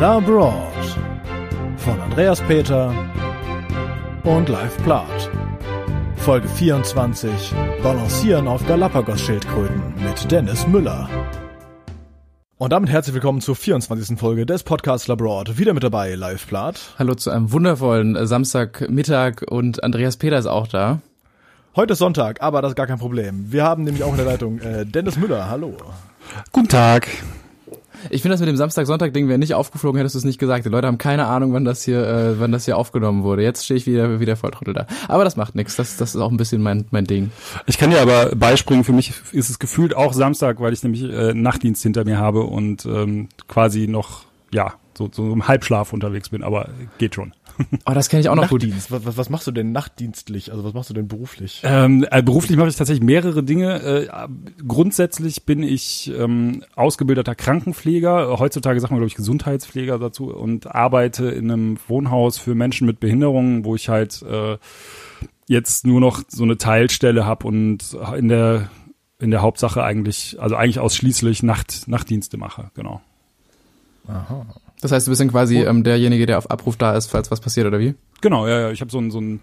Labroad von Andreas Peter und Live Plath. Folge 24: Balancieren auf Galapagos-Schildkröten mit Dennis Müller. Und damit herzlich willkommen zur 24. Folge des Podcasts Labroad. Wieder mit dabei, Live Plath. Hallo zu einem wundervollen Samstagmittag und Andreas Peter ist auch da. Heute ist Sonntag, aber das ist gar kein Problem. Wir haben nämlich auch in der Leitung Dennis Müller. Hallo. Guten Tag. Ich finde das mit dem Samstag-Sonntag-Ding, wäre nicht aufgeflogen, hättest du es nicht gesagt. Die Leute haben keine Ahnung, wann das hier aufgenommen wurde. Jetzt stehe ich wieder voll Trottel da. Aber das macht nichts. Das ist auch ein bisschen mein Ding. Ich kann dir aber beispringen. Für mich ist es gefühlt auch Samstag, weil ich nämlich Nachtdienst hinter mir habe und quasi noch, ja, so im Halbschlaf unterwegs bin. Aber geht schon. Oh, das kenne ich auch noch gut. Was machst du denn nachtdienstlich? Also was machst du denn beruflich? Beruflich mache ich tatsächlich mehrere Dinge. Grundsätzlich bin ich ausgebildeter Krankenpfleger. Heutzutage sagt man, glaube ich, Gesundheitspfleger dazu, und arbeite in einem Wohnhaus für Menschen mit Behinderungen, wo ich halt jetzt nur noch so eine Teilstelle habe und in der Hauptsache eigentlich ausschließlich Nachtdienste mache. Genau. Aha. Das heißt, du bist dann quasi derjenige, der auf Abruf da ist, falls was passiert, oder wie? Genau, ja. Ich habe so eine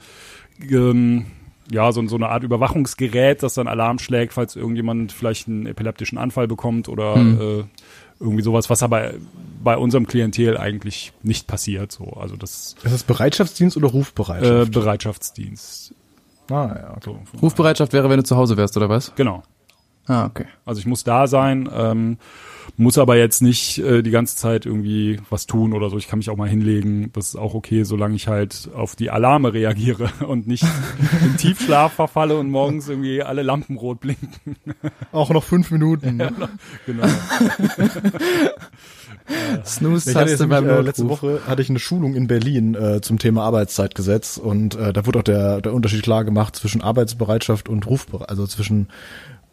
Art Überwachungsgerät, das dann Alarm schlägt, falls irgendjemand vielleicht einen epileptischen Anfall bekommt oder irgendwie sowas, was aber bei unserem Klientel eigentlich nicht passiert. So, also das. Ist das Bereitschaftsdienst oder Rufbereitschaft? Bereitschaftsdienst. Ah ja. Okay. So, Rufbereitschaft wäre, wenn du zu Hause wärst, oder was? Genau. Ah, okay. Also ich muss da sein, muss aber jetzt nicht die ganze Zeit irgendwie was tun oder so. Ich kann mich auch mal hinlegen. Das ist auch okay, solange ich halt auf die Alarme reagiere und nicht in Tiefschlaf verfalle und morgens irgendwie alle Lampen rot blinken. Auch noch 5 Minuten. Ja, genau. Snooze-Taste beim Notruf. Letzte Woche hatte ich eine Schulung in Berlin zum Thema Arbeitszeitgesetz und da wurde auch der Unterschied klar gemacht zwischen Arbeitsbereitschaft und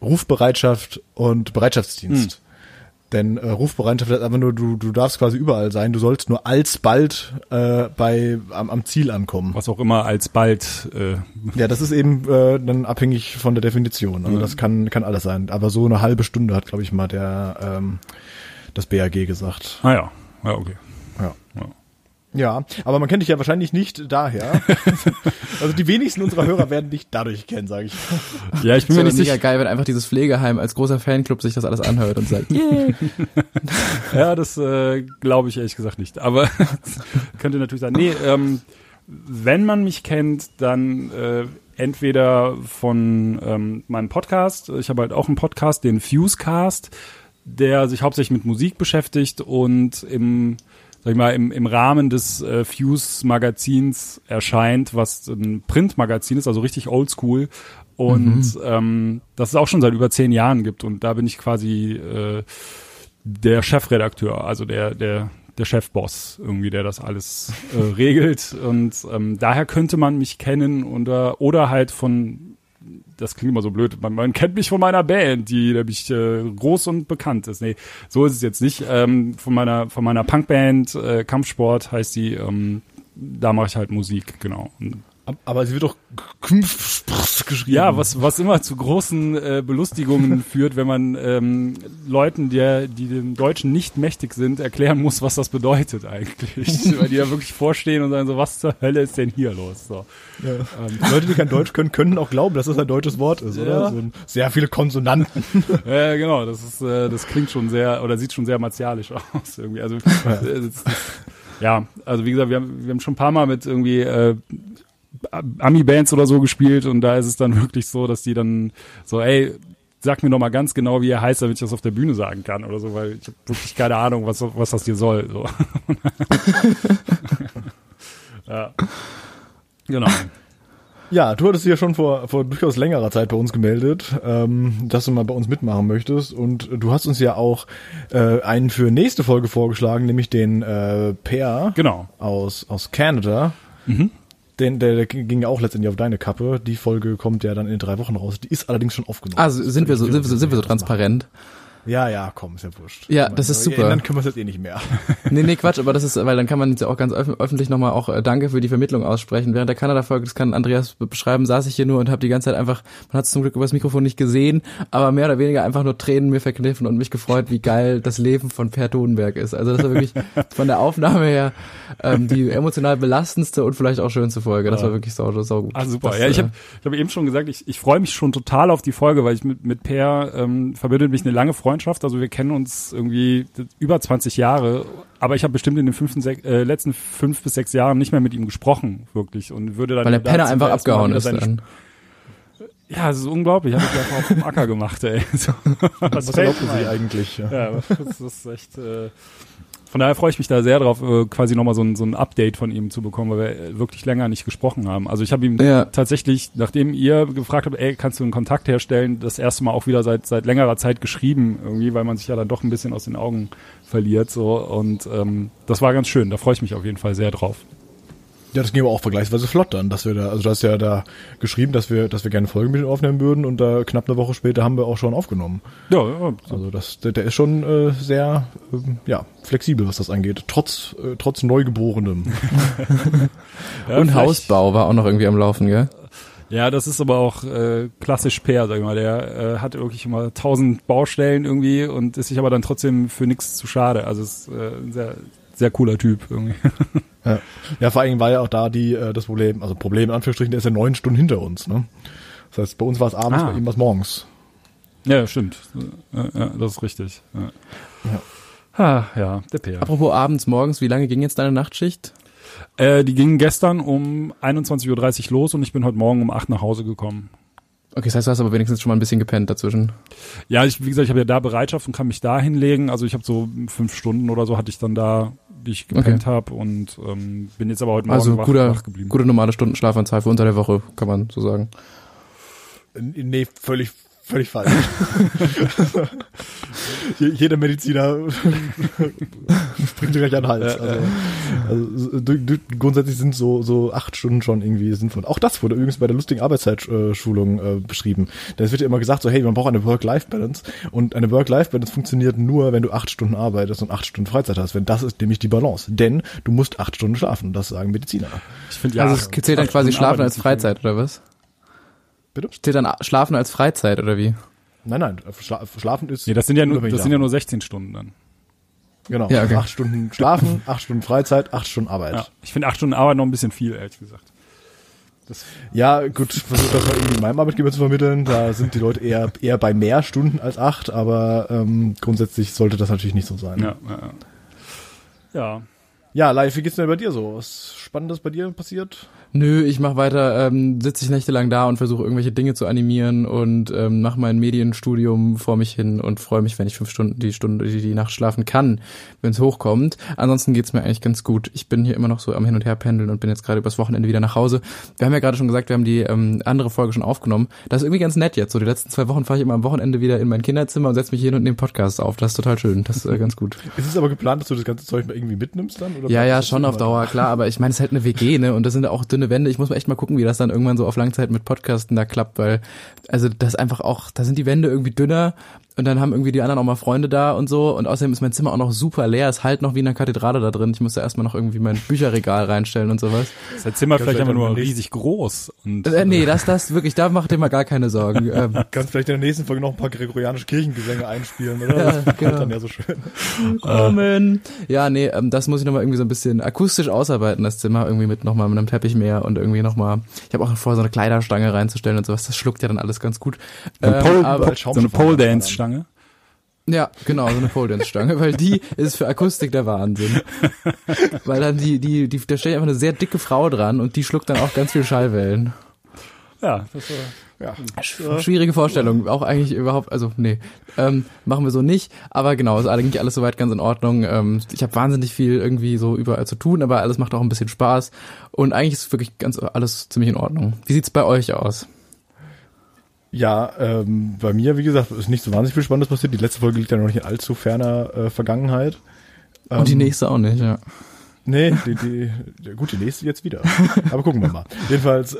Rufbereitschaft und Bereitschaftsdienst. Denn Rufbereitschaft ist einfach nur, du darfst quasi überall sein, du sollst nur alsbald am Ziel ankommen. Was auch immer alsbald. Ja, das ist eben dann abhängig von der Definition. Also das kann alles sein. Aber so eine halbe Stunde hat, glaube ich, mal das BAG gesagt. Ah ja, ja, okay. Ja. Ja, aber man kennt dich ja wahrscheinlich nicht daher. Also die wenigsten unserer Hörer werden dich dadurch kennen, sage ich. Ja, ich bin mir nicht sicher. Geil, wenn einfach dieses Pflegeheim als großer Fanclub sich das alles anhört und sagt, yeah. Ja, das glaube ich ehrlich gesagt nicht. Aber könnte natürlich sein. Nee, wenn man mich kennt, dann entweder von meinem Podcast. Ich habe halt auch einen Podcast, den Fuzecast, der sich hauptsächlich mit Musik beschäftigt und im Rahmen des Fuse Magazins erscheint, was ein Printmagazin ist, also richtig oldschool. Und das es auch schon seit über 10 Jahren gibt. Und da bin ich quasi der Chefredakteur, also der Chefboss irgendwie, der das alles regelt. Und daher könnte man mich kennen oder halt von, das klingt immer so blöd, man kennt mich von meiner Band, die nämlich groß und bekannt ist. Nee, so ist es jetzt nicht. Von meiner Punkband, Kampfsport heißt sie, da mache ich halt Musik, genau. Aber sie wird doch geschrieben. Ja, was immer zu großen Belustigungen führt, wenn man Leuten, die dem Deutschen nicht mächtig sind, erklären muss, was das bedeutet eigentlich. Weil die da wirklich vorstehen und sagen so, was zur Hölle ist denn hier los? So. Ja. Leute, die kein Deutsch können, können auch glauben, dass das ein deutsches Wort ist, oder? Ja. So sehr viele Konsonanten. Ja, genau. Das ist, das klingt schon sehr, oder sieht schon sehr martialisch aus irgendwie. Also, ja, also wie gesagt, wir haben schon ein paar Mal mit irgendwie Ami-Bands oder so gespielt und da ist es dann wirklich so, dass die dann so, ey, sag mir nochmal ganz genau, wie er heißt, damit ich das auf der Bühne sagen kann oder so, weil ich habe wirklich keine Ahnung, was das hier soll. So. Ja. Genau. Ja, du hattest dich ja schon vor durchaus längerer Zeit bei uns gemeldet, dass du mal bei uns mitmachen möchtest und du hast uns ja auch einen für nächste Folge vorgeschlagen, nämlich den Per aus Kanada. Mhm. Der ging ja auch letztendlich auf deine Kappe. Die Folge kommt ja dann in 3 Wochen raus. Die ist allerdings schon aufgenommen. Also sind wir so transparent. Ja, ja, komm, ist ja wurscht. Ja, das ist super. Dann können wir es jetzt eh nicht mehr. Nee, Quatsch, aber das ist, weil dann kann man jetzt ja auch ganz öffentlich nochmal auch Danke für die Vermittlung aussprechen. Während der Kanada-Folge, das kann Andreas beschreiben, saß ich hier nur und habe die ganze Zeit einfach, man hat es zum Glück übers Mikrofon nicht gesehen, aber mehr oder weniger einfach nur Tränen mir verkniffen und mich gefreut, wie geil das Leben von Per Dodenberg ist. Also das war wirklich von der Aufnahme her die emotional belastendste und vielleicht auch schönste Folge. Das war wirklich sau gut. Ah, super. Das, ja, ich hab eben schon gesagt, ich freue mich schon total auf die Folge, weil ich mit Per verbindet mich eine lange Freundschaft. Also wir kennen uns irgendwie über 20 Jahre, aber ich habe bestimmt in den letzten 5 bis 6 Jahren nicht mehr mit ihm gesprochen, wirklich. Und würde dann, weil der Penner einfach abgehauen ist. Ja, es ist unglaublich. Ich habe mich einfach auf dem Acker gemacht, ey. So. Was glaubt sie eigentlich? Ja, das ist echt... Von daher freue ich mich da sehr drauf, quasi nochmal so ein Update von ihm zu bekommen, weil wir wirklich länger nicht gesprochen haben. Also ich habe ihm tatsächlich, nachdem ihr gefragt habt, ey, kannst du einen Kontakt herstellen, das erste Mal auch wieder seit längerer Zeit geschrieben irgendwie, weil man sich ja dann doch ein bisschen aus den Augen verliert so, und das war ganz schön. Da freue ich mich auf jeden Fall sehr drauf. Ja, das ging aber auch vergleichsweise flott dann, dass wir da, also du hast ja da geschrieben, dass wir gerne Folgen mit aufnehmen würden, und da knapp eine Woche später haben wir auch schon aufgenommen. Ja. Also der ist schon sehr flexibel, was das angeht, trotz Neugeborenem. Ja, und Hausbau war auch noch irgendwie am Laufen, gell? Ja, das ist aber auch klassisch Per, sag ich mal. Der hat wirklich immer 1000 Baustellen irgendwie und ist sich aber dann trotzdem für nichts zu schade. Also ist ein sehr, sehr cooler Typ irgendwie. Ja, vor allem war ja auch da das Problem, also Problem in Anführungsstrichen, der ist ja 9 Stunden hinter uns, ne? Das heißt, bei uns war es abends, bei ihm war es morgens. Ja, stimmt. Ja, das ist richtig. Ja, der Per. Apropos abends, morgens, wie lange ging jetzt deine Nachtschicht? Die ging gestern um 21:30 Uhr los und ich bin heute Morgen um 8 nach Hause gekommen. Okay, das heißt, du hast aber wenigstens schon mal ein bisschen gepennt dazwischen. Ja, wie gesagt, ich habe ja da Bereitschaft und kann mich da hinlegen. Also ich habe so 5 Stunden oder so hatte ich dann da, die ich gepennt habe, und bin jetzt aber heute Morgen also wach geblieben. Gute normale Stundenschlafanzahl für unter der Woche, kann man so sagen. Nee, völlig falsch. Jeder Mediziner bringt gleich an den Hals. Also grundsätzlich sind so 8 Stunden schon irgendwie sinnvoll. Auch das wurde übrigens bei der lustigen Arbeitszeitschulung beschrieben. Denn es wird ja immer gesagt, so hey, man braucht eine Work-Life-Balance, und eine Work-Life-Balance funktioniert nur, wenn du 8 Stunden arbeitest und 8 Stunden Freizeit hast. Wenn das ist nämlich die Balance. Denn du musst 8 Stunden schlafen, das sagen Mediziner. Ich find, also es zählt dann quasi Schlafen als Freizeit, oder was? Bitte? Steht dann Schlafen als Freizeit, oder wie? Nein, Schlafen ist... Nee, das sind ja nur 16 Stunden dann. Genau, ja, okay. 8 Stunden Schlafen, 8 Stunden Freizeit, 8 Stunden Arbeit. Ja, ich finde 8 Stunden Arbeit noch ein bisschen viel, ehrlich gesagt. Ja, gut, versucht das mal irgendwie meinem Arbeitgeber zu vermitteln. Da sind die Leute eher bei mehr Stunden als 8, aber grundsätzlich sollte das natürlich nicht so sein. Ja. Ja, Leif, wie geht's denn bei dir so? Was Spannendes bei dir passiert? Nö, ich mache weiter, sitze ich nächtelang da und versuche irgendwelche Dinge zu animieren und mache mein Medienstudium vor mich hin und freue mich, wenn ich 5 Stunden die Nacht schlafen kann, wenn es hochkommt. Ansonsten geht's mir eigentlich ganz gut. Ich bin hier immer noch so am Hin- und Her-Pendeln und bin jetzt gerade übers Wochenende wieder nach Hause. Wir haben ja gerade schon gesagt, wir haben die andere Folge schon aufgenommen. Das ist irgendwie ganz nett jetzt. So die letzten 2 Wochen fahre ich immer am Wochenende wieder in mein Kinderzimmer und setze mich hin und nehme Podcasts auf. Das ist total schön. Das ist ganz gut. Ist es aber geplant, dass du das ganze Zeug mal irgendwie mitnimmst dann? Oder ja, schon auf Dauer, klar. Aber ich meine, es ist halt eine WG, ne? Und das sind auch dünne Wände. Ich muss echt mal gucken, wie das dann irgendwann so auf Langzeit mit Podcasten da klappt, weil also das einfach auch, da sind die Wände irgendwie dünner und dann haben irgendwie die anderen auch mal Freunde da und so, und außerdem ist mein Zimmer auch noch super leer, ist halt noch wie in einer Kathedrale da drin. Ich muss da erstmal noch irgendwie mein Bücherregal reinstellen und sowas. Ist das Zimmer vielleicht einfach nur riesig groß? Und nee, das wirklich, da macht ihr mal gar keine Sorgen. Kannst vielleicht in der nächsten Folge noch ein paar gregorianische Kirchengesänge einspielen, oder? Ja, das genau. Dann ja so schön. Amen. Ja, nee, das muss ich nochmal irgendwie so ein bisschen akustisch ausarbeiten, das Zimmer, irgendwie mit nochmal mit einem Teppich mehr und irgendwie nochmal, ich habe auch vor, so eine Kleiderstange reinzustellen und sowas, das schluckt ja dann alles ganz gut. So eine Pole-Dance-Stange. Ja, genau, so eine Pole-Dance-Stange, weil die ist für Akustik der Wahnsinn. Weil dann da stelle ich einfach eine sehr dicke Frau dran und die schluckt dann auch ganz viel Schallwellen. Ja, das war... Ja. Schwierige Vorstellung, auch eigentlich überhaupt, also nee, machen wir so nicht, aber genau, ist eigentlich alles soweit ganz in Ordnung. Ich habe wahnsinnig viel irgendwie so überall zu tun, aber alles macht auch ein bisschen Spaß und eigentlich ist wirklich ganz alles ziemlich in Ordnung. Wie sieht's bei euch aus? Ja, bei mir, wie gesagt, ist nicht so wahnsinnig viel Spannendes passiert. Die letzte Folge liegt ja noch nicht in allzu ferner Vergangenheit. Und die nächste auch nicht, ja. Nee, die nächste jetzt wieder. Aber gucken wir mal. Jedenfalls,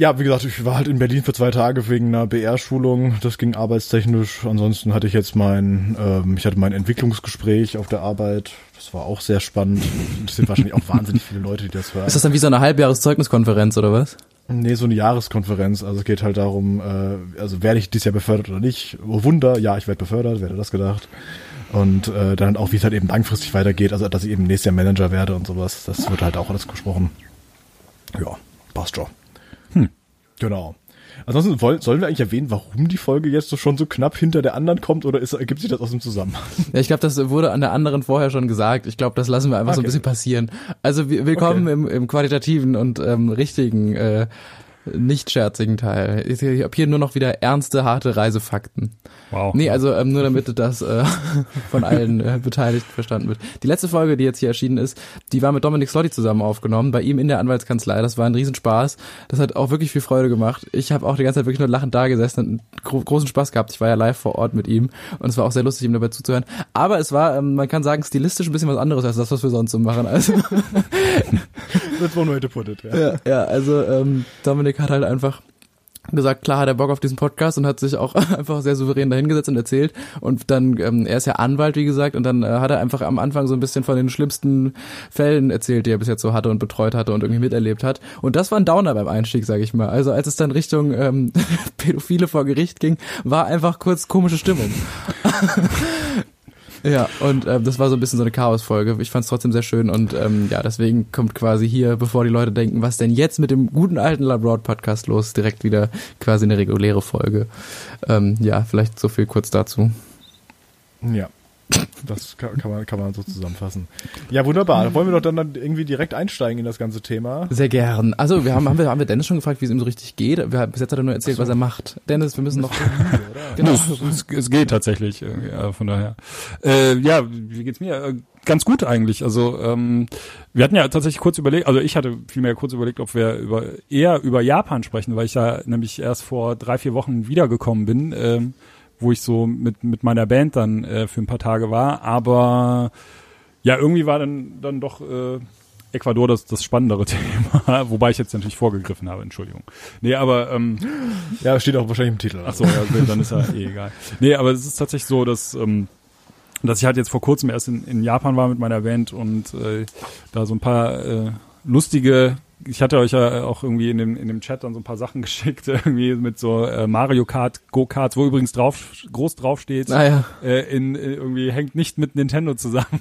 Ja, wie gesagt, ich war halt in Berlin für 2 Tage wegen einer BR-Schulung. Das ging arbeitstechnisch. Ansonsten hatte ich jetzt mein Entwicklungsgespräch auf der Arbeit. Das war auch sehr spannend. Es sind wahrscheinlich auch wahnsinnig viele Leute, die das hören. Ist das dann wie so eine Halbjahreszeugniskonferenz oder was? Nee, so eine Jahreskonferenz. Also es geht halt darum, also werde ich dieses Jahr befördert oder nicht? Oh Wunder, ja, ich werde befördert. Wer hätte das gedacht? Und dann auch, wie es halt eben langfristig weitergeht. Also, dass ich eben nächstes Jahr Manager werde und sowas. Das wird halt auch alles gesprochen. Ja, passt schon. Genau. Ansonsten sollen wir eigentlich erwähnen, warum die Folge jetzt so schon so knapp hinter der anderen kommt, oder ergibt sich das aus dem Zusammenhang? Ja, ich glaube, das wurde an der anderen vorher schon gesagt. Ich glaube, das lassen wir einfach so ein bisschen passieren. Also willkommen im qualitativen und richtigen, nicht scherzigen Teil. Ich habe hier nur noch wieder ernste, harte Reisefakten. Wow. Nee, also nur damit das von allen Beteiligten verstanden wird. Die letzte Folge, die jetzt hier erschienen ist, die war mit Dominik Slotti zusammen aufgenommen, bei ihm in der Anwaltskanzlei. Das war ein Riesenspaß. Das hat auch wirklich viel Freude gemacht. Ich habe auch die ganze Zeit wirklich nur lachend da gesessen und einen großen Spaß gehabt. Ich war ja live vor Ort mit ihm und es war auch sehr lustig, ihm dabei zuzuhören. Aber es war, man kann sagen, stilistisch ein bisschen was anderes als das, was wir sonst so machen. Also that's one way to put it. Ja, also Dominik hat halt einfach gesagt, klar hat er Bock auf diesen Podcast und hat sich auch einfach sehr souverän dahingesetzt und erzählt. Und dann, er ist ja Anwalt, wie gesagt, und dann hat er einfach am Anfang so ein bisschen von den schlimmsten Fällen erzählt, die er bis jetzt so hatte und betreut hatte und irgendwie miterlebt hat. Und das war ein Downer beim Einstieg, sag ich mal. Also als es dann Richtung Pädophile vor Gericht ging, war einfach kurz komische Stimmung. Ja, und das war so ein bisschen so eine Chaos-Folge. Ich fand's trotzdem sehr schön und ja, deswegen kommt quasi hier, bevor die Leute denken, was denn jetzt mit dem guten alten Labroad-Podcast los, direkt wieder quasi eine reguläre Folge. Ja, vielleicht so viel kurz dazu. Ja, das kann man so zusammenfassen. Ja, wunderbar. Da wollen wir doch dann irgendwie direkt einsteigen in das ganze Thema. Sehr gern. Also, haben wir Dennis schon gefragt, wie es ihm so richtig geht? Bis jetzt hat er nur erzählt, was er macht. Dennis, wir müssen noch... Genau. Es geht tatsächlich, ja, von daher. Ja, wie geht's mir? Ganz gut eigentlich. Also wir hatten ja tatsächlich kurz überlegt, also ich hatte vielmehr kurz überlegt, ob wir eher über Japan sprechen, weil ich da nämlich erst vor 3-4 Wochen wiedergekommen bin, wo ich so mit meiner Band dann für ein paar Tage war. Aber ja, irgendwie war dann doch Ecuador das spannendere Thema, wobei ich jetzt natürlich vorgegriffen habe, Entschuldigung. Nee, aber ja, steht auch wahrscheinlich im Titel. Ach so, ja, dann ist ja egal. Nee, aber es ist tatsächlich so, dass ich halt jetzt vor kurzem erst in Japan war mit meiner Band und da so ein paar lustige... Ich hatte euch ja auch irgendwie in dem Chat dann so ein paar Sachen geschickt, irgendwie mit so Mario Kart Go-Karts, wo übrigens groß drauf steht, irgendwie hängt nicht mit Nintendo zusammen.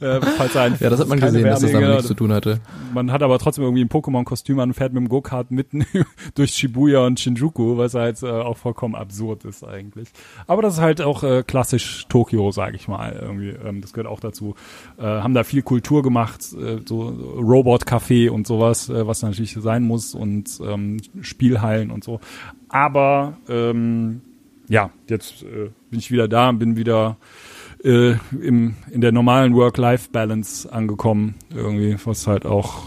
Falls ein, ja, das hat man gesehen, dass das damit nichts zu tun hatte. Man hat aber trotzdem irgendwie ein Pokémon-Kostüm an und fährt mit dem Go-Kart mitten durch Shibuya und Shinjuku, was halt auch vollkommen absurd ist eigentlich. Aber das ist halt auch klassisch Tokio, sag ich mal. Irgendwie, das gehört auch dazu. Haben da viel Kultur gemacht, so Robot-Café und sowas, was natürlich sein muss, und Spielhallen und so. Aber ja, jetzt bin ich wieder da, bin wieder in der normalen Work-Life-Balance angekommen, irgendwie, was halt auch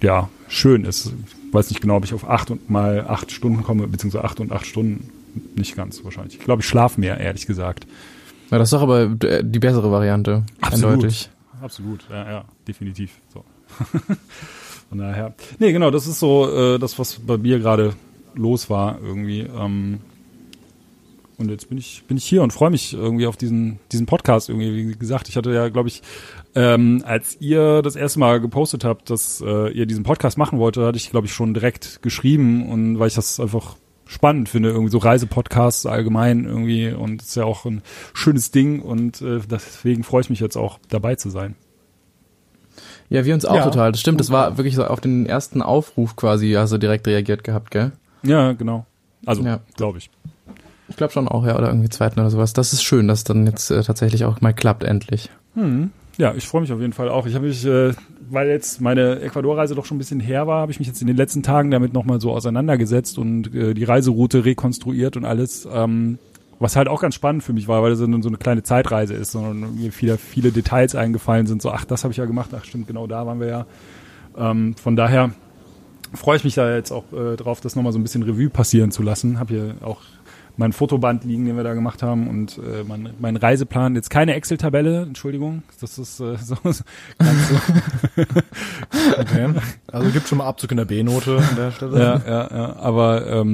ja schön ist. Ich weiß nicht genau, ob ich auf 8 und mal 8 Stunden komme, beziehungsweise 8 und 8 Stunden, nicht ganz wahrscheinlich. Ich glaube, ich schlafe mehr, ehrlich gesagt. Ja, das ist doch aber die bessere Variante. Absolut. Eindeutig. Absolut, ja, definitiv. So. Von daher. Nee, genau, das ist so das, was bei mir gerade los war irgendwie. Und jetzt bin ich hier und freue mich irgendwie auf diesen Podcast irgendwie. Wie gesagt, ich hatte ja, glaube ich, als ihr das erste Mal gepostet habt, dass ihr diesen Podcast machen wollt, hatte ich, glaube ich, schon direkt geschrieben, und weil ich das einfach spannend finde, irgendwie so Reisepodcasts allgemein irgendwie, und ist ja auch ein schönes Ding, und deswegen freue ich mich jetzt auch, dabei zu sein. Ja, wir uns auch total, das stimmt, das war wirklich so auf den ersten Aufruf quasi, also direkt reagiert gehabt, gell? Ja, genau, also ja. Glaube ich. Ich glaube schon auch, ja, oder irgendwie zweiten oder sowas. Das ist schön, dass dann jetzt tatsächlich auch mal klappt, endlich. Ja, ich freue mich auf jeden Fall auch. Ich habe mich, weil jetzt meine Ecuador-Reise doch schon ein bisschen her war, habe ich mich jetzt in den letzten Tagen damit nochmal so auseinandergesetzt und die Reiseroute rekonstruiert und alles, was halt auch ganz spannend für mich war, weil das so eine kleine Zeitreise ist und mir viele Details eingefallen sind, so, ach, das habe ich ja gemacht, ach stimmt, genau da waren wir ja. Von daher freue ich mich da jetzt auch drauf, das nochmal so ein bisschen Revue passieren zu lassen. Habe hier auch mein Fotoband liegen, den wir da gemacht haben, und mein Reiseplan. Jetzt keine Excel-Tabelle, Entschuldigung. Das ist so ganz so. Okay. Also gibt schon mal Abzug in der B-Note an der Stelle. Ja. Aber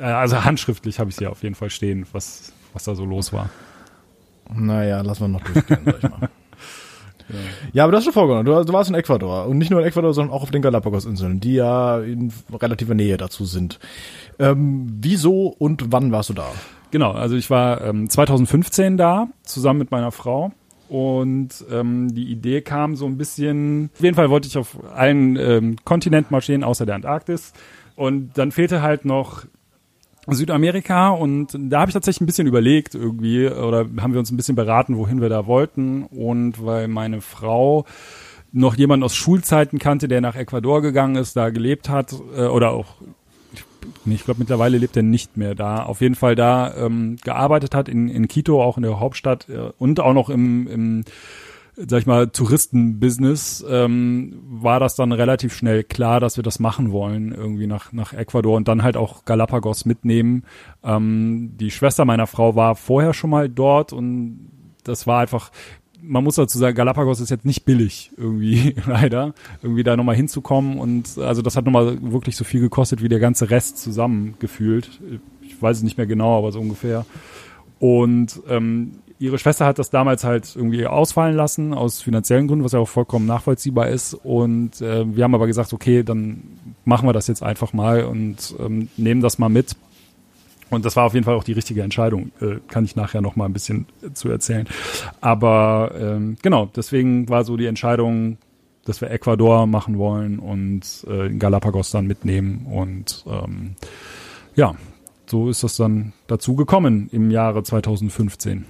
also handschriftlich habe ich ja auf jeden Fall stehen, was da so los war. Naja, lassen wir noch durchgehen, sag ich mal. Ja, aber das ist schon vorgenommen. Du warst in Ecuador. Und nicht nur in Ecuador, sondern auch auf den Galapagos-Inseln, die ja in relativer Nähe dazu sind. Wieso und wann warst du da? Genau, also ich war 2015 da, zusammen mit meiner Frau. Und die Idee kam so ein bisschen, auf jeden Fall wollte ich auf allen Kontinent marschieren, außer der Antarktis. Und dann fehlte halt noch Südamerika, und da habe ich tatsächlich ein bisschen überlegt irgendwie, oder haben wir uns ein bisschen beraten, wohin wir da wollten, und weil meine Frau noch jemanden aus Schulzeiten kannte, der nach Ecuador gegangen ist, da gelebt hat, oder auch, ich glaube mittlerweile lebt er nicht mehr da, auf jeden Fall da gearbeitet hat, in Quito, auch in der Hauptstadt, und auch noch im sag ich mal, Touristenbusiness, war das dann relativ schnell klar, dass wir das machen wollen, irgendwie nach Ecuador und dann halt auch Galapagos mitnehmen. Die Schwester meiner Frau war vorher schon mal dort, und das war einfach, man muss dazu sagen, Galapagos ist jetzt nicht billig irgendwie, leider, irgendwie da nochmal hinzukommen, und also das hat nochmal wirklich so viel gekostet wie der ganze Rest zusammen gefühlt. Ich weiß es nicht mehr genau, aber so ungefähr. Und ihre Schwester hat das damals halt irgendwie ausfallen lassen, aus finanziellen Gründen, was ja auch vollkommen nachvollziehbar ist. Und wir haben aber gesagt, okay, dann machen wir das jetzt einfach mal und nehmen das mal mit. Und das war auf jeden Fall auch die richtige Entscheidung. Kann ich nachher noch mal ein bisschen zu erzählen. Aber genau, deswegen war so die Entscheidung, dass wir Ecuador machen wollen und Galapagos dann mitnehmen. Und ja, so ist das dann dazu gekommen im Jahre 2015.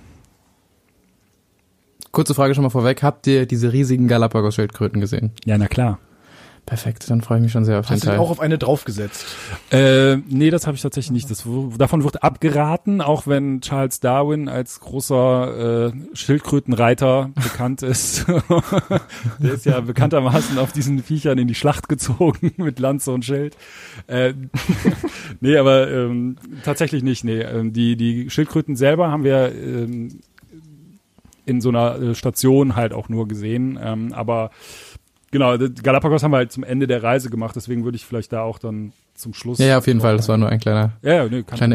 Kurze Frage schon mal vorweg. Habt ihr diese riesigen Galapagos-Schildkröten gesehen? Ja, na klar. Perfekt, dann freue ich mich schon sehr auf den Teil. Hast du auch auf eine draufgesetzt? Nee, das habe ich tatsächlich nicht. Davon wird abgeraten, auch wenn Charles Darwin als großer Schildkrötenreiter bekannt ist. Der ist ja bekanntermaßen auf diesen Viechern in die Schlacht gezogen mit Lanze und Schild. Nee, aber tatsächlich nicht. Nee, die Schildkröten selber haben wir in so einer Station halt auch nur gesehen. Aber genau, Galapagos haben wir halt zum Ende der Reise gemacht, deswegen würde ich vielleicht da auch dann zum Schluss... Ja, auf jeden Fall, das war nur ein kleine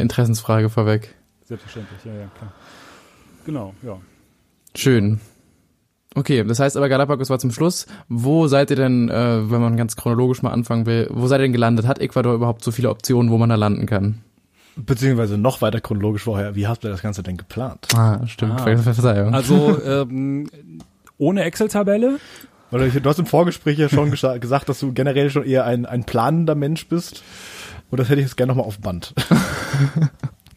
Interessensfrage vorweg. Selbstverständlich, ja, klar. Genau, ja. Schön. Okay, das heißt aber, Galapagos war zum Schluss. Wo seid ihr denn, wenn man ganz chronologisch mal anfangen will, wo seid ihr denn gelandet? Hat Ecuador überhaupt so viele Optionen, wo man da landen kann? Beziehungsweise noch weiter chronologisch vorher, wie habt ihr das Ganze denn geplant? Ah, stimmt, Verzeihung. Also ohne Excel-Tabelle? Weil du hast im Vorgespräch ja schon gesagt, dass du generell schon eher ein planender Mensch bist, und das hätte ich jetzt gerne nochmal auf Band.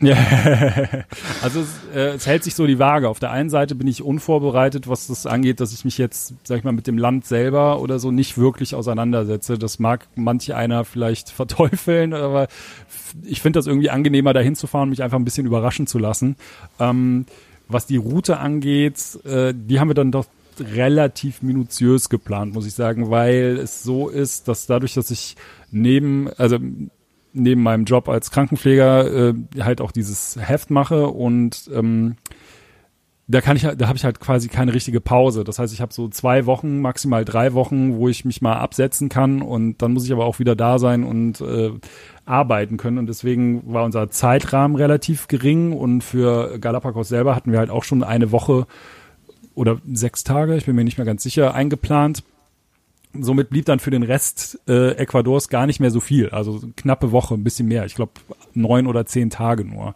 Ja, also es hält sich so die Waage. Auf der einen Seite bin ich unvorbereitet, was das angeht, dass ich mich jetzt, sag ich mal, mit dem Land selber oder so nicht wirklich auseinandersetze. Das mag manch einer vielleicht verteufeln, aber ich finde das irgendwie angenehmer, da hinzufahren und mich einfach ein bisschen überraschen zu lassen. Was die Route angeht, die haben wir dann doch relativ minutiös geplant, muss ich sagen, weil es so ist, dass dadurch, dass ich neben meinem Job als Krankenpfleger halt auch dieses Heft mache, und da habe ich halt quasi keine richtige Pause. Das heißt, ich habe so 2 Wochen, maximal 3 Wochen, wo ich mich mal absetzen kann, und dann muss ich aber auch wieder da sein und arbeiten können, und deswegen war unser Zeitrahmen relativ gering, und für Galapagos selber hatten wir halt auch schon 1 Woche oder 6 Tage, ich bin mir nicht mehr ganz sicher, eingeplant. Somit blieb dann für den Rest Ecuadors gar nicht mehr so viel. Also knappe Woche, ein bisschen mehr. Ich glaube 9 oder 10 Tage nur.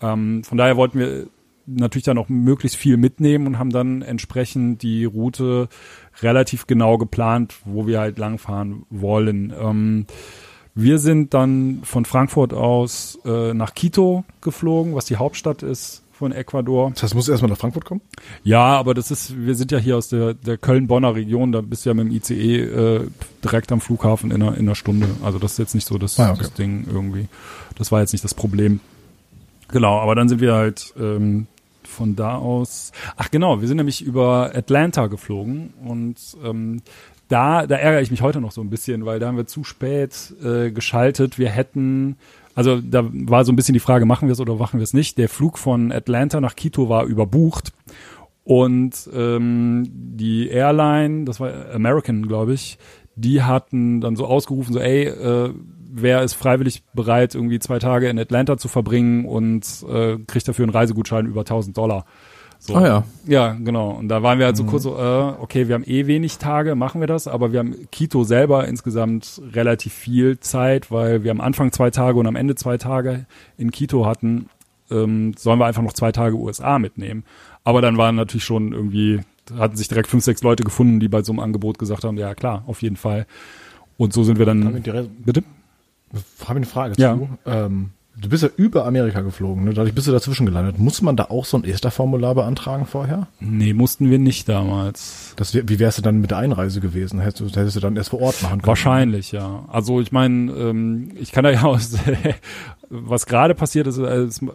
Von daher wollten wir natürlich dann auch möglichst viel mitnehmen und haben dann entsprechend die Route relativ genau geplant, wo wir halt langfahren wollen. Wir sind dann von Frankfurt aus nach Quito geflogen, was die Hauptstadt ist von Ecuador. Das heißt, muss erstmal nach Frankfurt kommen? Ja, aber wir sind ja hier aus der Köln-Bonner Region, da bist du ja mit dem ICE direkt am Flughafen in einer Stunde. Also das ist jetzt nicht so das Ding irgendwie. Das war jetzt nicht das Problem. Genau, aber dann sind wir halt von da aus. Ach genau, wir sind nämlich über Atlanta geflogen, und da ärgere ich mich heute noch so ein bisschen, weil da haben wir zu spät geschaltet. Wir hätten Also da war so ein bisschen die Frage, machen wir es oder machen wir es nicht. Der Flug von Atlanta nach Quito war überbucht und die Airline, das war American, glaube ich, die hatten dann so ausgerufen, so ey, wer ist freiwillig bereit, irgendwie 2 Tage in Atlanta zu verbringen und kriegt dafür einen Reisegutschein über $1.000. So. Ah ja. Ja, genau. Und da waren wir halt so kurz so, okay, wir haben eh wenig Tage, machen wir das, aber wir haben Quito selber insgesamt relativ viel Zeit, weil wir am Anfang 2 Tage und am Ende 2 Tage in Quito hatten, sollen wir einfach noch 2 Tage USA mitnehmen. Aber dann waren natürlich schon irgendwie, hatten sich direkt 5, 6 Leute gefunden, die bei so einem Angebot gesagt haben, ja klar, auf jeden Fall. Und so sind wir dann... Bitte? Ich habe eine Frage dazu. Ja. Du bist ja über Amerika geflogen, ne? Dadurch bist du dazwischen gelandet. Muss man da auch so ein ESTA-Formular beantragen vorher? Nee, mussten wir nicht damals. Wie wärst du dann mit der Einreise gewesen? Hättest du dann erst vor Ort machen können? Wahrscheinlich, ja. Also ich meine, ich kann da ja aus... was gerade passiert ist,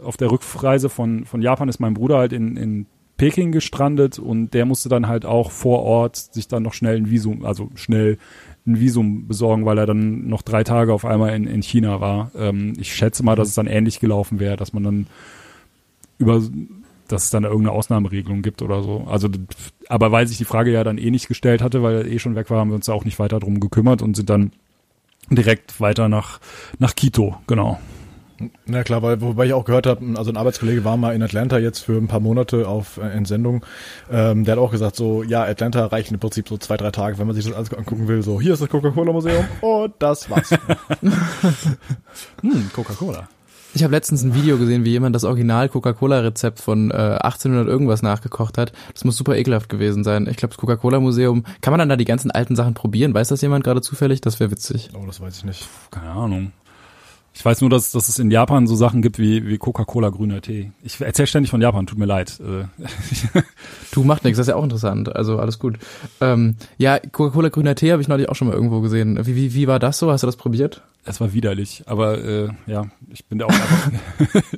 auf der Rückreise von Japan ist mein Bruder halt in Peking gestrandet und der musste dann halt auch vor Ort sich dann noch schnell ein Visum besorgen, weil er dann noch 3 Tage auf einmal in China war. Ich schätze mal, dass es dann ähnlich gelaufen wäre, dass man dann dass es dann irgendeine Ausnahmeregelung gibt oder so. Also, aber weil sich die Frage ja dann eh nicht gestellt hatte, weil er eh schon weg war, haben wir uns da auch nicht weiter drum gekümmert und sind dann direkt weiter nach Quito, genau. Na klar, wobei ich auch gehört habe, also ein Arbeitskollege war mal in Atlanta jetzt für ein paar Monate auf Entsendung, der hat auch gesagt so, ja, Atlanta reicht im Prinzip so 2, 3 Tage, wenn man sich das alles angucken will, so, hier ist das Coca-Cola-Museum und das war's. Coca-Cola. Ich habe letztens ein Video gesehen, wie jemand das Original Coca-Cola-Rezept von 1800 irgendwas nachgekocht hat. Das muss super ekelhaft gewesen sein. Ich glaube, das Coca-Cola-Museum, kann man dann da die ganzen alten Sachen probieren? Weiß das jemand gerade zufällig? Das wäre witzig. Oh, das weiß ich nicht. Keine Ahnung. Ich weiß nur, dass es in Japan so Sachen gibt wie Coca-Cola, grüner Tee. Ich erzähle ständig von Japan, tut mir leid. Du, macht nichts, das ist ja auch interessant, also alles gut. Ja, Coca-Cola, grüner Tee habe ich neulich auch schon mal irgendwo gesehen. Wie war das so? Hast du das probiert? Es war widerlich, aber ja, ich bin da auch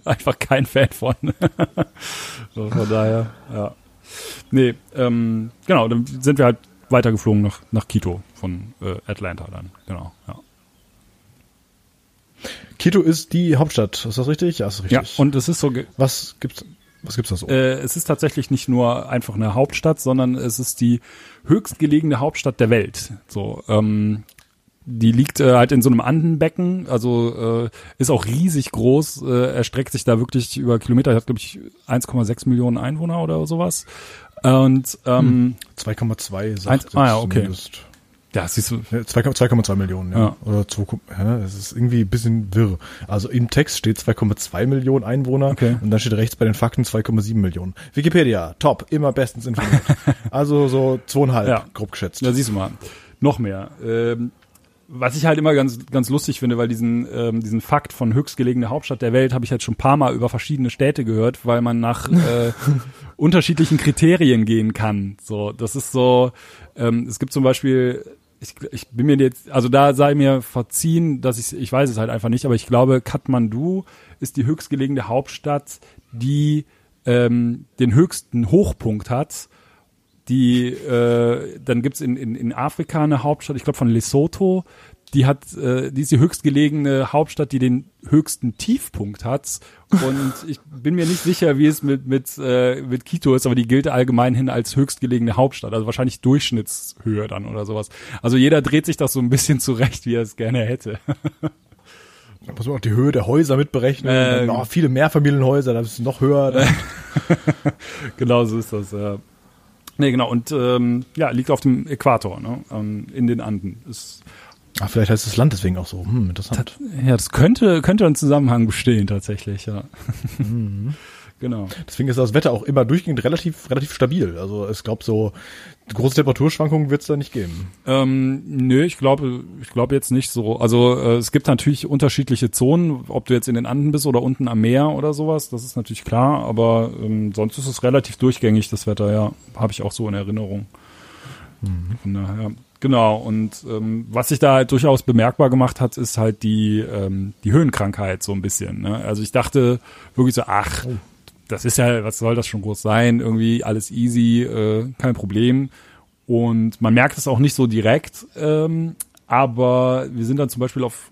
einfach kein Fan von. So, von daher, ja. Nee, genau, dann sind wir halt weitergeflogen nach Quito von Atlanta dann, genau, ja. Quito ist die Hauptstadt, ist das richtig? Ja, ist richtig. Ja, und es ist so... Was gibt's da so? Es ist tatsächlich nicht nur einfach eine Hauptstadt, sondern es ist die höchstgelegene Hauptstadt der Welt. So, die liegt halt in so einem Andenbecken, also ist auch riesig groß, erstreckt sich da wirklich über Kilometer, hat glaube ich 1,6 Millionen Einwohner oder sowas. Und 2,2 sagt es zumindest. Ja, siehst du. 2,2 Millionen, ja. Oder 2, ja, das ist irgendwie ein bisschen wirr. Also im Text steht 2,2 Millionen Einwohner, okay. Und dann steht rechts bei den Fakten 2,7 Millionen. Wikipedia, top, immer bestens informiert. Also so 2,5, ja. Grob geschätzt. Ja, siehst du mal. Noch mehr. Was ich halt immer ganz, ganz lustig finde, weil diesen Fakt von höchstgelegene Hauptstadt der Welt habe ich halt schon ein paar Mal über verschiedene Städte gehört, weil man nach unterschiedlichen Kriterien gehen kann. So, das ist so, es gibt zum Beispiel, ich bin mir jetzt, also da sei mir verziehen, dass ich weiß es halt einfach nicht, aber ich glaube, Kathmandu ist die höchstgelegene Hauptstadt, die den höchsten Hochpunkt hat. Die, dann gibt's in Afrika eine Hauptstadt, ich glaube von Lesotho, die ist die höchstgelegene Hauptstadt, die den höchsten Tiefpunkt hat. Und ich bin mir nicht sicher, wie es mit Quito ist, aber die gilt allgemein hin als höchstgelegene Hauptstadt, also wahrscheinlich Durchschnittshöhe dann oder sowas. Also jeder dreht sich das so ein bisschen zurecht, wie er es gerne hätte. Da muss man auch die Höhe der Häuser mitberechnen. Viele Mehrfamilienhäuser, da ist es noch höher. Genau so ist das, ja. Nee, genau, und ja, liegt auf dem Äquator, ne? In den Anden. Vielleicht heißt das Land deswegen auch so. Interessant. Ja, das könnte ein Zusammenhang bestehen tatsächlich, ja. Mhm. Genau. Deswegen ist das Wetter auch immer durchgehend relativ stabil. Also ich glaube, so große Temperaturschwankungen wird es da nicht geben. Nö, ich glaube jetzt nicht so. Also es gibt natürlich unterschiedliche Zonen, ob du jetzt in den Anden bist oder unten am Meer oder sowas. Das ist natürlich klar, aber sonst ist es relativ durchgängig, das Wetter. Ja, habe ich auch so in Erinnerung. Von daher, genau. Und was sich da halt durchaus bemerkbar gemacht hat, ist halt die Höhenkrankheit so ein bisschen. Ne? Also ich dachte wirklich so, das ist ja, was soll das schon groß sein? Irgendwie alles easy, kein Problem. Und man merkt es auch nicht so direkt. Aber wir sind dann zum Beispiel auf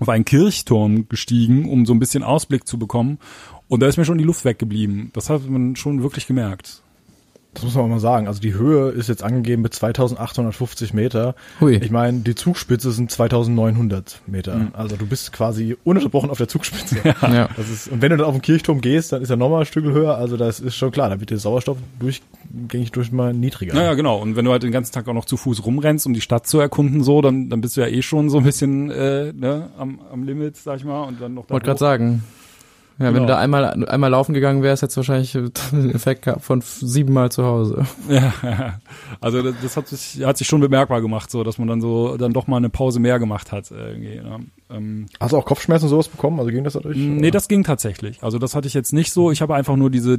auf einen Kirchturm gestiegen, um so ein bisschen Ausblick zu bekommen. Und da ist mir schon die Luft weggeblieben. Das hat man schon wirklich gemerkt. Das muss man auch mal sagen. Also die Höhe ist jetzt angegeben mit 2850 Meter. Hui. Ich meine, die Zugspitze sind 2900 Meter. Mhm. Also du bist quasi ununterbrochen auf der Zugspitze. Ja. Ja. Das ist, und wenn du dann auf den Kirchturm gehst, dann ist er nochmal ein Stück höher. Also das ist schon klar. Da wird der Sauerstoff durchgängig durch mal niedriger. Ja, genau. Und wenn du halt den ganzen Tag auch noch zu Fuß rumrennst, um die Stadt zu erkunden, so, dann bist du ja eh schon so ein bisschen am Limit, sag ich mal. Und dann noch da. Wollte gerade sagen. Ja, genau. Wenn du da einmal laufen gegangen wärst, hättest du wahrscheinlich einen Effekt gehabt von 7-mal zu Hause. Ja, also das hat sich schon bemerkbar gemacht, so, dass man dann doch mal eine Pause mehr gemacht hat. Ja. Hast du auch Kopfschmerzen und sowas bekommen? Also ging das dadurch? Nee, das ging tatsächlich. Also das hatte ich jetzt nicht so. Ich habe einfach nur diese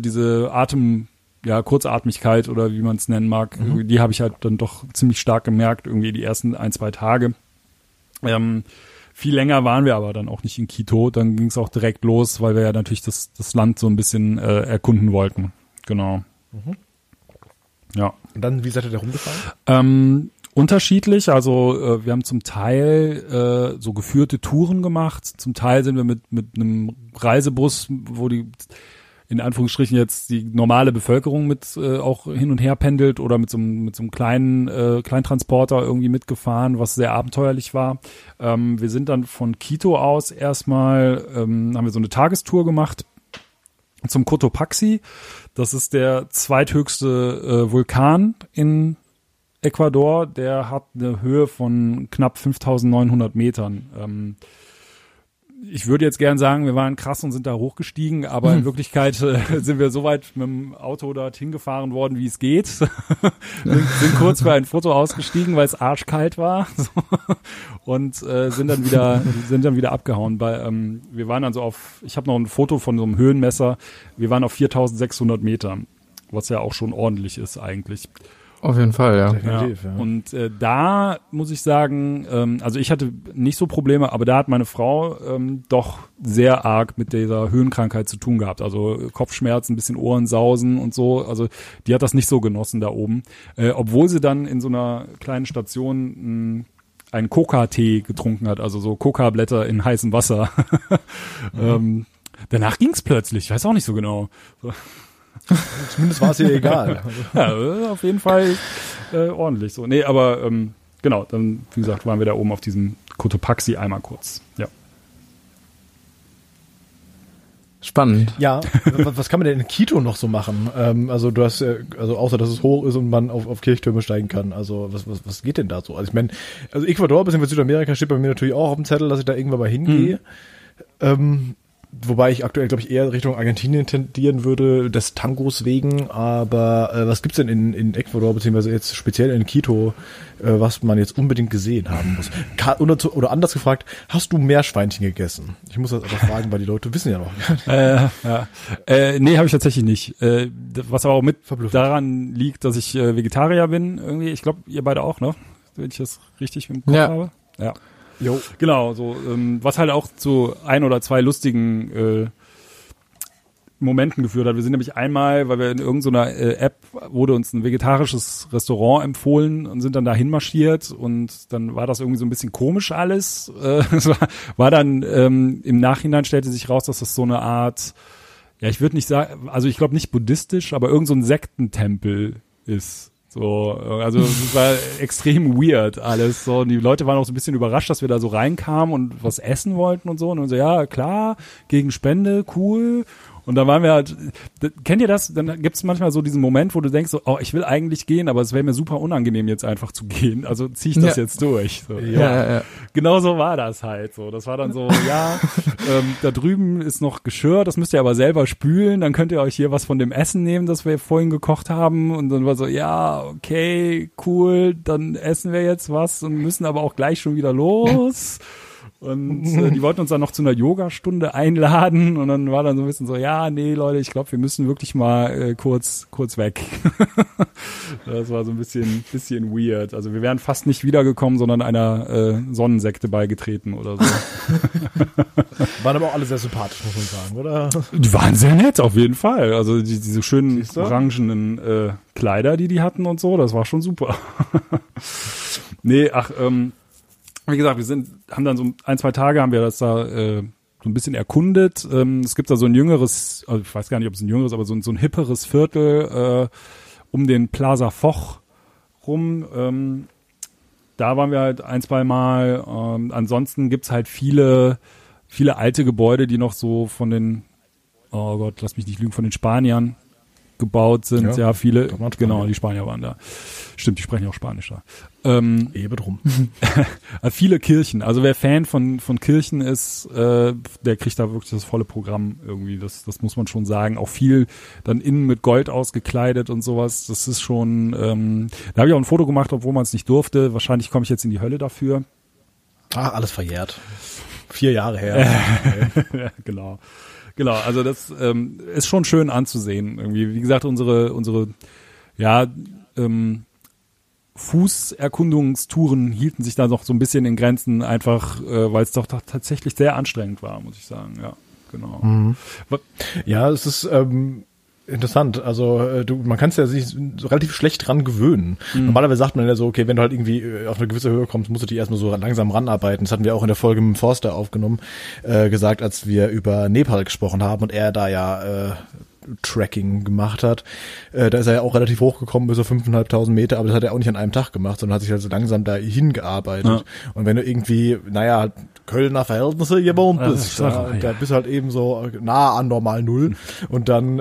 Kurzatmigkeit oder wie man es nennen mag, die habe ich halt dann doch ziemlich stark gemerkt, irgendwie die ersten 1-2 Tage. Viel länger waren wir aber dann auch nicht in Quito. Dann ging es auch direkt los, weil wir ja natürlich das Land so ein bisschen erkunden wollten. Genau. Mhm. Ja. Und dann, wie seid ihr da rumgefahren? Unterschiedlich. Also wir haben zum Teil so geführte Touren gemacht. Zum Teil sind wir mit einem Reisebus, wo die in Anführungsstrichen jetzt die normale Bevölkerung mit auch hin und her pendelt oder mit so einem kleinen Kleintransporter irgendwie mitgefahren, was sehr abenteuerlich war. Wir sind dann von Quito aus erstmal, haben wir so eine Tagestour gemacht zum Cotopaxi. Das ist der zweithöchste Vulkan in Ecuador. Der hat eine Höhe von knapp 5.900 Metern. Ich würde jetzt gern sagen, wir waren krass und sind da hochgestiegen, aber in Wirklichkeit sind wir so weit mit dem Auto dorthin gefahren worden, wie es geht. sind kurz für ein Foto ausgestiegen, weil es arschkalt war. Und sind dann wieder abgehauen. Wir waren dann so auf, ich habe noch ein Foto von so einem Höhenmesser. Wir waren auf 4.600 Metern, was ja auch schon ordentlich ist eigentlich. Auf jeden Fall, ja. Definitiv, ja. Und da muss ich sagen, also ich hatte nicht so Probleme, aber da hat meine Frau doch sehr arg mit dieser Höhenkrankheit zu tun gehabt. Also Kopfschmerzen, ein bisschen Ohrensausen und so. Also die hat das nicht so genossen da oben. Obwohl sie dann in so einer kleinen Station einen Coca-Tee getrunken hat, also so Coca-Blätter in heißem Wasser. Danach ging's plötzlich, ich weiß auch nicht so genau. So. Zumindest war es ihr egal. Ja, auf jeden Fall ordentlich so. Nee, aber genau, dann, wie gesagt, waren wir da oben auf diesem Cotopaxi einmal kurz. Ja. Spannend. Ja, was kann man denn in Quito noch so machen? Also du hast, also außer dass es hoch ist und man auf Kirchtürme steigen kann. Also was geht denn da so? Also ich meine, also Ecuador bzw. Südamerika steht bei mir natürlich auch auf dem Zettel, dass ich da irgendwann mal hingehe. Wobei ich aktuell, glaube ich, eher Richtung Argentinien tendieren würde, des Tangos wegen. Aber was gibt's denn in Ecuador, beziehungsweise jetzt speziell in Quito, was man jetzt unbedingt gesehen haben muss? Oder anders gefragt, hast du Meerschweinchen gegessen? Ich muss das aber fragen, weil die Leute wissen ja noch. Ja. Nee, habe ich tatsächlich nicht. Was aber auch mit daran liegt, dass ich Vegetarier bin. Irgendwie, ich glaube, ihr beide auch, ne? Wenn ich das richtig im Kopf habe. Ja. Jo. Genau, so, was halt auch zu 1 oder 2 lustigen Momenten geführt hat. Wir sind nämlich einmal, weil wir in irgendeiner App wurde uns ein vegetarisches Restaurant empfohlen und sind dann dahin marschiert und dann war das irgendwie so ein bisschen komisch alles. War dann im Nachhinein stellte sich raus, dass das so eine Art, ja, ich würde nicht sagen, also ich glaube nicht buddhistisch, aber irgend so ein Sektentempel ist. So, also es war extrem weird alles. So, und die Leute waren auch so ein bisschen überrascht, dass wir da so reinkamen und was essen wollten und so. Und so, ja, klar, gegen Spende, cool. Und dann waren wir halt, kennt ihr das? Dann gibt's manchmal so diesen Moment, wo du denkst, so, oh, ich will eigentlich gehen, aber es wäre mir super unangenehm, jetzt einfach zu gehen. Also zieh ich das jetzt durch. So, ja. Genau so war das halt. So, das war dann so, ja, da drüben ist noch Geschirr, das müsst ihr aber selber spülen. Dann könnt ihr euch hier was von dem Essen nehmen, das wir vorhin gekocht haben. Und dann war so, ja, okay, cool, dann essen wir jetzt was und müssen aber auch gleich schon wieder los. Und die wollten uns dann noch zu einer Yoga-Stunde einladen und dann war dann so ein bisschen so, ja, nee, Leute, ich glaube, wir müssen wirklich mal kurz weg. Das war so ein bisschen weird. Also wir wären fast nicht wiedergekommen, sondern einer Sonnensekte beigetreten oder so. Waren aber auch alle sehr sympathisch, muss man sagen, oder? Die waren sehr nett, auf jeden Fall. Also diese schönen orangenen Kleider, die hatten und so, das war schon super. Nee, Wie gesagt, wir haben dann so ein, zwei Tage haben wir das da so ein bisschen erkundet. Es gibt da so ein jüngeres, also ich weiß gar nicht, ob es ein jüngeres, aber so ein hipperes Viertel um den Plaza Foch rum. Da waren wir halt ein, zwei Mal. Ansonsten gibt's halt viele alte Gebäude, die noch so von den, oh Gott, lass mich nicht lügen, von den Spaniern gebaut sind. Ja, viele, genau, die Spanier waren da. Stimmt, die sprechen auch Spanisch da. Eben drum. Viele Kirchen. Also wer Fan von Kirchen ist, der kriegt da wirklich das volle Programm irgendwie. Das muss man schon sagen. Auch viel dann innen mit Gold ausgekleidet und sowas. Das ist schon, da habe ich auch ein Foto gemacht, obwohl man es nicht durfte. Wahrscheinlich komme ich jetzt in die Hölle dafür. Ah, alles verjährt. 4 Jahre her. Ja, genau. Genau, also das ist schon schön anzusehen. Irgendwie, wie gesagt, unsere ja, Fußerkundungstouren hielten sich da noch so ein bisschen in Grenzen, einfach weil es doch tatsächlich sehr anstrengend war, muss ich sagen. Ja, genau. Mhm. Ja, es ist interessant. Also man kann es ja sich relativ schlecht dran gewöhnen. Mhm. Normalerweise sagt man ja so, okay, wenn du halt irgendwie auf eine gewisse Höhe kommst, musst du dich erstmal so langsam ranarbeiten. Das hatten wir auch in der Folge mit Forster aufgenommen, gesagt, als wir über Nepal gesprochen haben und er da ja Tracking gemacht hat. Da ist er ja auch relativ hochgekommen, bis auf 5.500 Meter, aber das hat er auch nicht an einem Tag gemacht, sondern hat sich halt so langsam da hingearbeitet. Ja. Und wenn du irgendwie, naja, Kölner Verhältnisse gewohnt bist, da bist du halt eben so nah an normal Null und dann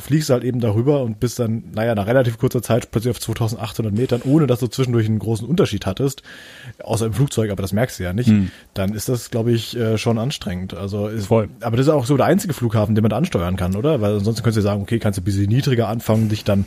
fliegst du halt eben darüber und bist dann, naja, nach relativ kurzer Zeit plötzlich auf 2.800 Metern, ohne dass du zwischendurch einen großen Unterschied hattest, außer im Flugzeug, aber das merkst du ja nicht, dann ist das, glaube ich, schon anstrengend. Also ist, voll. Aber das ist auch so der einzige Flughafen, den man da ansteuern kann, oder? Weil ansonsten könntest du sagen, okay, kannst du ein bisschen niedriger anfangen, dich dann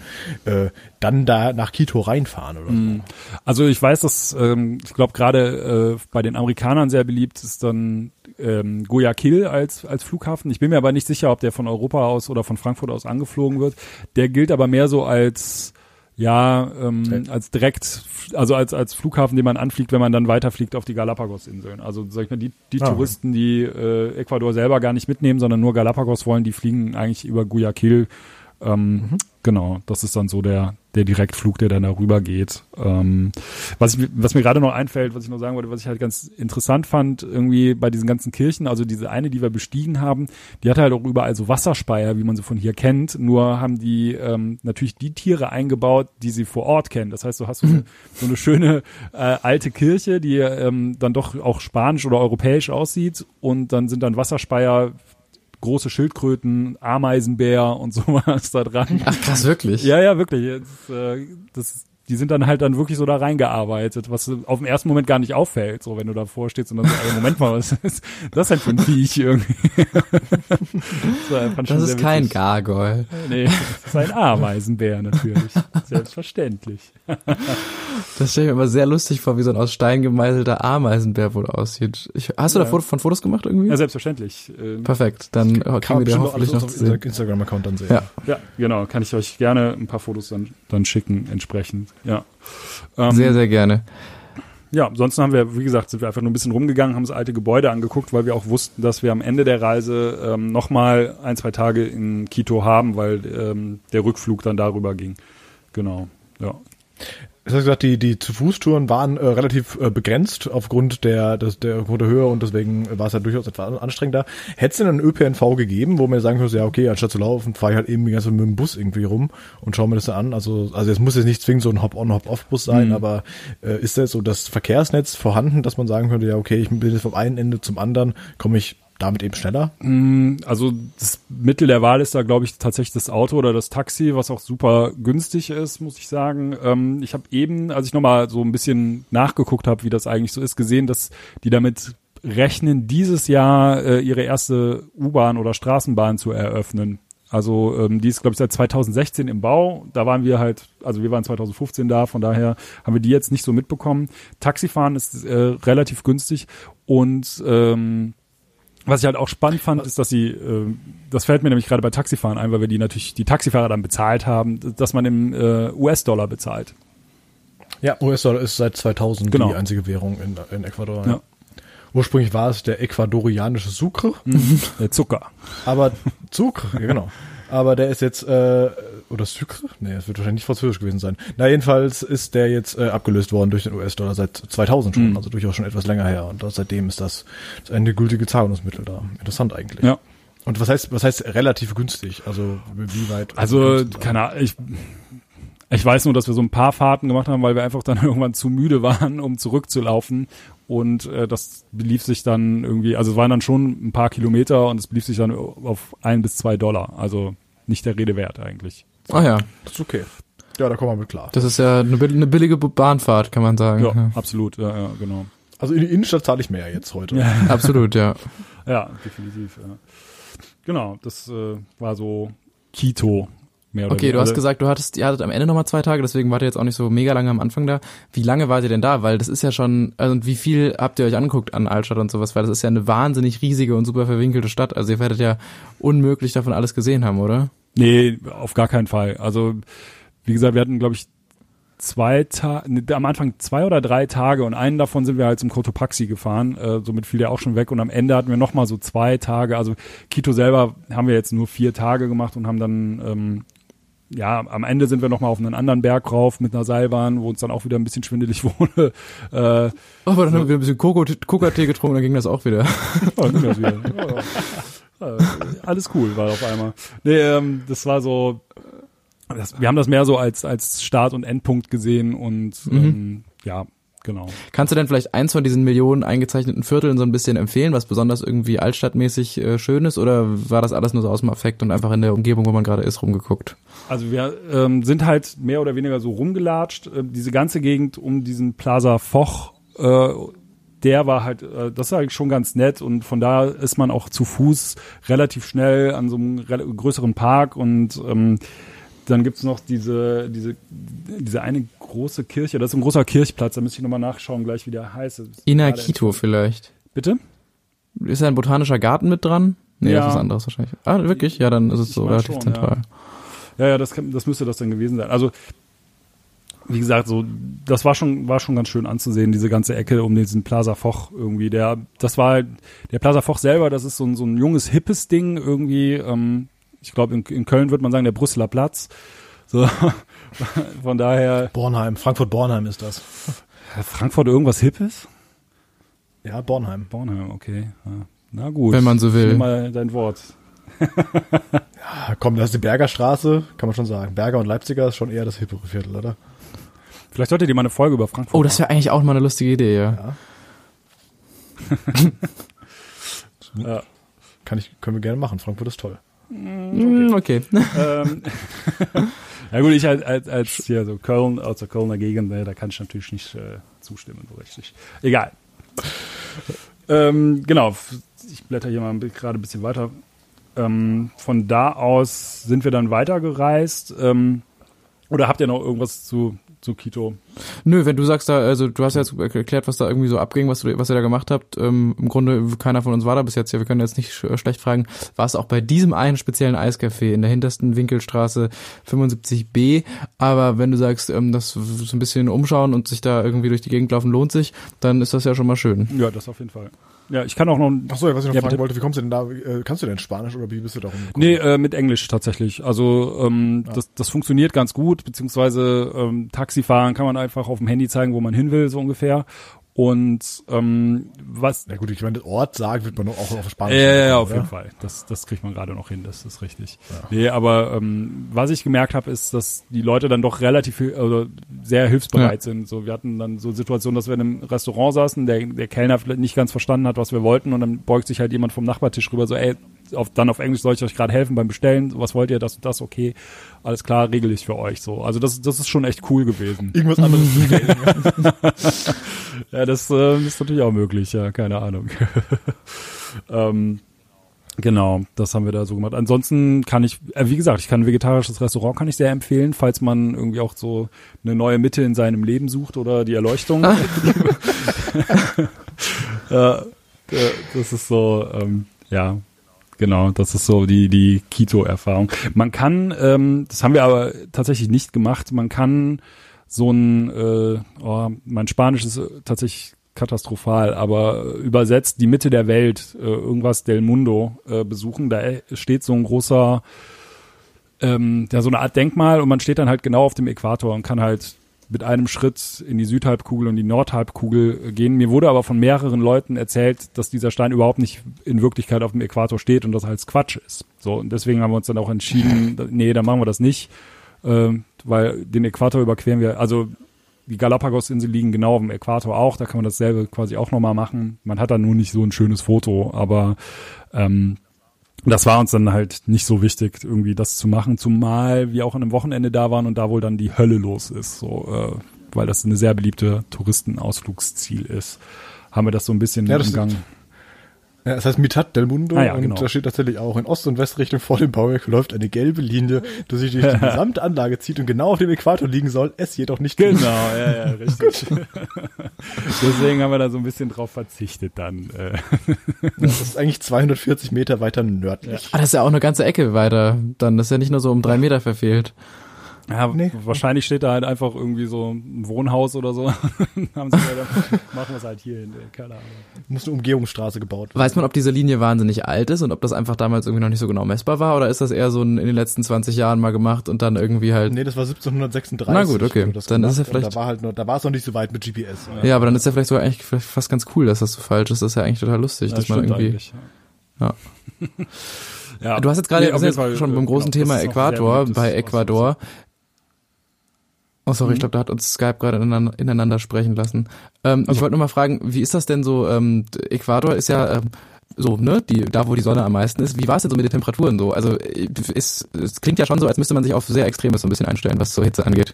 da nach Quito reinfahren oder so. Also ich weiß, dass ich glaube gerade bei den Amerikanern sehr beliebt ist dann Guayaquil als Flughafen. Ich bin mir aber nicht sicher, ob der von Europa aus oder von Frankfurt aus angeflogen wird. Der gilt aber mehr so als als direkt, also als Flughafen, den man anfliegt, wenn man dann weiterfliegt auf die Galapagos-Inseln. Also sag ich mal, die Touristen, die Ecuador selber gar nicht mitnehmen, sondern nur Galapagos wollen, die fliegen eigentlich über Guayaquil. Genau, das ist dann so der Direktflug, der dann darüber geht. Was mir gerade noch einfällt, was ich noch sagen wollte, was ich halt ganz interessant fand, irgendwie bei diesen ganzen Kirchen, also diese eine, die wir bestiegen haben, die hatte halt auch überall so Wasserspeier, wie man sie von hier kennt, nur haben die natürlich die Tiere eingebaut, die sie vor Ort kennen. Das heißt, du hast so eine schöne alte Kirche, die dann doch auch spanisch oder europäisch aussieht und dann sind dann Wasserspeier, große Schildkröten, Ameisenbär und sowas da dran. Ach krass, wirklich? Ja, wirklich. Jetzt, die sind dann wirklich so da reingearbeitet, was auf den ersten Moment gar nicht auffällt, so wenn du davor stehst und dann so, Moment mal, was ist das denn für ein Viech irgendwie? Das ist kein Gargoyle. Nee, das ist ein Ameisenbär natürlich. Selbstverständlich. Das stelle ich mir immer sehr lustig vor, wie so ein aus Stein gemeißelter Ameisenbär wohl aussieht. Hast du da Fotos gemacht irgendwie? Ja, selbstverständlich. Perfekt, dann kann wir dir hoffentlich noch zu sehen. Instagram-Account dann sehen. Ja, genau, kann ich euch gerne ein paar Fotos dann schicken entsprechend. Ja. Sehr, sehr gerne. Ja, ansonsten haben wir, wie gesagt, sind wir einfach nur ein bisschen rumgegangen, haben das alte Gebäude angeguckt, weil wir auch wussten, dass wir am Ende der Reise nochmal 1-2 Tage in Quito haben, weil der Rückflug dann darüber ging. Genau, ja. Das heißt gesagt, die Zu-Fuß-Touren waren relativ begrenzt aufgrund der Höhe und deswegen war es ja halt durchaus etwas anstrengender. Hätte es denn einen ÖPNV gegeben, wo man sagen könnte, ja okay, anstatt zu laufen, fahre ich halt eben die ganze Zeit mit dem Bus irgendwie rum und schaue mir das an. Also es muss jetzt nicht zwingend so ein Hop-on, Hop-off-Bus sein, aber ist das so das Verkehrsnetz vorhanden, dass man sagen könnte, ja okay, ich bin jetzt vom einen Ende zum anderen, komme ich damit eben schneller? Also das Mittel der Wahl ist da, glaube ich, tatsächlich das Auto oder das Taxi, was auch super günstig ist, muss ich sagen. Ich habe eben, als ich nochmal so ein bisschen nachgeguckt habe, wie das eigentlich so ist, gesehen, dass die damit rechnen, dieses Jahr ihre erste U-Bahn oder Straßenbahn zu eröffnen. Also die ist, glaube ich, seit 2016 im Bau. Da waren wir halt, also wir waren 2015 da, von daher haben wir die jetzt nicht so mitbekommen. Taxifahren ist relativ günstig und was ich halt auch spannend fand, ist, dass sie, das fällt mir nämlich gerade bei Taxifahren ein, weil wir die natürlich, die Taxifahrer dann bezahlt haben, dass man im US-Dollar bezahlt. Ja, US-Dollar ist seit 2000 genau die einzige Währung in Ecuador. Ja. Ursprünglich war es der ecuadorianische Sucre. Der Zucker. Aber Zucre, ja, genau. Aber der ist jetzt Oder Sucre? Nee, es wird wahrscheinlich nicht französisch gewesen sein. Na, jedenfalls ist der jetzt abgelöst worden durch den US-Dollar seit 2000 schon, also durchaus schon etwas länger her. Und seitdem ist das eine gültige Zahlungsmittel da. Interessant eigentlich. Ja. Und was heißt relativ günstig? Also, wie weit? Also, keine Ahnung, ich weiß nur, dass wir so ein paar Fahrten gemacht haben, weil wir einfach dann irgendwann zu müde waren, um zurückzulaufen. Und das belief sich dann irgendwie, also es waren dann schon ein paar Kilometer und es belief sich dann auf $1 bis $2. Also nicht der Rede wert eigentlich. So. Ah ja. Das ist okay. Ja, da kommen wir mit klar. Das ist ja eine billige Bahnfahrt, kann man sagen. Ja, ja. Absolut. Ja, ja, genau. Also in die Innenstadt zahle ich mehr jetzt heute. Ja. Absolut, ja. Ja, definitiv. Ja. Genau, das war so Quito. Okay, du hast gesagt, ihr hattet am Ende nochmal 2 Tage, deswegen wart ihr jetzt auch nicht so mega lange am Anfang da. Wie lange wart ihr denn da? Weil das ist ja schon, also wie viel habt ihr euch angeguckt an Altstadt und sowas? Weil das ist ja eine wahnsinnig riesige und super verwinkelte Stadt. Also ihr werdet ja unmöglich davon alles gesehen haben, oder? Nee, auf gar keinen Fall. Also wie gesagt, wir hatten, glaube ich, am Anfang 2 oder 3 Tage und einen davon sind wir halt zum Cotopaxi gefahren, somit fiel der auch schon weg und am Ende hatten wir nochmal so 2 Tage, also Quito selber haben wir jetzt nur 4 Tage gemacht und haben dann, am Ende sind wir nochmal auf einen anderen Berg rauf mit einer Seilbahn, wo uns dann auch wieder ein bisschen schwindelig wurde. Aber dann haben wir ein bisschen Kokatee getrunken, dann ging das auch wieder. Ja, ging das wieder. Ja. Alles cool war auf einmal. Nee, das war so... wir haben das mehr so als Start und Endpunkt gesehen und genau. Kannst du denn vielleicht eins von diesen Millionen eingezeichneten Vierteln so ein bisschen empfehlen, was besonders irgendwie altstadtmäßig schön ist, oder war das alles nur so aus dem Affekt und einfach in der Umgebung, wo man gerade ist, rumgeguckt? Also wir sind halt mehr oder weniger so rumgelatscht. Diese ganze Gegend um diesen Plaza Foch, der war halt, das ist eigentlich schon ganz nett und von da ist man auch zu Fuß relativ schnell an so einem größeren Park und dann gibt's noch diese eine große Kirche. Das ist ein großer Kirchplatz. Da müsste ich nochmal nachschauen gleich, wie der heißt. Ina Quito vielleicht. Bitte? Ist da ein botanischer Garten mit dran? Nee, ja. Das ist was anderes wahrscheinlich. Ah, wirklich? Ja, dann ist es so relativ zentral. Ja, ja, das müsste das dann gewesen sein. Also, wie gesagt, so, das war schon ganz schön anzusehen, diese ganze Ecke um diesen Plaza Foch irgendwie. Der Plaza Foch selber, das ist so ein junges, hippes Ding irgendwie, ich glaube, in Köln würde man sagen, der Brüsseler Platz. So, von daher. Bornheim, Frankfurt-Bornheim ist das. Frankfurt irgendwas Hippes? Ja, Bornheim, okay. Na gut. Wenn man so will. Nimm mal dein Wort. Ja, komm, das ist die Bergerstraße, kann man schon sagen. Berger und Leipziger ist schon eher das hippere Viertel, oder? Vielleicht solltet ihr mal eine Folge über Frankfurt machen. Oh, das wäre eigentlich auch mal eine lustige Idee, ja. Ja. Können wir gerne machen. Frankfurt ist toll. Okay. Ja gut, ich als hier so Köln, aus der Kölner Gegend, da kann ich natürlich nicht zustimmen, so richtig. Egal. Genau, ich blätter hier mal gerade ein bisschen weiter. Von da aus sind wir dann weitergereist. Oder habt ihr noch irgendwas zu Quito? Nö, wenn du sagst, da, also du hast ja jetzt erklärt, was da irgendwie so abging, was ihr da gemacht habt. Im Grunde, keiner von uns war da bis jetzt. Ja, wir können jetzt nicht schlecht fragen. War es auch bei diesem einen speziellen Eiscafé in der hintersten Winkelstraße 75b? Aber wenn du sagst, das so ein bisschen umschauen und sich da irgendwie durch die Gegend laufen lohnt sich, dann ist das ja schon mal schön. Ja, das auf jeden Fall. Ja, ich kann auch noch... Achso, was ich noch fragen wollte, wie kommst du denn da, kannst du denn Spanisch oder wie bist du da rumgekommen? Nee, mit Englisch tatsächlich. Also das funktioniert ganz gut, beziehungsweise Taxifahren kann man einfach auf dem Handy zeigen, wo man hin will, so ungefähr. Und was... Na gut, ich meine, Ort sagen wird man auch auf Spanisch. Ja, auf jeden Fall. Das kriegt man gerade noch hin, das ist richtig. Ja. Nee, aber was ich gemerkt habe, ist, dass die Leute dann doch relativ sehr hilfsbereit sind. So, wir hatten dann so Situationen, dass wir in einem Restaurant saßen, der Kellner vielleicht nicht ganz verstanden hat, was wir wollten und dann beugt sich halt jemand vom Nachbartisch rüber, so auf Englisch, soll ich euch gerade helfen beim Bestellen? Was wollt ihr? Das und das? Okay, alles klar, regel ich für euch so. Also das ist schon echt cool gewesen. Irgendwas anderes bestellen. Ja, das ist natürlich auch möglich, ja, keine Ahnung. Genau, das haben wir da so gemacht. Ansonsten kann ich, wie gesagt, ein vegetarisches Restaurant kann ich sehr empfehlen, falls man irgendwie auch so eine neue Mitte in seinem Leben sucht oder die Erleuchtung. Das ist so, ja. Genau, das ist so die Quito-Erfahrung. Man kann, das haben wir aber tatsächlich nicht gemacht, man kann so ein, mein Spanisch ist tatsächlich katastrophal, aber übersetzt die Mitte der Welt, irgendwas del Mundo besuchen. Da steht so ein großer ja, so eine Art Denkmal, und man steht dann halt genau auf dem Äquator und kann halt mit einem Schritt in die Südhalbkugel und die Nordhalbkugel gehen. Mir wurde aber von mehreren Leuten erzählt, dass dieser Stein überhaupt nicht in Wirklichkeit auf dem Äquator steht und das halt Quatsch ist. So, und deswegen haben wir uns dann auch entschieden, nee, dann machen wir das nicht, weil den Äquator überqueren wir, also die Galapagos-Inseln liegen genau auf dem Äquator auch, da kann man dasselbe quasi auch nochmal machen. Man hat da nur nicht so ein schönes Foto, aber das war uns dann halt nicht so wichtig, irgendwie das zu machen, zumal wir auch an einem Wochenende da waren und da wohl dann die Hölle los ist, so, weil das eine sehr beliebte Touristenausflugsziel ist. Haben wir das so ein bisschen im Gang. Ja, es heißt Mitad del Mundo, ja, und genau. Da steht tatsächlich auch, in Ost- und Westrichtung vor dem Bauwerk läuft eine gelbe Linie, die sich durch die gesamte Anlage zieht und genau auf dem Äquator liegen soll, es jedoch nicht tut. Genau, ja, richtig. Deswegen haben wir da so ein bisschen drauf verzichtet dann. Das ist eigentlich 240 Meter weiter nördlich. Ja. Ah, das ist ja auch eine ganze Ecke weiter, dann ist ja nicht nur so um 3 Meter verfehlt. Ja, nee. Wahrscheinlich steht da halt einfach irgendwie so ein Wohnhaus oder so. Haben sie machen wir es halt hier in der Keller. Muss eine Umgehungsstraße gebaut werden. Weiß man, ob diese Linie wahnsinnig alt ist und ob das einfach damals irgendwie noch nicht so genau messbar war, oder ist das eher so ein in den letzten 20 Jahren mal gemacht und dann irgendwie halt... Nee, das war 1736. Na gut, okay. Dann ist es ja vielleicht... Da war es noch nicht so weit mit GPS. Ja, aber dann ist ja vielleicht sogar eigentlich fast ganz cool, dass das so falsch ist. Das ist ja eigentlich total lustig, ja, dass man irgendwie... Ja. Ja. Du hast jetzt gerade schon beim großen Thema Äquator, bei Ecuador... Oh, sorry, ich glaube, da hat uns Skype gerade ineinander sprechen lassen. Ich wollte nur mal fragen, wie ist das denn so? Äquator ist ja so, ne, da, wo die Sonne am meisten ist. Wie war es denn so mit den Temperaturen so? Also es klingt ja schon so, als müsste man sich auf sehr Extremes so ein bisschen einstellen, was zur Hitze angeht.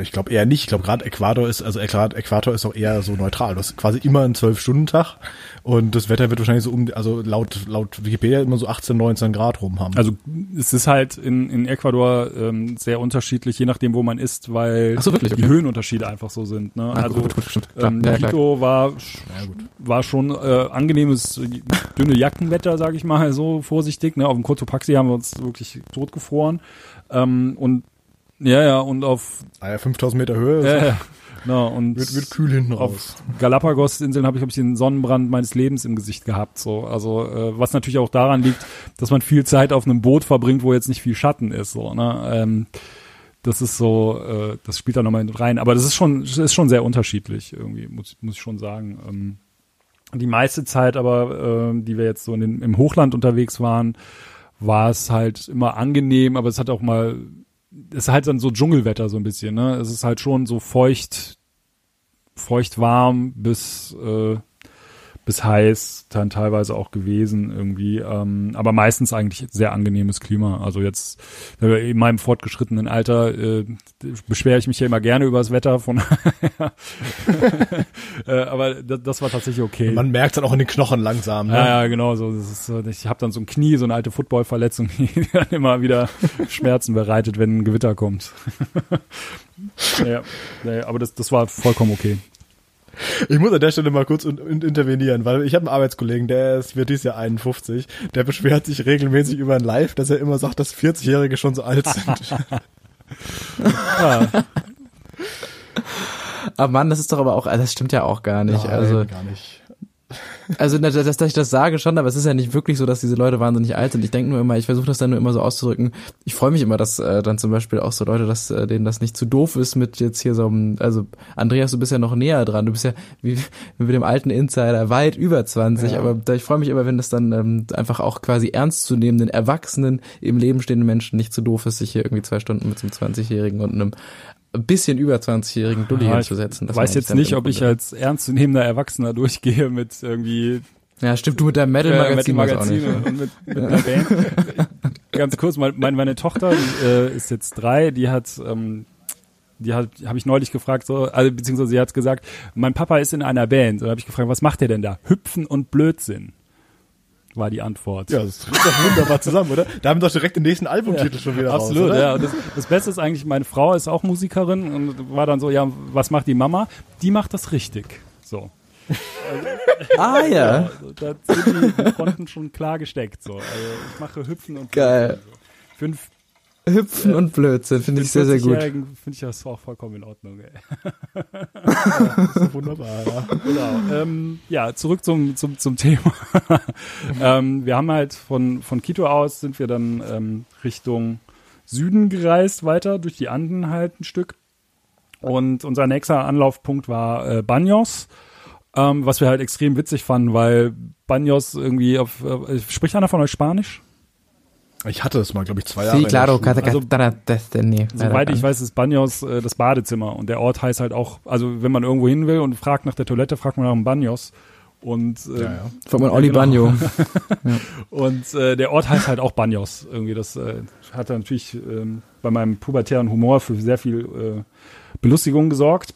Ich glaube eher nicht. Ich glaube, gerade Äquator ist, auch eher so neutral. Du hast quasi immer einen 12-Stunden-Tag und das Wetter wird wahrscheinlich so laut Wikipedia immer so 18, 19 Grad rum haben. Also es ist halt in Ecuador sehr unterschiedlich, je nachdem, wo man ist, weil die Höhenunterschiede einfach so sind. Ne? Na, also gut. Quito war schon angenehmes, dünne Jackenwetter, sage ich mal, so vorsichtig. Ne? Auf dem Cotopaxi haben wir uns wirklich totgefroren und und auf 5000 Meter Höhe. Ja. No, und wird kühl hinten raus. Auf Galapagos-Inseln habe ich, den Sonnenbrand meines Lebens im Gesicht gehabt. So, also was natürlich auch daran liegt, dass man viel Zeit auf einem Boot verbringt, wo jetzt nicht viel Schatten ist. So, ne? Das ist so, das spielt da nochmal rein. Aber das ist schon sehr unterschiedlich irgendwie, muss ich schon sagen. Die meiste Zeit, aber die wir jetzt so im Hochland unterwegs waren, war es halt immer angenehm, aber es hat auch mal es ist halt dann so Dschungelwetter so ein bisschen, ne? Es ist halt schon so feucht warm bis heiß dann teilweise auch gewesen irgendwie, aber meistens eigentlich sehr angenehmes Klima. Also jetzt in meinem fortgeschrittenen Alter beschwere ich mich ja immer gerne über das Wetter von aber das war tatsächlich okay. Man merkt dann auch in den Knochen langsam, ne? Ja, genau so. Ich habe dann so ein Knie, so eine alte Footballverletzung, die dann immer wieder Schmerzen bereitet, wenn ein Gewitter kommt. Ja, aber das war vollkommen okay. Ich muss an der Stelle mal kurz intervenieren, weil ich habe einen Arbeitskollegen, wird dieses Jahr 51, der beschwert sich regelmäßig über ein Live, dass er immer sagt, dass 40-Jährige schon so alt sind. Aber Mann, das ist doch aber auch, das stimmt ja auch gar nicht. Nein, also gar nicht. Also, dass ich das sage schon, aber es ist ja nicht wirklich so, dass diese Leute wahnsinnig alt sind. Ich denke nur immer, ich versuche das dann nur immer so auszudrücken. Ich freue mich immer, dass dann zum Beispiel auch so Leute, dass denen das nicht zu doof ist mit jetzt hier so einem, also Andreas, du bist ja noch näher dran. Du bist ja wie mit dem alten Insider weit über 20, ja. Aber ich freue mich immer, wenn das dann einfach auch quasi ernstzunehmenden, erwachsenen, im Leben stehenden Menschen nicht zu doof ist, sich hier irgendwie 2 Stunden mit so einem 20-Jährigen und einem bisschen über 20-jährigen Dulli hinzusetzen. Ich weiß jetzt nicht, ob ich als ernstzunehmender Erwachsener durchgehe mit irgendwie... Ja, stimmt, du mit deinem Metal-Magazin auch nicht. Und mit einer Band. Ganz kurz, meine Tochter ist jetzt 3, habe ich neulich gefragt, beziehungsweise sie hat gesagt, mein Papa ist in einer Band. Und da habe ich gefragt, was macht der denn da? Hüpfen und Blödsinn. War die Antwort. Ja, das trifft doch wunderbar zusammen, oder? Da haben wir doch direkt den nächsten Albumtitel schon wieder raus, absolut, oder? Ja. Und das Beste ist eigentlich, meine Frau ist auch Musikerin und war dann so, ja, was macht die Mama? Die macht das richtig. So. Ja. Also, da sind die Fronten schon klar gesteckt. So. Also, ich mache Hüpfen und... Geil. So. 5 Hüpfen und Blödsinn, finde ich sehr, sehr gut. Finde ich das auch vollkommen in Ordnung, ey. Das ist wunderbar, ja. Genau. Ja, zurück zum Thema. Wir haben halt von Quito aus sind wir dann Richtung Süden gereist, weiter durch die Anden halt ein Stück. Und unser nächster Anlaufpunkt war Baños. Was wir halt extrem witzig fanden, weil Baños irgendwie spricht einer von euch Spanisch? Ich hatte es mal, glaube ich, 2 Jahre. Sí, claro, also, soweit ich weiß, ist Baños das Badezimmer und der Ort heißt halt auch, also wenn man irgendwo hin will und fragt nach der Toilette, fragt man nach dem Baños und fragt man Oli Baño. Ja. Und der Ort heißt halt auch Baños irgendwie, das hat natürlich bei meinem pubertären Humor für sehr viel Belustigung gesorgt.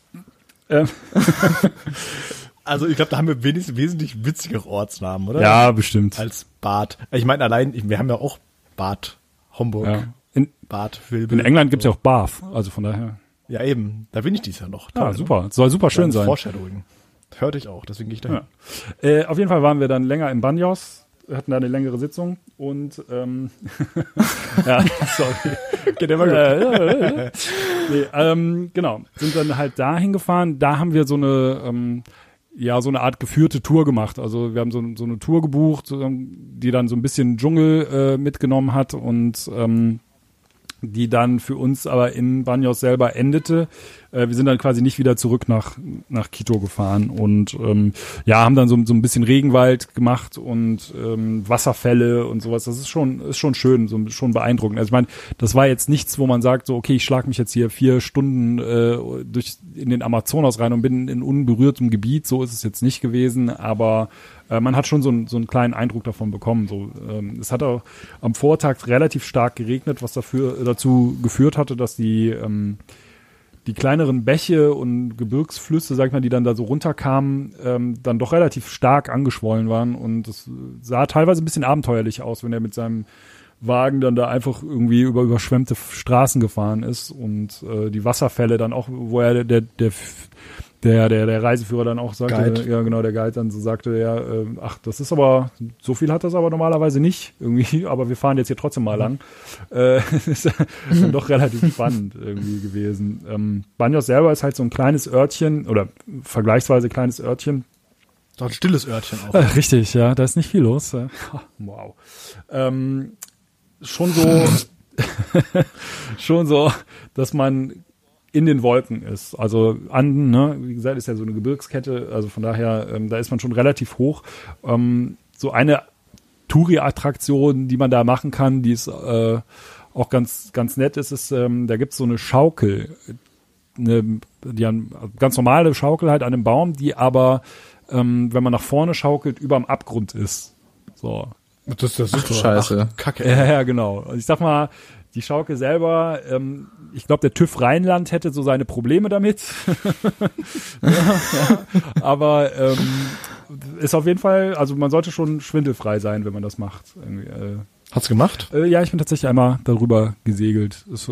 Also ich glaube, da haben wir wenigstens wesentlich witzigere Ortsnamen, oder? Ja, bestimmt. Als Bad. Ich meine, allein, wir haben ja auch Bad Homburg. Ja. Bad Vilbel. In England gibt es ja auch Bath, also von daher. Ja, eben. Da bin ich dies Jahr noch. Toll, ja, super. Ne? Soll super schön sein. Foreshadowing. Hörte ich auch, deswegen gehe ich dahin. Ja. Auf jeden Fall waren wir dann länger in Baños, hatten da eine längere Sitzung und ja, sorry. Geht immer gut. Genau. Sind dann halt da hingefahren. Da haben wir so eine Art geführte Tour gemacht. Also wir haben so eine Tour gebucht, die dann so ein bisschen Dschungel mitgenommen hat und die dann für uns aber in Baños selber endete. Wir sind dann quasi nicht wieder zurück nach Quito gefahren und haben dann so ein bisschen Regenwald gemacht und Wasserfälle und sowas. Das ist schon schön, schon beeindruckend. Also ich meine, das war jetzt nichts, wo man sagt, so okay, ich schlage mich jetzt hier 4 Stunden in den Amazonas rein und bin in unberührtem Gebiet. So ist es jetzt nicht gewesen, aber man hat schon so einen kleinen Eindruck davon bekommen. So, es hat auch am Vortag relativ stark geregnet, was dazu geführt hatte, dass die kleineren Bäche und Gebirgsflüsse, sag ich mal, die dann da so runterkamen, dann doch relativ stark angeschwollen waren. Und es sah teilweise ein bisschen abenteuerlich aus, wenn er mit seinem Wagen dann da einfach irgendwie über überschwemmte Straßen gefahren ist. Und die Wasserfälle dann auch, wo er der Reiseführer dann auch sagte, Guide. Ja genau, der Guide dann so sagte, ja, ach, das ist aber, so viel hat das aber normalerweise nicht irgendwie, aber wir fahren jetzt hier trotzdem mal lang. Ist dann doch relativ spannend irgendwie gewesen. Baños selber ist halt so ein kleines Örtchen oder vergleichsweise kleines Örtchen. Doch ein stilles Örtchen auch. Richtig, ja, da ist nicht viel los. Wow. Schon so, dass man in den Wolken ist. Also Anden, ne? Wie gesagt, ist ja so eine Gebirgskette, also von daher, da ist man schon relativ hoch. So eine Touri-Attraktion, die man da machen kann, die ist auch ganz, ganz nett, da gibt es so eine Schaukel, die eine ganz normale Schaukel halt an einem Baum, die aber, wenn man nach vorne schaukelt, überm Abgrund ist. So. Das ist ja super. Ach, scheiße. Ach, Kacke. Ja, genau. Also ich sag mal, die Schaukel selber, ich glaube, der TÜV Rheinland hätte so seine Probleme damit. ja. Aber ist auf jeden Fall, also man sollte schon schwindelfrei sein, wenn man das macht. Hat's gemacht? Ja, ich bin tatsächlich einmal darüber gesegelt. Ist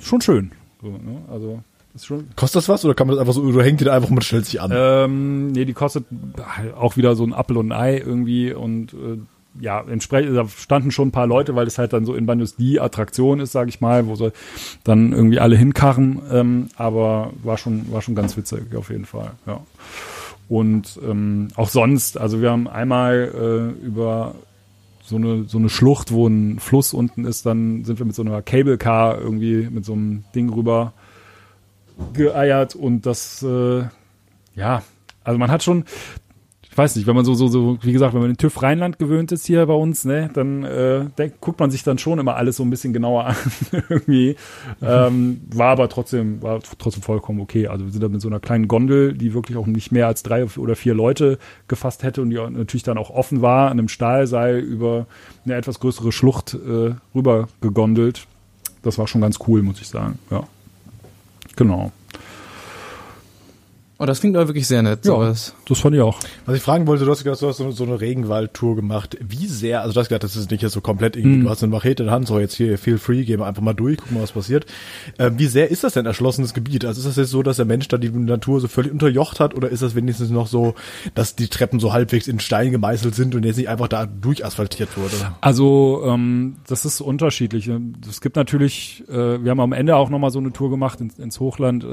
schon schön. So, ne? Also ist schon. Kostet das was oder kann man das einfach so, oder hängt die da einfach und stellt sich an? Nee, die kostet auch wieder so ein Apfel und ein Ei irgendwie und entsprechend, da standen schon ein paar Leute, weil es halt dann so in Baños die Attraktion ist, sage ich mal, wo sie dann irgendwie alle hinkarren, aber war schon ganz witzig auf jeden Fall, ja. Und auch sonst, also wir haben einmal über so eine Schlucht, wo ein Fluss unten ist, dann sind wir mit so einer Cable Car irgendwie mit so einem Ding rüber geeiert und das, also man hat schon, ich weiß nicht, wenn man so, wie gesagt, wenn man den TÜV Rheinland gewöhnt ist hier bei uns, ne, dann guckt man sich dann schon immer alles so ein bisschen genauer an irgendwie. War trotzdem vollkommen okay. Also wir sind da mit so einer kleinen Gondel, die wirklich auch nicht mehr als 3 oder 4 Leute gefasst hätte und die natürlich dann auch offen war, an einem Stahlseil über eine etwas größere Schlucht rüber gegondelt. Das war schon ganz cool, muss ich sagen. Ja, genau. Oh, das klingt aber wirklich sehr nett. Ja, sowas. Das fand ich auch. Was ich fragen wollte, du hast gedacht, du hast so eine Regenwaldtour gemacht. Wie sehr, also du hast gedacht, das ist nicht jetzt so komplett irgendwie, du hast eine Machete in der Hand, so jetzt hier, feel free, gehen wir einfach mal durch, gucken mal, was passiert. Wie sehr ist das denn erschlossenes Gebiet? Also ist das jetzt so, dass der Mensch da die Natur so völlig unterjocht hat, oder ist das wenigstens noch so, dass die Treppen so halbwegs in Stein gemeißelt sind und jetzt nicht einfach da durchasphaltiert wurde? Also das ist unterschiedlich. Es gibt natürlich, wir haben am Ende auch nochmal so eine Tour gemacht ins Hochland.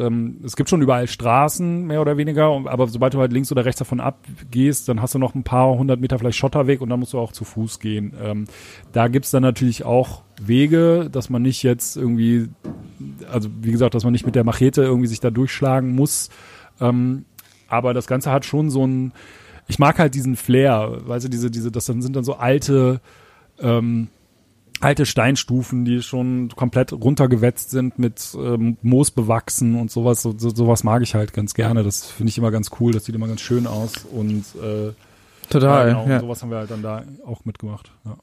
Es gibt schon überall Straßen, mehr oder weniger, aber sobald du halt links oder rechts davon abgehst, dann hast du noch ein paar hundert Meter vielleicht Schotterweg und dann musst du auch zu Fuß gehen. Da gibt's dann natürlich auch Wege, dass man nicht jetzt irgendwie, also wie gesagt, dass man nicht mit der Machete irgendwie sich da durchschlagen muss. Aber das Ganze hat schon so ein, ich mag halt diesen Flair, weißt du, diese, das sind dann so alte Steinstufen, die schon komplett runtergewetzt sind, mit Moos bewachsen und sowas. Sowas mag ich halt ganz gerne. Das finde ich immer ganz cool. Das sieht immer ganz schön aus. Und total. Genau, ja. Und sowas haben wir halt dann da auch mitgemacht. Ja.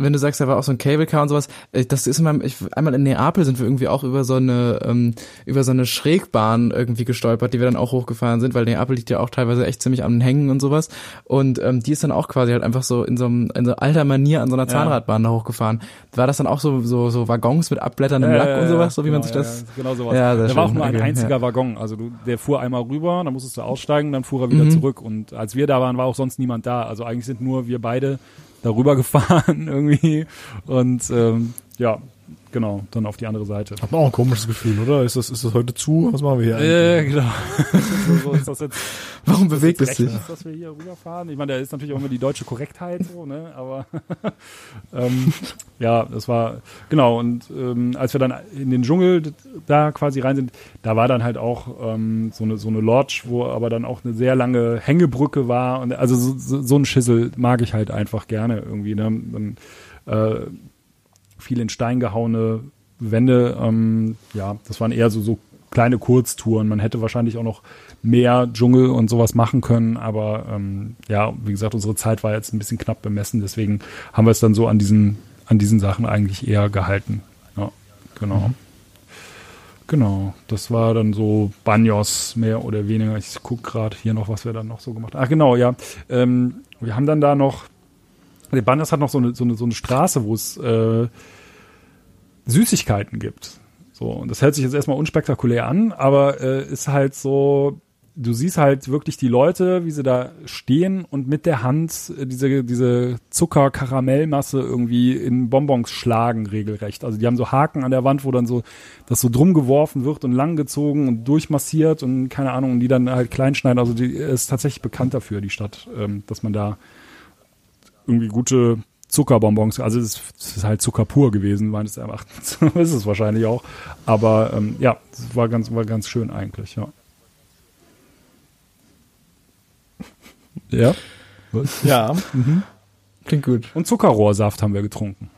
Wenn du sagst, da war auch so ein Cable Car und sowas, das ist einmal in Neapel sind wir irgendwie auch über so eine Schrägbahn irgendwie gestolpert, die wir dann auch hochgefahren sind, weil Neapel liegt ja auch teilweise echt ziemlich an den Hängen und sowas, und die ist dann auch quasi halt einfach so in so alter Manier an so einer Zahnradbahn da hochgefahren. War das dann auch so Waggons mit abblätterndem Lack und sowas, so wie genau, man sich das... Ja, genau sowas. Ja, da war auch nur ein einziger Waggon, also der fuhr einmal rüber, dann musstest du aussteigen, dann fuhr er wieder zurück, und als wir da waren, war auch sonst niemand da, also eigentlich sind nur wir beide darüber gefahren irgendwie und genau, dann auf die andere Seite. Hat man auch ein komisches Gefühl, oder? Ist das heute zu? Was machen wir hier eigentlich? Genau. So ist das jetzt, warum bewegt es sich? Dass wir hier rüberfahren? Ich meine, da ist natürlich auch immer die deutsche Korrektheit so, ne? Aber das war, genau, und als wir dann in den Dschungel da quasi rein sind, da war dann halt auch so eine Lodge, wo aber dann auch eine sehr lange Hängebrücke war, und also so ein Schissel mag ich halt einfach gerne irgendwie, ne? Dann viel in Stein gehauene Wände, das waren eher so kleine Kurztouren. Man hätte wahrscheinlich auch noch mehr Dschungel und sowas machen können, aber wie gesagt, unsere Zeit war jetzt ein bisschen knapp bemessen, deswegen haben wir es dann so an diesen Sachen eigentlich eher gehalten. Ja, genau. Mhm. Genau, das war dann so Baños mehr oder weniger. Ich gucke gerade hier noch, was wir dann noch so gemacht haben. Ach genau, ja. Wir haben dann da noch der Baños hat noch so eine Straße, wo es Süßigkeiten gibt. So, und das hält sich jetzt erstmal unspektakulär an, aber ist halt so, du siehst halt wirklich die Leute, wie sie da stehen und mit der Hand diese Zucker-Karamellmasse irgendwie in Bonbons schlagen regelrecht. Also die haben so Haken an der Wand, wo dann so das so drum geworfen wird und langgezogen und durchmassiert und keine Ahnung, und die dann halt klein schneiden. Also die ist tatsächlich bekannt dafür, die Stadt, dass man da irgendwie gute Zuckerbonbons, also es ist halt Zucker pur gewesen, meines Erachtens, ist es wahrscheinlich auch, aber es war ganz schön eigentlich, ja. Ja? Was? Ja. Mhm. Klingt gut. Und Zuckerrohrsaft haben wir getrunken.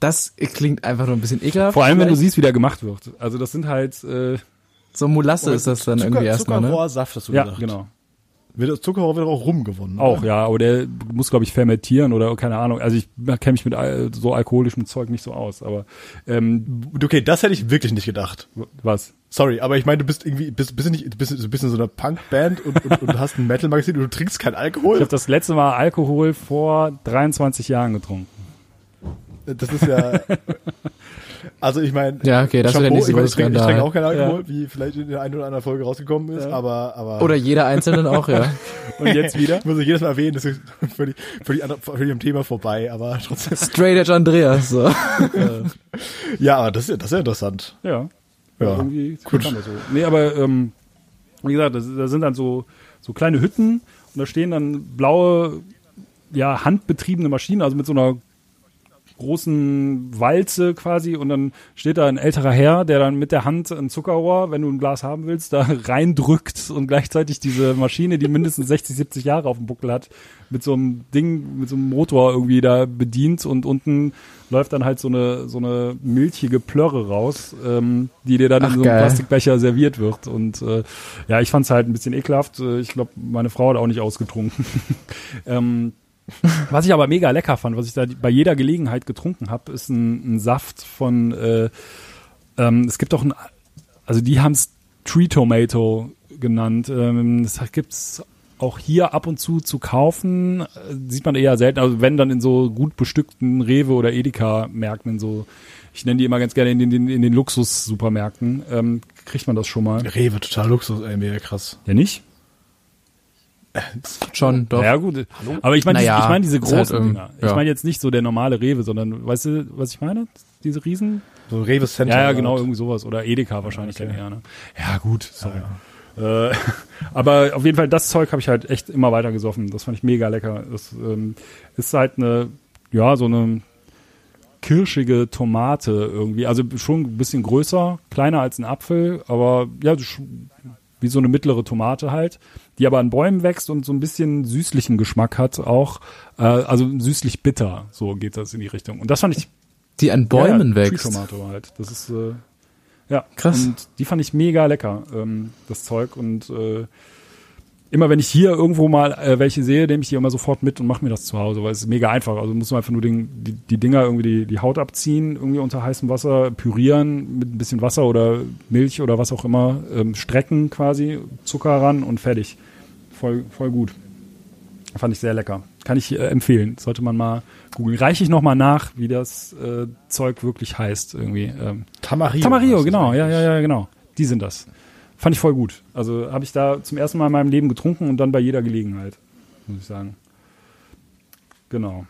Das klingt einfach nur ein bisschen ekelhaft. Vor allem, wenn du siehst, wie der gemacht wird. Also das sind halt so Molasse ist das dann irgendwie erstmal, ne? Zuckerrohrsaft hast du gesagt. Ja, genau. Das Zuckerrohr wird auch rumgewonnen. Auch, ja, aber der muss, glaube ich, fermentieren oder keine Ahnung. Also ich kenne mich mit so alkoholischem Zeug nicht so aus, aber okay, das hätte ich wirklich nicht gedacht. Was? Sorry, aber ich meine, du bist irgendwie bist in so einer Punkband und hast ein Metal-Magazin und du trinkst keinen Alkohol. Ich habe das letzte Mal Alkohol vor 23 Jahren getrunken. Das ist ja... Also ich meine, ja, okay, das Shampoo, ich trinke auch keinen Alkohol, wie vielleicht in der einen oder anderen Folge rausgekommen ist, aber oder jeder einzelnen auch, ja. Und jetzt wieder? Muss ich jedes Mal erwähnen, das ist völlig am Thema vorbei, aber trotzdem. Straight Edge Andreas. So. Ja, aber das ist ja interessant. Ja. Ja, irgendwie gut. So. Nee, aber wie gesagt, da sind dann so kleine Hütten und da stehen dann blaue, handbetriebene Maschinen, also mit so einer großen Walze quasi, und dann steht da ein älterer Herr, der dann mit der Hand ein Zuckerrohr, wenn du ein Glas haben willst, da reindrückt und gleichzeitig diese Maschine, die mindestens 60, 70 Jahre auf dem Buckel hat, mit so einem Ding, mit so einem Motor irgendwie da bedient, und unten läuft dann halt so eine milchige Plörre raus, die dir dann in so einem Plastikbecher serviert wird, und ich fand's halt ein bisschen ekelhaft. Ich glaube, meine Frau hat auch nicht ausgetrunken. Was ich aber mega lecker fand, was ich da bei jeder Gelegenheit getrunken habe, ist ein Saft von es gibt auch die haben es Tree Tomato genannt. Das gibt's auch hier ab und zu kaufen. Sieht man eher selten. Also wenn, dann in so gut bestückten Rewe- oder Edeka-Märkten, so, ich nenne die immer ganz gerne in den Luxus-Supermärkten, kriegt man das schon mal. Rewe, total Luxus, ey, mega krass. Ja, nicht? Schon, doch. Ja, naja, gut. Hallo? Aber ich meine, naja, ich meine diese großen halt, Dinger. Ja. Ich meine jetzt nicht so der normale Rewe, sondern, weißt du, was ich meine? Diese Riesen? So Rewe Center. Ja, genau, irgendwie sowas. Oder Edeka ja, wahrscheinlich dann eher, ne? Ja, gut. Sorry. Ja. Aber auf jeden Fall, das Zeug habe ich halt echt immer weiter gesoffen. Das fand ich mega lecker. Das ist halt so eine kirschige Tomate irgendwie. Also schon ein bisschen größer, kleiner als ein Apfel, aber ja, wie so eine mittlere Tomate halt, die aber an Bäumen wächst und so ein bisschen süßlichen Geschmack hat auch. Also süßlich bitter, so geht das in die Richtung. Und das fand ich... Die an Bäumen wächst? Tomate halt. Das ist... ja, krass. Und die fand ich mega lecker, das Zeug. Und immer wenn ich hier irgendwo mal welche sehe, nehme ich die immer sofort mit und mache mir das zu Hause, weil es ist mega einfach. Also musst du einfach nur die Dinger irgendwie die Haut abziehen, irgendwie unter heißem Wasser, pürieren mit ein bisschen Wasser oder Milch oder was auch immer, strecken quasi, Zucker ran und fertig. Voll gut. Fand ich sehr lecker. Kann ich empfehlen. Sollte man mal googeln. Reiche ich nochmal nach, wie das Zeug wirklich heißt irgendwie. Tamario. Tamario, genau. Ja, genau. Die sind das. Fand ich voll gut. Also habe ich da zum ersten Mal in meinem Leben getrunken und dann bei jeder Gelegenheit, muss ich sagen. Genau.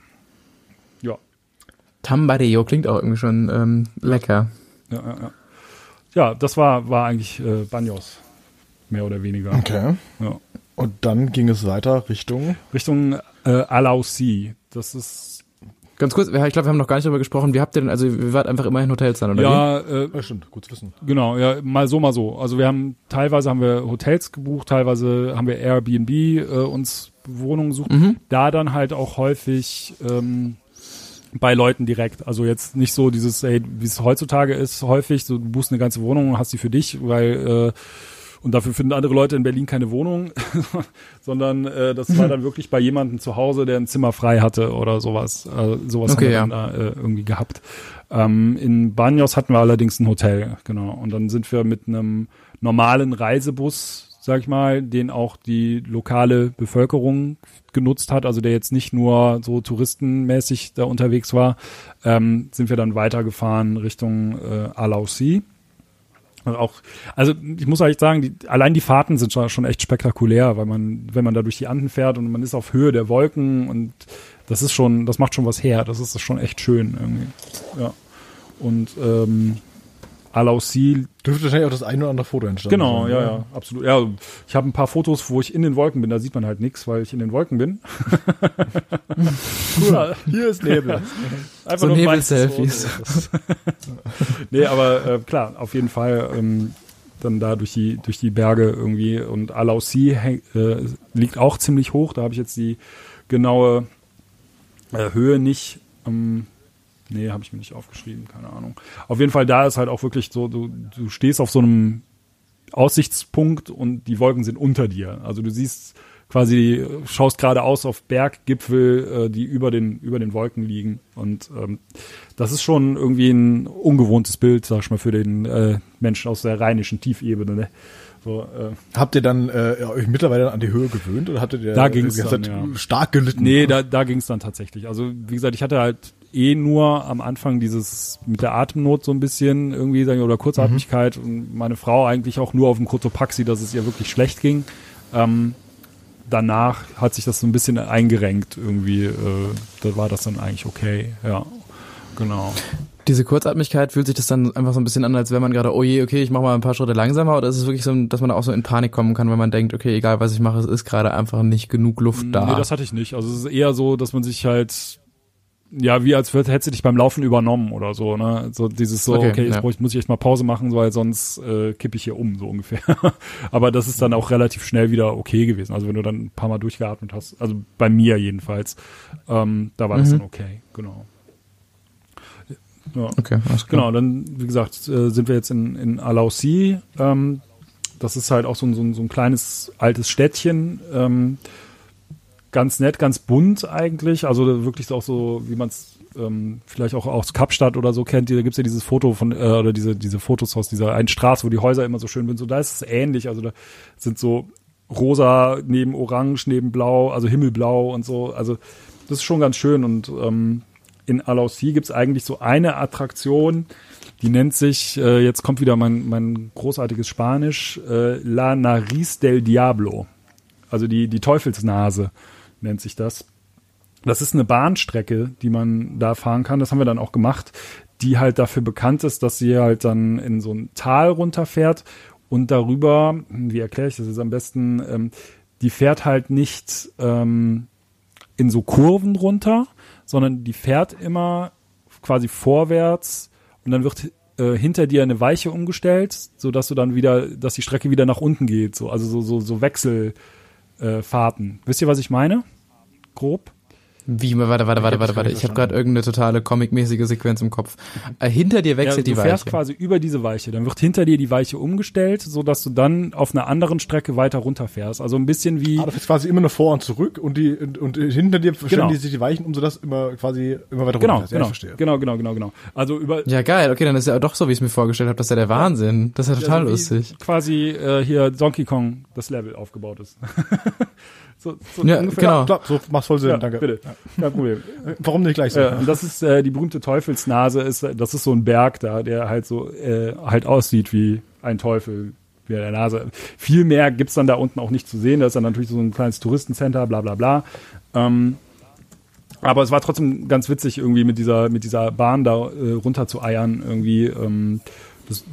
Ja. Tambarillo klingt auch irgendwie schon lecker. Ja. Ja, das war eigentlich Baños, mehr oder weniger. Okay. Ja. Und dann ging es weiter Richtung Alausi. Das ist... Ganz kurz, ich glaube, wir haben noch gar nicht darüber gesprochen. Wie habt ihr denn, also wir wart einfach immer in Hotels dann, oder? Ja, stimmt, gut zu wissen. Genau, ja, mal so. Also wir haben, teilweise haben wir Hotels gebucht, teilweise haben wir Airbnb uns Wohnungen gesucht. Mhm. Da dann halt auch häufig bei Leuten direkt. Also jetzt nicht so dieses, hey, wie es heutzutage ist, häufig, so, du buchst eine ganze Wohnung und hast die für dich, weil... Und dafür finden andere Leute in Berlin keine Wohnung, sondern das war dann wirklich bei jemandem zu Hause, der ein Zimmer frei hatte oder sowas. Sowas okay, haben wir ja. Dann da irgendwie gehabt. In Baños hatten wir allerdings ein Hotel, genau. Und dann sind wir mit einem normalen Reisebus, sag ich mal, den auch die lokale Bevölkerung genutzt hat, also der jetzt nicht nur so touristenmäßig da unterwegs war, sind wir dann weitergefahren Richtung Alausi. Also ich muss eigentlich sagen, allein die Fahrten sind schon echt spektakulär, weil wenn man da durch die Anden fährt und man ist auf Höhe der Wolken und das macht schon was her, das ist schon echt schön irgendwie. Ja. Und Alausi dürfte wahrscheinlich auch das ein oder andere Foto entstanden. Genau, sein, ja, absolut. Ja, ich habe ein paar Fotos, wo ich in den Wolken bin, da sieht man halt nichts, weil ich in den Wolken bin. Cool, hier ist Nebel. Einfach so nur Nebel-Selfies. Nee, aber klar, auf jeden Fall dann da durch die Berge irgendwie. Und Alausi liegt auch ziemlich hoch, da habe ich jetzt die genaue Höhe nicht. Nee, habe ich mir nicht aufgeschrieben, keine Ahnung. Auf jeden Fall, da ist halt auch wirklich so, du stehst auf so einem Aussichtspunkt und die Wolken sind unter dir. Also du siehst quasi, schaust geradeaus auf Berggipfel, die über den Wolken liegen. Und das ist schon irgendwie ein ungewohntes Bild, sag ich mal, für den Menschen aus der rheinischen Tiefebene, ne? So, habt ihr dann euch mittlerweile an die Höhe gewöhnt oder hattet ihr da ging's dann, ja. Stark gelitten? Nee, da ging es dann tatsächlich. Also wie gesagt, ich hatte halt nur am Anfang dieses mit der Atemnot so ein bisschen irgendwie oder Kurzatmigkeit und meine Frau eigentlich auch nur auf dem Cotopaxi, dass es ihr wirklich schlecht ging. Danach hat sich das so ein bisschen eingerenkt irgendwie. Da war das dann eigentlich okay. Ja, genau. Diese Kurzatmigkeit, fühlt sich das dann einfach so ein bisschen an, als wenn man gerade, oh je, okay, ich mache mal ein paar Schritte langsamer, oder ist es wirklich so, dass man auch so in Panik kommen kann, weil man denkt, okay, egal was ich mache, es ist gerade einfach nicht genug Luft da? Nee, das hatte ich nicht. Also es ist eher so, dass man sich halt, ja, wie als hättest du dich beim Laufen übernommen oder so, ne? So dieses so, okay, jetzt muss ich echt mal Pause machen, weil sonst kippe ich hier um, so ungefähr. Aber das ist dann auch relativ schnell wieder okay gewesen. Also wenn du dann ein paar Mal durchgeatmet hast, also bei mir jedenfalls, da war das dann okay, genau. Ja. Okay, alles klar. Genau, dann, wie gesagt, sind wir jetzt in Alausi. Das ist halt auch so ein kleines altes Städtchen, ganz nett, ganz bunt eigentlich. Also wirklich auch so, wie man es vielleicht auch aus Kapstadt oder so kennt. Da gibt es ja dieses Foto von, oder diese Fotos aus dieser einen Straße, wo die Häuser immer so schön sind. So, da ist es ähnlich. Also da sind so rosa neben orange, neben blau, also himmelblau und so. Also das ist schon ganz schön. Und in Alausi gibt es eigentlich so eine Attraktion, die nennt sich, jetzt kommt wieder mein großartiges Spanisch, La Nariz del Diablo. Also die Teufelsnase nennt sich das. Das ist eine Bahnstrecke, die man da fahren kann. Das haben wir dann auch gemacht, die halt dafür bekannt ist, dass sie halt dann in so ein Tal runterfährt und darüber, wie erkläre ich das jetzt am besten, die fährt halt nicht in so Kurven runter, sondern die fährt immer quasi vorwärts und dann wird hinter dir eine Weiche umgestellt, sodass du dann wieder, dass die Strecke wieder nach unten geht. So, also so Wechselfahrten. Wisst ihr, was ich meine? Grob. Wie, warte. Ich habe gerade irgendeine totale comicmäßige Sequenz im Kopf. Hinter dir wechselt die Weiche. Du fährst quasi über diese Weiche. Dann wird hinter dir die Weiche umgestellt, sodass du dann auf einer anderen Strecke weiter runterfährst. Also ein bisschen wie... Ah, du fährst quasi immer nur vor und zurück und hinter dir stellen die sich die Weichen um, sodass immer quasi immer weiter runterfährst. Genau, ja, ich verstehe. Genau. Also über... Ja, geil. Okay, dann ist ja doch so, wie ich es mir vorgestellt habe. Das ist ja der Wahnsinn. Das ist ja total lustig. Quasi hier Donkey Kong das Level aufgebaut ist. So ja, ungefähr. Genau. Klar, so macht's voll Sinn, ja, danke. Bitte. Ja. Kein Problem. Warum nicht gleich so? Das ist die berühmte Teufelsnase, das ist so ein Berg da, der halt so halt aussieht wie ein Teufel, wie der Nase. Viel mehr gibt's dann da unten auch nicht zu sehen. Da ist dann natürlich so ein kleines Touristencenter, bla bla bla. Aber es war trotzdem ganz witzig, irgendwie mit dieser Bahn da runter zu eiern, irgendwie.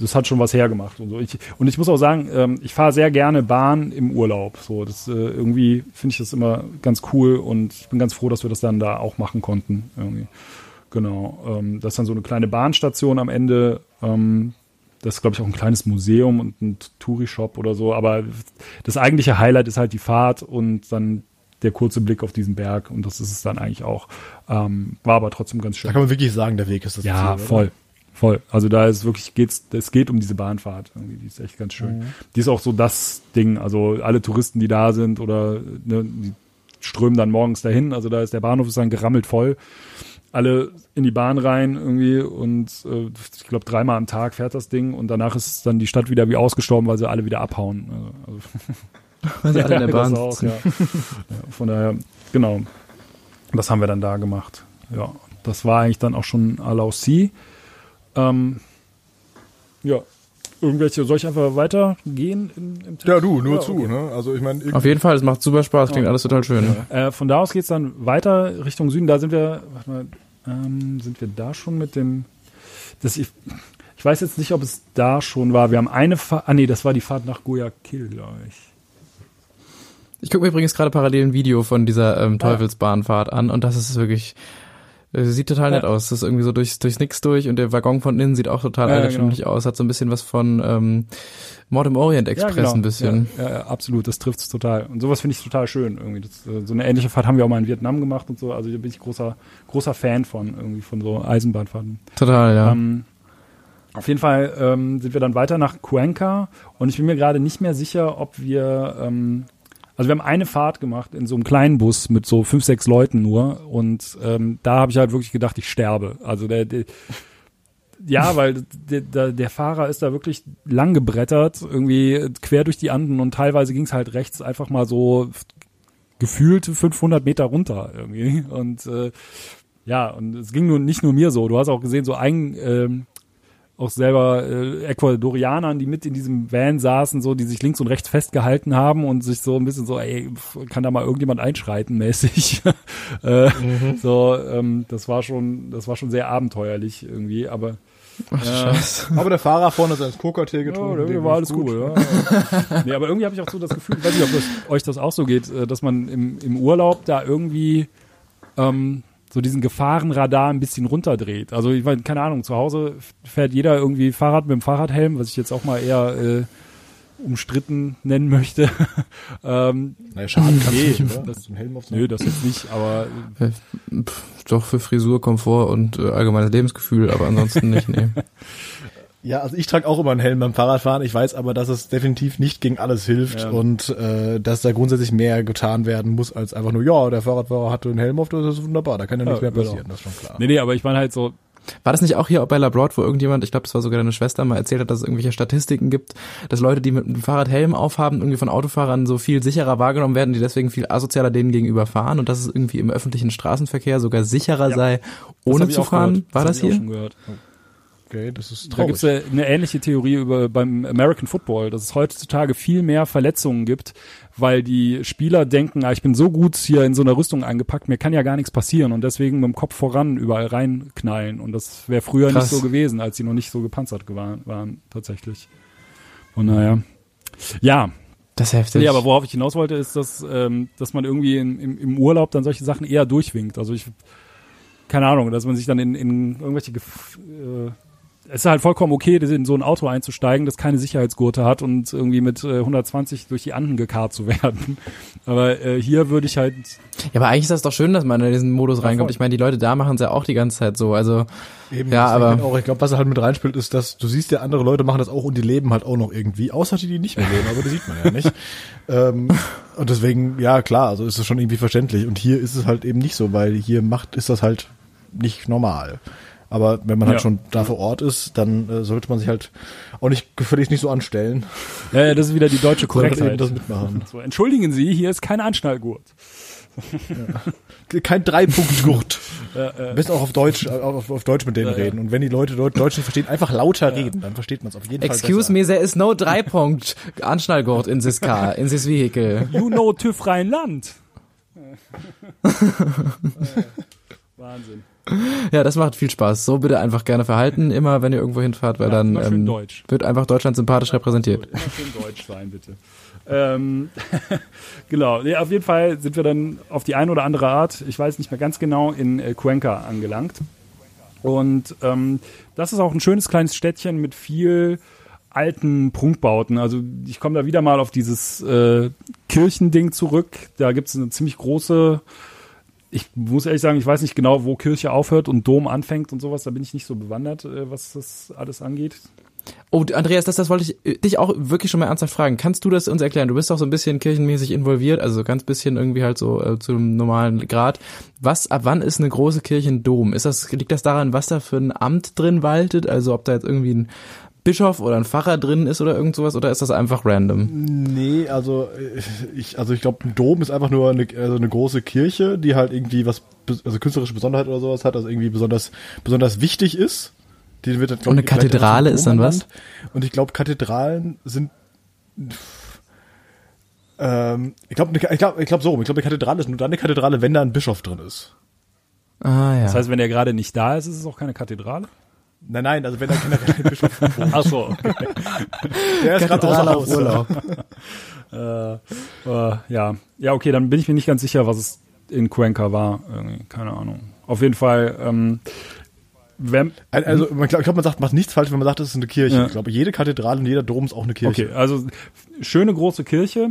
Das hat schon was hergemacht und so. Ich muss auch sagen, ich fahre sehr gerne Bahn im Urlaub. So, das irgendwie finde ich das immer ganz cool und ich bin ganz froh, dass wir das dann da auch machen konnten. Irgendwie. Genau. Das ist dann so eine kleine Bahnstation am Ende. Das ist, glaube ich, auch ein kleines Museum und ein Touri-Shop oder so. Aber das eigentliche Highlight ist halt die Fahrt und dann der kurze Blick auf diesen Berg. Und das ist es dann eigentlich auch. War aber trotzdem ganz schön. Da kann man wirklich sagen, der Weg ist das. Ja, Ziel, voll. Voll. Also da ist wirklich, es geht um diese Bahnfahrt. Irgendwie. Die ist echt ganz schön. Mhm. Die ist auch so das Ding. Also alle Touristen, die da sind oder ne, die strömen dann morgens dahin. Also da ist der Bahnhof dann gerammelt voll. Alle in die Bahn rein irgendwie und ich glaube 3-mal am Tag fährt das Ding und danach ist dann die Stadt wieder wie ausgestorben, weil sie alle wieder abhauen. Also alle in der Bahn. Auch, ja. Ja, von daher, genau. Das haben wir dann da gemacht. Ja, das war eigentlich dann auch schon Alausi. Ja, irgendwelche, soll ich einfach weitergehen im Text? Ja, du, nur ja, zu, okay. Ne? Also ich meine, auf jeden Fall, es macht super Spaß, klingt alles total schön. Ja. Von da aus geht's dann weiter Richtung Süden, da sind wir, warte mal, sind wir da schon mit dem, ich weiß jetzt nicht, ob es da schon war, wir haben eine Fahrt, das war die Fahrt nach Guayaquil, glaube ich. Ich gucke mir übrigens gerade parallel ein Video von dieser Teufelsbahnfahrt an und das ist wirklich... Sieht total nett aus. Das ist irgendwie so durchs Nix durch und der Waggon von innen sieht auch total eigentümlich aus. Hat so ein bisschen was von Mord im Orient Express ein bisschen. Ja, absolut. Das trifft es total. Und sowas finde ich total schön irgendwie. So eine ähnliche Fahrt haben wir auch mal in Vietnam gemacht und so. Also da bin ich großer Fan von so Eisenbahnfahrten. Total, ja. Auf jeden Fall sind wir dann weiter nach Cuenca und ich bin mir gerade nicht mehr sicher, ob wir... Also wir haben eine Fahrt gemacht in so einem kleinen Bus mit so 5-6 Leuten nur und da habe ich halt wirklich gedacht, ich sterbe. Also weil der Fahrer ist da wirklich lang gebrettert, irgendwie quer durch die Anden und teilweise ging es halt rechts einfach mal so gefühlt 500 Meter runter irgendwie und und es ging nicht nur mir so. Du hast auch gesehen, so ein... auch selber Ecuadorianern, die mit in diesem Van saßen, so, die sich links und rechts festgehalten haben und sich so ein bisschen so, ey, kann da mal irgendjemand einschreiten mäßig. Das war schon sehr abenteuerlich irgendwie, aber aber der Fahrer vorne hat seines Coca-Tee getrunken. Ja, irgendwie war alles cool. Ja. Nee, aber irgendwie habe ich auch so das Gefühl, ich weiß nicht, ob euch das auch so geht, dass man im Urlaub da irgendwie so diesen Gefahrenradar ein bisschen runterdreht. Also ich meine, keine Ahnung, zu Hause fährt jeder irgendwie Fahrrad mit dem Fahrradhelm, was ich jetzt auch mal eher umstritten nennen möchte. Naja, Schaden kannst du nicht, oder? Das, Helm auf nö, das jetzt nicht, aber... Doch, für Frisur, Komfort und allgemeines Lebensgefühl, aber ansonsten nicht, nee. Ja, also ich trage auch immer einen Helm beim Fahrradfahren. Ich weiß aber, dass es definitiv nicht gegen alles hilft und dass da grundsätzlich mehr getan werden muss, als einfach nur, ja, der Fahrradfahrer hatte einen Helm auf, das ist wunderbar, da kann ja nichts mehr passieren, das ist schon klar. Nee, aber ich meine halt so, war das nicht auch hier bei Labroad, wo irgendjemand, ich glaube, das war sogar deine Schwester, mal erzählt hat, dass es irgendwelche Statistiken gibt, dass Leute, die mit einem Fahrrad Helm aufhaben, irgendwie von Autofahrern so viel sicherer wahrgenommen werden, die deswegen viel asozialer denen gegenüber fahren und dass es irgendwie im öffentlichen Straßenverkehr sogar sicherer sei, ohne zu fahren? War das hier? Okay, das ist traurig. Da gibt's eine ähnliche Theorie beim American Football, dass es heutzutage viel mehr Verletzungen gibt, weil die Spieler denken, ich bin so gut hier in so einer Rüstung eingepackt, mir kann ja gar nichts passieren und deswegen mit dem Kopf voran überall reinknallen. Und das wäre früher krass. Nicht so gewesen, als sie noch nicht so gepanzert waren tatsächlich. Von naja, ja. Das ist heftig. Ja, aber worauf ich hinaus wollte, ist, dass man irgendwie im Urlaub dann solche Sachen eher durchwinkt. Also keine Ahnung, dass man sich dann in irgendwelche es ist halt vollkommen okay, in so ein Auto einzusteigen, das keine Sicherheitsgurte hat und irgendwie mit 120 durch die Anden gekarrt zu werden. Aber hier würde ich halt... Ja, aber eigentlich ist das doch schön, dass man in diesen Modus reinkommt. Voll. Ich meine, die Leute da machen es ja auch die ganze Zeit so. Also eben, ja, aber... Auch, ich glaube, was er halt mit reinspielt, ist, dass du siehst ja, andere Leute machen das auch und die leben halt auch noch irgendwie. Außer die nicht mehr leben, aber das sieht man ja nicht. Und deswegen, ja klar, also ist es schon irgendwie verständlich. Und hier ist es halt eben nicht so, weil hier ist das halt nicht normal. Aber wenn man halt schon da vor Ort ist, dann sollte man sich halt auch nicht gefälligst nicht so anstellen. Ja, das ist wieder die deutsche Korrektheit. Das mitmachen. So, entschuldigen Sie, hier ist kein Anschnallgurt. Ja. Kein Dreipunktgurt. Du bist auch auf Deutsch mit denen reden. Und wenn die Leute Deutsch nicht verstehen, einfach lauter reden, dann versteht man es auf jeden Fall. Excuse me, there is no Dreipunkt Anschnallgurt in this car, in this vehicle. You know TÜV Rheinland. Wahnsinn. Ja, das macht viel Spaß. So bitte einfach gerne verhalten, immer wenn ihr irgendwo hinfahrt, weil dann wird einfach Deutschland sympathisch repräsentiert. Immer schön deutsch sein, bitte. Genau, ja, auf jeden Fall sind wir dann auf die eine oder andere Art, ich weiß nicht mehr ganz genau, in Cuenca angelangt. Und das ist auch ein schönes kleines Städtchen mit viel alten Prunkbauten. Also ich komme da wieder mal auf dieses Kirchending zurück. Da gibt es eine ziemlich große... Ich muss ehrlich sagen, ich weiß nicht genau, wo Kirche aufhört und Dom anfängt und sowas. Da bin ich nicht so bewandert, was das alles angeht. Oh, Andreas, das wollte ich dich auch wirklich schon mal ernsthaft fragen. Kannst du das uns erklären? Du bist auch so ein bisschen kirchenmäßig involviert, also ganz bisschen irgendwie halt so zu einem normalen Grad. Ab wann ist eine große Kirche ein Dom? Liegt das daran, was da für ein Amt drin waltet? Also ob da jetzt irgendwie ein Bischof oder ein Pfarrer drin ist oder irgend sowas, oder ist das einfach random? Nee, also ich glaube, ein Dom ist einfach nur eine große Kirche, die halt irgendwie was, also künstlerische Besonderheit oder sowas hat, also irgendwie besonders wichtig ist. Die wird halt, glaub, und eine Kathedrale ist dann was? Und ich glaube, Kathedralen sind... Ich glaube, eine Kathedrale ist nur dann eine Kathedrale, wenn da ein Bischof drin ist. Ah, ja. Das heißt, wenn der gerade nicht da ist, ist es auch keine Kathedrale? Nein, also wenn da generell ein Bischof wohnt. Ach so, okay. Der ist gerade auf Urlaub. Ja, okay, dann bin ich mir nicht ganz sicher, was es in Cuenca war. Irgendwie, keine Ahnung. Auf jeden Fall, man sagt, macht nichts falsch, wenn man sagt, es ist eine Kirche. Ja. Ich glaube, jede Kathedrale und jeder Dom ist auch eine Kirche. Okay, also schöne große Kirche,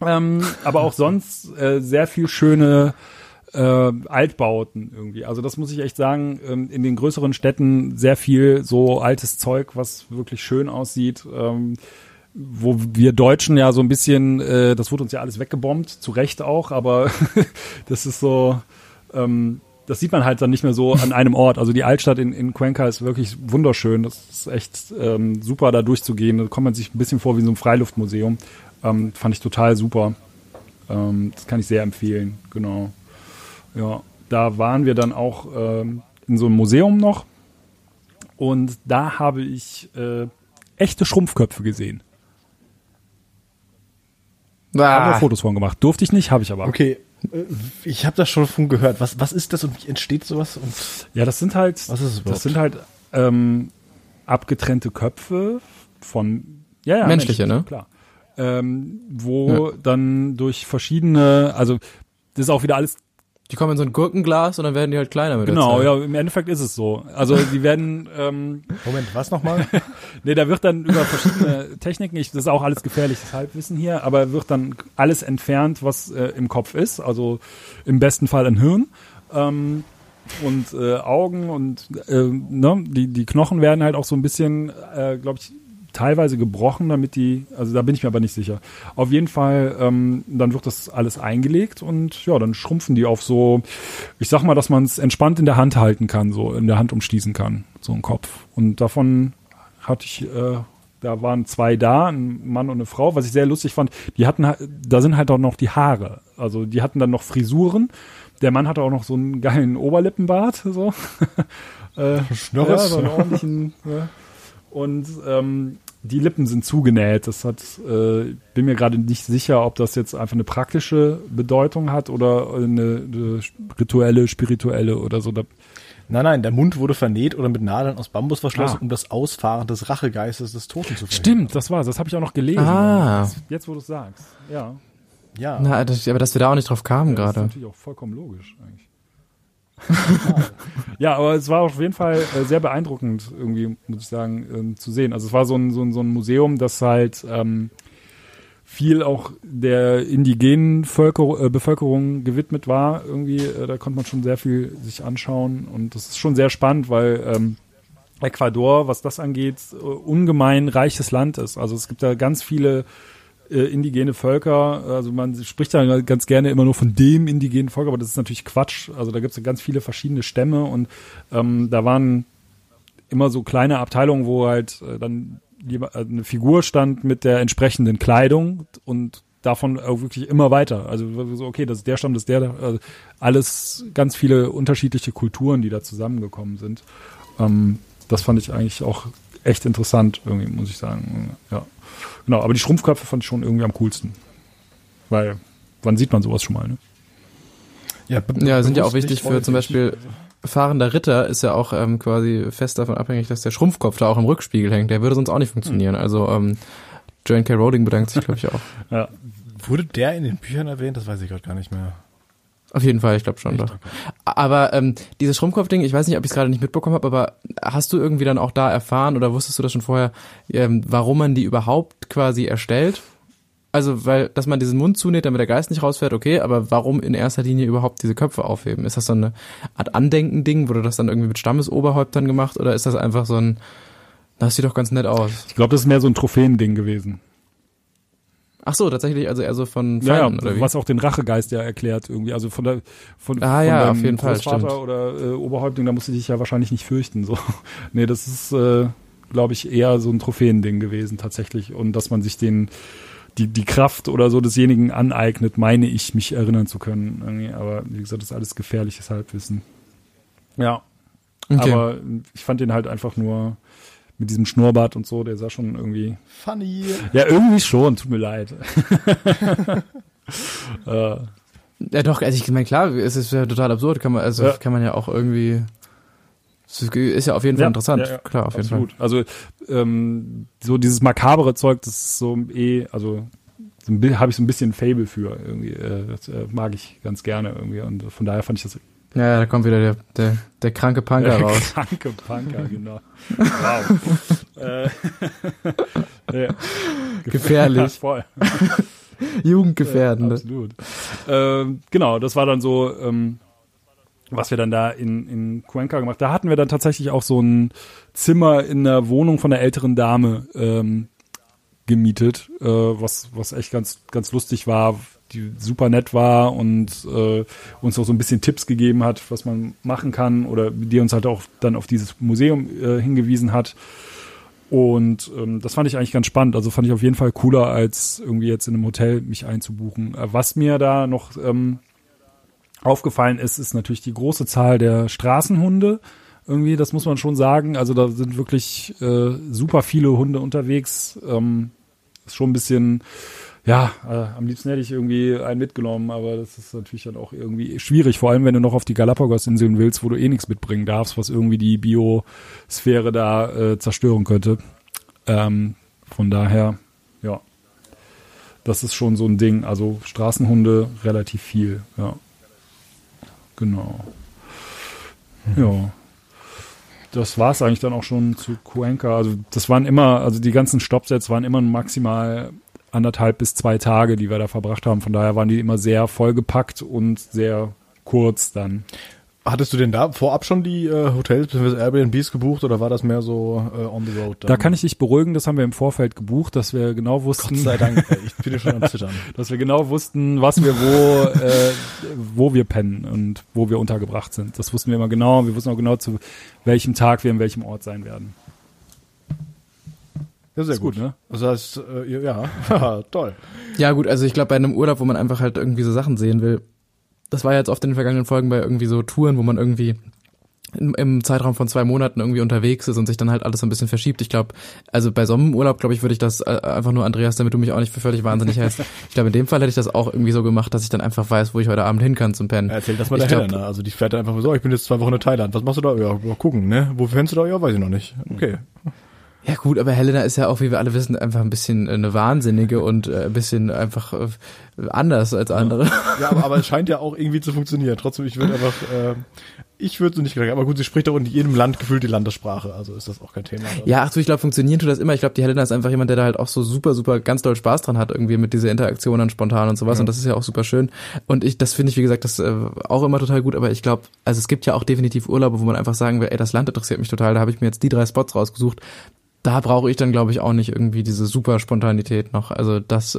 aber auch sonst sehr viel schöne Altbauten irgendwie. Also das muss ich echt sagen, in den größeren Städten sehr viel so altes Zeug, was wirklich schön aussieht, wo wir Deutschen ja so ein bisschen, das wurde uns ja alles weggebombt, zu Recht auch, aber das ist so, das sieht man halt dann nicht mehr so an einem Ort. Also die Altstadt in Cuenca ist wirklich wunderschön, das ist echt super da durchzugehen, da kommt man sich ein bisschen vor wie so ein Freiluftmuseum, fand ich total super, das kann ich sehr empfehlen, genau. Ja, da waren wir dann auch in so einem Museum noch und da habe ich echte Schrumpfköpfe gesehen. Da haben wir Fotos von gemacht. Durfte ich nicht, habe ich aber. Okay, ich habe das schon von gehört. Was ist das und wie entsteht sowas? Und ja, das sind halt abgetrennte Köpfe von menschliche, ne? Klar. Dann durch verschiedene, also das ist auch wieder alles. Die kommen in so ein Gurkenglas und dann werden die halt kleiner mit der Zeit. Genau, ja, im Endeffekt ist es so. Also die werden... Moment, was nochmal? Nee, da wird dann über verschiedene Techniken, das ist auch alles gefährliches Halbwissen hier, aber wird dann alles entfernt, was im Kopf ist, also im besten Fall ein Hirn. und Augen und ne? Die Knochen werden halt auch so ein bisschen, glaube ich, teilweise gebrochen, damit die, also da bin ich mir aber nicht sicher. Auf jeden Fall, dann wird das alles eingelegt und ja, dann schrumpfen die auf so, ich sag mal, dass man es entspannt in der Hand halten kann, so in der Hand umschließen kann, so ein Kopf. Und davon hatte ich, da waren zwei da, ein Mann und eine Frau, was ich sehr lustig fand, die hatten, da sind halt auch noch die Haare, also die hatten dann noch Frisuren, der Mann hatte auch noch so einen geilen Oberlippenbart, so. Schnörres. Ja, so einen ordentlichen, ja. Und die Lippen sind zugenäht. Das hat, bin mir gerade nicht sicher, ob das jetzt einfach eine praktische Bedeutung hat oder eine rituelle, spirituelle oder so. Nein, der Mund wurde vernäht oder mit Nadeln aus Bambus verschlossen, um das Ausfahren des Rachegeistes des Toten zu verhindern. Stimmt, das war's. Das habe ich auch noch gelesen. Jetzt, wo du es sagst. Ja. Na, aber dass wir da auch nicht drauf kamen gerade. Das ist natürlich auch vollkommen logisch eigentlich. Ja, aber es war auf jeden Fall sehr beeindruckend irgendwie, muss ich sagen, zu sehen. Also es war so ein Museum, das halt viel auch der indigenen Bevölkerung gewidmet war. Irgendwie, da konnte man schon sehr viel sich anschauen und das ist schon sehr spannend, weil Ecuador, was das angeht, ungemein reiches Land ist. Also es gibt da ganz viele indigene Völker, also man spricht da ganz gerne immer nur von dem indigenen Volk, aber das ist natürlich Quatsch, also da gibt es ja ganz viele verschiedene Stämme und da waren immer so kleine Abteilungen, wo halt dann eine Figur stand mit der entsprechenden Kleidung und davon auch wirklich immer weiter, also so, okay, das ist der Stamm, das ist der, also alles ganz viele unterschiedliche Kulturen, die da zusammengekommen sind. Das fand ich eigentlich auch echt interessant, irgendwie, muss ich sagen. Ja. Genau, aber die Schrumpfköpfe fand ich schon irgendwie am coolsten. Weil, wann sieht man sowas schon mal, ne? Ja, sind ja auch wichtig für zum Beispiel fahrender Ritter, ist ja auch quasi fest davon abhängig, dass der Schrumpfkopf da auch im Rückspiegel hängt. Der würde sonst auch nicht funktionieren. Also, Joanne K. Rowling bedankt sich, glaube ich, auch. Ja. Wurde der in den Büchern erwähnt? Das weiß ich gerade gar nicht mehr. Auf jeden Fall, ich glaube schon. Doch. Aber dieses Schrumpfkopf-Ding, ich weiß nicht, ob ich es gerade nicht mitbekommen habe, aber hast du irgendwie dann auch da erfahren oder wusstest du das schon vorher, warum man die überhaupt quasi erstellt? Also, weil, dass man diesen Mund zunäht, damit der Geist nicht rausfährt, okay, aber warum in erster Linie überhaupt diese Köpfe aufheben? Ist das so eine Art Andenken-Ding? Wurde das dann irgendwie mit Stammesoberhäuptern gemacht oder ist das einfach so ein, das sieht doch ganz nett aus? Ich glaube, das ist mehr so ein Trophäen-Ding gewesen. Ach so, tatsächlich, also eher so von Feinden, oder wie? Was auch den Rachegeist ja erklärt irgendwie, also von deinem Großvater oder Oberhäuptling, da musst du dich ja wahrscheinlich nicht fürchten, so. Nee, das ist, glaube ich, eher so ein Trophäending gewesen tatsächlich und dass man sich die Kraft oder so desjenigen aneignet, meine ich, mich erinnern zu können irgendwie, aber wie gesagt, das ist alles gefährliches Halbwissen. Ja, okay. Aber ich fand den halt einfach nur mit diesem Schnurrbart und so, der sah schon irgendwie funny. Ja, irgendwie schon, tut mir leid. Ja doch, also ich meine, klar, es ist ja total absurd, kann man ja auch irgendwie, ist ja auf jeden Fall interessant. Ja, klar, auf absolut. Jeden Fall. Also so dieses makabere Zeug, das ist so also habe ich so ein bisschen Fable für irgendwie, das mag ich ganz gerne irgendwie und von daher fand ich das. Ja, da kommt wieder der kranke Punker raus. Der kranke Punker, genau. Wow. Ja. Gefährlich. Voll. Jugendgefährdend. Absolut. Genau, das war dann so, was wir dann da in Cuenca gemacht haben. Da hatten wir dann tatsächlich auch so ein Zimmer in der Wohnung von einer älteren Dame gemietet, was echt ganz, ganz lustig war, die super nett war und uns auch so ein bisschen Tipps gegeben hat, was man machen kann oder die uns halt auch dann auf dieses Museum hingewiesen hat und das fand ich eigentlich ganz spannend, also fand ich auf jeden Fall cooler, als irgendwie jetzt in einem Hotel mich einzubuchen. Was mir da noch aufgefallen ist natürlich die große Zahl der Straßenhunde irgendwie, das muss man schon sagen, also da sind wirklich super viele Hunde unterwegs, ist schon ein bisschen. Ja, am liebsten hätte ich irgendwie einen mitgenommen, aber das ist natürlich dann auch irgendwie schwierig, vor allem wenn du noch auf die Galapagos-Inseln willst, wo du eh nichts mitbringen darfst, was irgendwie die Biosphäre da zerstören könnte. Von daher, ja, das ist schon so ein Ding. Also Straßenhunde relativ viel, ja. Genau. Ja. Das war es eigentlich dann auch schon zu Cuenca. Also das waren immer, also die ganzen Stoppsets waren immer maximal 1,5 bis 2 Tage, die wir da verbracht haben. Von daher waren die immer sehr vollgepackt und sehr kurz dann. Hattest du denn da vorab schon die Hotels bzw. Airbnbs gebucht oder war das mehr so on the road? Dann? Da kann ich dich beruhigen, das haben wir im Vorfeld gebucht, dass wir genau wussten. Gott sei Dank, ich bin ja schon am Zittern. Dass wir genau wussten, was wir wo wir pennen und wo wir untergebracht sind. Das wussten wir immer genau. Wir wussten auch genau, zu welchem Tag wir in welchem Ort sein werden. Ja, sehr gut, ne? Das heißt, ja, toll. Ja gut, also ich glaube, bei einem Urlaub, wo man einfach halt irgendwie so Sachen sehen will, das war ja jetzt oft in den vergangenen Folgen bei irgendwie so Touren, wo man irgendwie im Zeitraum von 2 Monaten irgendwie unterwegs ist und sich dann halt alles ein bisschen verschiebt. Ich glaube, also bei so einem Urlaub, glaube ich, würde ich das einfach nur, Andreas, damit du mich auch nicht für völlig wahnsinnig hältst. Ich glaube, in dem Fall hätte ich das auch irgendwie so gemacht, dass ich dann einfach weiß, wo ich heute Abend hin kann zum Pennen. Erzähl das mal der Helena. Also die fährt einfach so, ich bin jetzt 2 Wochen in Thailand. Was machst du da? Ja, gucken, ne? Wo fährst du da? Ja, weiß ich noch nicht. Okay. Ja gut, aber Helena ist ja auch, wie wir alle wissen, einfach ein bisschen eine Wahnsinnige und ein bisschen einfach anders als andere. Ja, aber es scheint ja auch irgendwie zu funktionieren. Trotzdem, ich würde einfach, ich würde so nicht gedacht, aber gut, sie spricht auch in jedem Land gefühlt die Landessprache, also ist das auch kein Thema. Oder? Ja, ach du, ich glaube, funktionieren tut das immer. Ich glaube, die Helena ist einfach jemand, der da halt auch so super, super ganz doll Spaß dran hat irgendwie mit dieser Interaktion dann spontan und sowas, ja. Und das ist ja auch super schön. Und das finde ich, wie gesagt, das auch immer total gut, aber ich glaube, also es gibt ja auch definitiv Urlaube, wo man einfach sagen will, ey, das Land interessiert mich total, da habe ich mir jetzt die 3 Spots rausgesucht. Da brauche ich dann, glaube ich, auch nicht irgendwie diese super Spontanität noch. Also das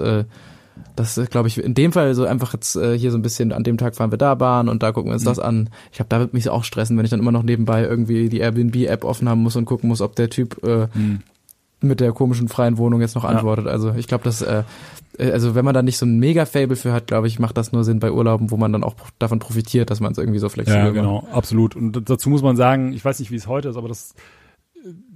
glaube ich, in dem Fall so einfach jetzt hier so ein bisschen, an dem Tag fahren wir da Bahn und da gucken wir uns das an. Ich glaube, da wird mich auch stressen, wenn ich dann immer noch nebenbei irgendwie die Airbnb-App offen haben muss und gucken muss, ob der Typ mit der komischen freien Wohnung jetzt noch antwortet. Ja. Also ich glaube, dass also wenn man da nicht so ein Mega-Fable für hat, glaube ich, macht das nur Sinn bei Urlauben, wo man dann auch davon profitiert, dass man es irgendwie so flexibel macht. Ja, genau, absolut. Und dazu muss man sagen, ich weiß nicht, wie es heute ist, aber das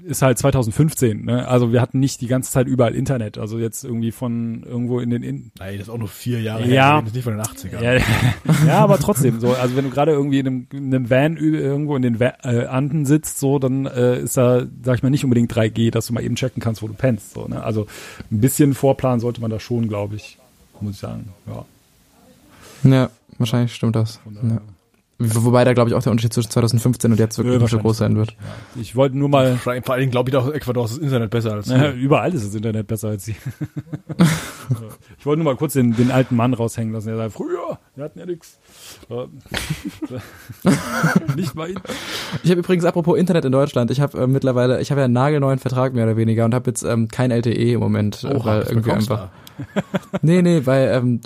ist halt 2015, ne? Also wir hatten nicht die ganze Zeit überall Internet, also jetzt irgendwie von irgendwo in den... Nein, das ist auch nur 4 Jahre her, das ist nicht von den 80ern. Ja, ja, aber trotzdem so, also wenn du gerade irgendwie in einem Van irgendwo in den Anden sitzt, so, dann ist da, sag ich mal, nicht unbedingt 3G, dass du mal eben checken kannst, wo du pennst, so, ne? Also ein bisschen Vorplan sollte man da schon, glaube ich, muss ich sagen, ja. Ja, wahrscheinlich stimmt das, ja. Wobei da, glaube ich, auch der Unterschied zwischen 2015 und jetzt wirklich so groß sein wird. Ja. Ich wollte nur mal... Vor allem, glaube ich, auch Ecuador ist das Internet besser als hier. Überall ist das Internet besser als hier. Ich wollte nur mal kurz den alten Mann raushängen lassen, der sagt, früher, wir hatten ja nix. Nicht mal ihn. Ich habe übrigens, apropos Internet in Deutschland, ich habe mittlerweile, ich habe ja einen nagelneuen Vertrag mehr oder weniger und habe jetzt kein LTE im Moment. Weil irgendwie einfach. Nee, weil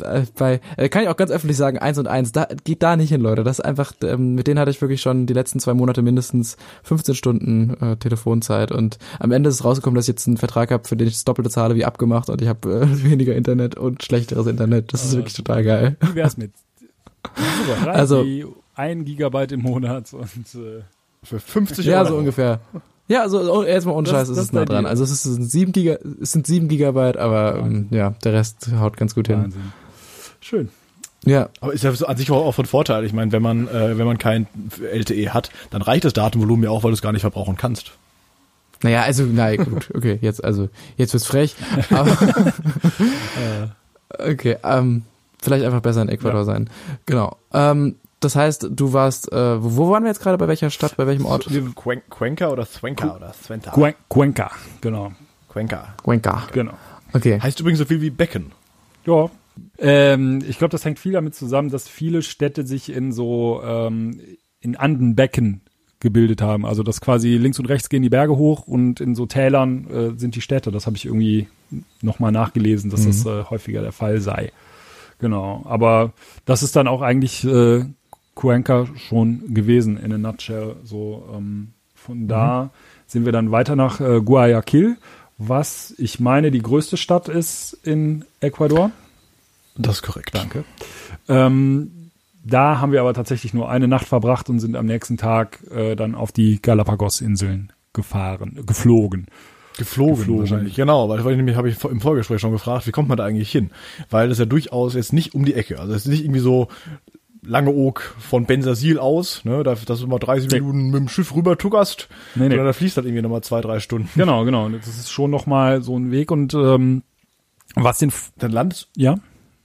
kann ich auch ganz öffentlich sagen, 1&1, da geht da nicht hin, Leute. Das ist einfach, mit denen hatte ich wirklich schon die letzten 2 Monate mindestens 15 Stunden Telefonzeit und am Ende ist es rausgekommen, dass ich jetzt einen Vertrag habe, für den ich das Doppelte zahle wie abgemacht und ich habe weniger Internet und schlechteres Internet. Das ist wirklich total geil. Wie wär's mit? Super, also 1 Gigabyte im Monat und für 50 Euro. Ja, so ungefähr. Ja, so erstmal ohne Scheiß ist es nah dran. Also es sind 7 Gigabyte, aber ja, der Rest haut ganz gut Wahnsinn. Hin. Schön. Ja. Aber ist ja an sich auch von Vorteil. Ich meine, wenn man kein LTE hat, dann reicht das Datenvolumen ja auch, weil du es gar nicht verbrauchen kannst. Naja, also, gut, okay, jetzt wird's frech. Aber okay, vielleicht einfach besser in Ecuador sein. Genau. Das heißt, du warst, wo waren wir jetzt gerade, bei welcher Stadt, bei welchem Ort? Cuenca oder Cuenca oder Cuenca? Cuenca, genau. Cuenca. Genau. Okay. Heißt übrigens so viel wie Becken. Ja. Ich glaube, das hängt viel damit zusammen, dass viele Städte sich in so, in Andenbecken gebildet haben. Also, dass quasi links und rechts gehen die Berge hoch und in so Tälern sind die Städte. Das habe ich irgendwie nochmal nachgelesen, dass das häufiger der Fall sei. Genau. Aber das ist dann auch eigentlich Cuenca schon gewesen, in a nutshell. So, von da sind wir dann weiter nach Guayaquil, was ich meine die größte Stadt ist in Ecuador. Das ist korrekt. Danke. Da haben wir aber tatsächlich nur eine Nacht verbracht und sind am nächsten Tag dann auf die Galapagos-Inseln geflogen. Geflogen wahrscheinlich, genau, weil nämlich habe ich im Vorgespräch schon gefragt, wie kommt man da eigentlich hin? Weil das ja durchaus jetzt nicht um die Ecke, also es ist nicht irgendwie so Langeoog von Bensersiel aus, ne, dass du mal 30 Minuten mit dem Schiff rüber tuckerst, nee. Oder da fließt halt irgendwie nochmal 2-3 Stunden. Genau, das ist schon nochmal so ein Weg und was denn... Dann landest... Ja.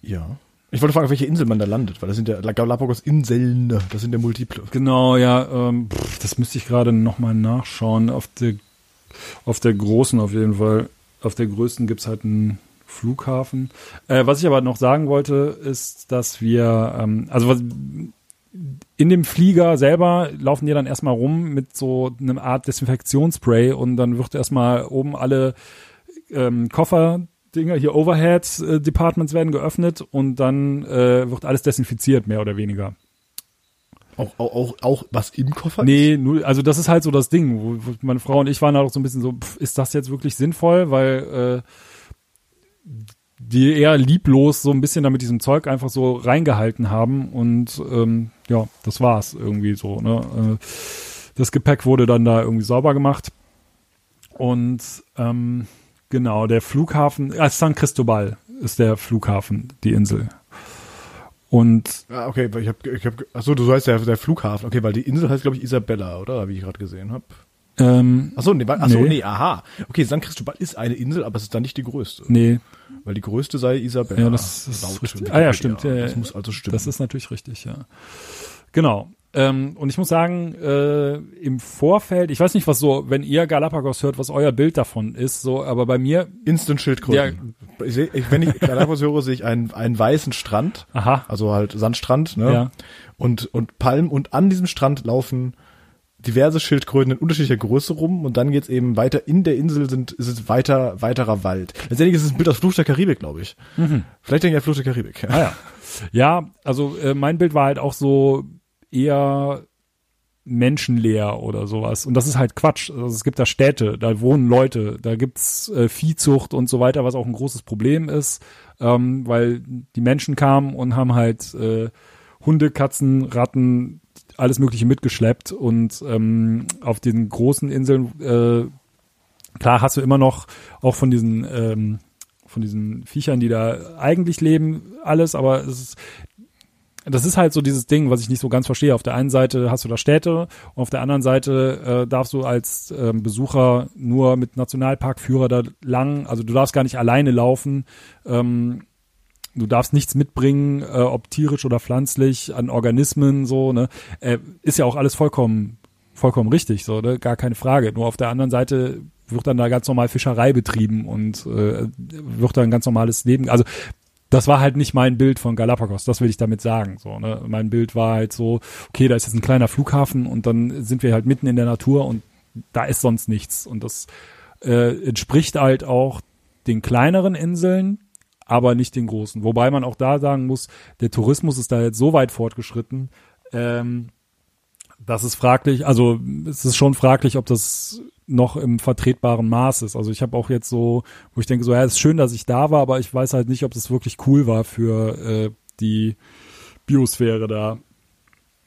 Ich wollte fragen, auf welche Insel man da landet, weil das sind ja Galapagos-Inseln, das sind ja multiple. Genau, ja, das müsste ich gerade nochmal nachschauen, auf der großen auf jeden Fall. Auf der größten gibt's halt einen Flughafen. Was ich aber noch sagen wollte, ist, dass wir, in dem Flieger selber laufen die dann erstmal rum mit so einer Art Desinfektionsspray und dann wird erstmal oben alle Kofferdinger, hier Overhead-Departments werden geöffnet und dann wird alles desinfiziert, mehr oder weniger. Auch was im Koffer ist? Nee, also das ist halt so das Ding, wo meine Frau und ich waren halt auch so ein bisschen so, ist das jetzt wirklich sinnvoll, weil die eher lieblos so ein bisschen da mit diesem Zeug einfach so reingehalten haben und ja, das war's irgendwie so, ne? Das Gepäck wurde dann da irgendwie sauber gemacht und genau, der Flughafen, San Cristobal ist der Flughafen, die Insel. Und ah, okay, weil ich hab achso, du sagst der Flughafen, okay, weil die Insel heißt, glaube ich, Isabella, oder? Wie ich gerade gesehen habe. Nee, aha. Okay, San Cristobal ist eine Insel, aber es ist dann nicht die größte. Nee. Weil die größte sei Isabella. Ja, das ist richtig. Ah ja, stimmt. Ja, das muss also stimmen. Das ist natürlich richtig, ja. Genau. Und ich muss sagen, im Vorfeld, ich weiß nicht, was so, wenn ihr Galapagos hört, was euer Bild davon ist, so, aber bei mir... Instant-Schildkröten. Ja. Wenn ich Galapagos höre, sehe ich einen weißen Strand, aha, also halt Sandstrand, ne? Ja. Und Palmen, und an diesem Strand laufen diverse Schildkröten in unterschiedlicher Größe rum und dann geht's eben weiter, in der Insel ist es weiterer Wald. Letztendlich ist es ein Bild aus Fluch der Karibik, glaube ich. Mhm. Vielleicht denke ich an Fluch der Karibik. Ah, ja. Ja, also mein Bild war halt auch so... eher menschenleer oder sowas. Und das ist halt Quatsch. Also es gibt da Städte, da wohnen Leute, da gibt's Viehzucht und so weiter, was auch ein großes Problem ist, weil die Menschen kamen und haben halt Hunde, Katzen, Ratten, alles Mögliche mitgeschleppt. Und auf den großen Inseln, klar, hast du immer noch auch von diesen Viechern, die da eigentlich leben, alles, aber das ist halt so dieses Ding, was ich nicht so ganz verstehe. Auf der einen Seite hast du da Städte und auf der anderen Seite darfst du als Besucher nur mit Nationalparkführer da lang, also du darfst gar nicht alleine laufen, du darfst nichts mitbringen, ob tierisch oder pflanzlich, an Organismen, so, ne? Ist ja auch alles vollkommen richtig, so, ne? Gar keine Frage. Nur auf der anderen Seite wird dann da ganz normal Fischerei betrieben und wird da ein ganz normales Leben, also das war halt nicht mein Bild von Galapagos, das will ich damit sagen. So, ne? Mein Bild war halt so, okay, da ist jetzt ein kleiner Flughafen und dann sind wir halt mitten in der Natur und da ist sonst nichts. Und das entspricht halt auch den kleineren Inseln, aber nicht den großen. Wobei man auch da sagen muss, der Tourismus ist da jetzt so weit fortgeschritten, dass es fraglich, also es ist schon fraglich, ob das noch im vertretbaren Maß ist. Also ich habe auch jetzt so, wo ich denke so, ja, ist schön, dass ich da war, aber ich weiß halt nicht, ob das wirklich cool war für die Biosphäre da.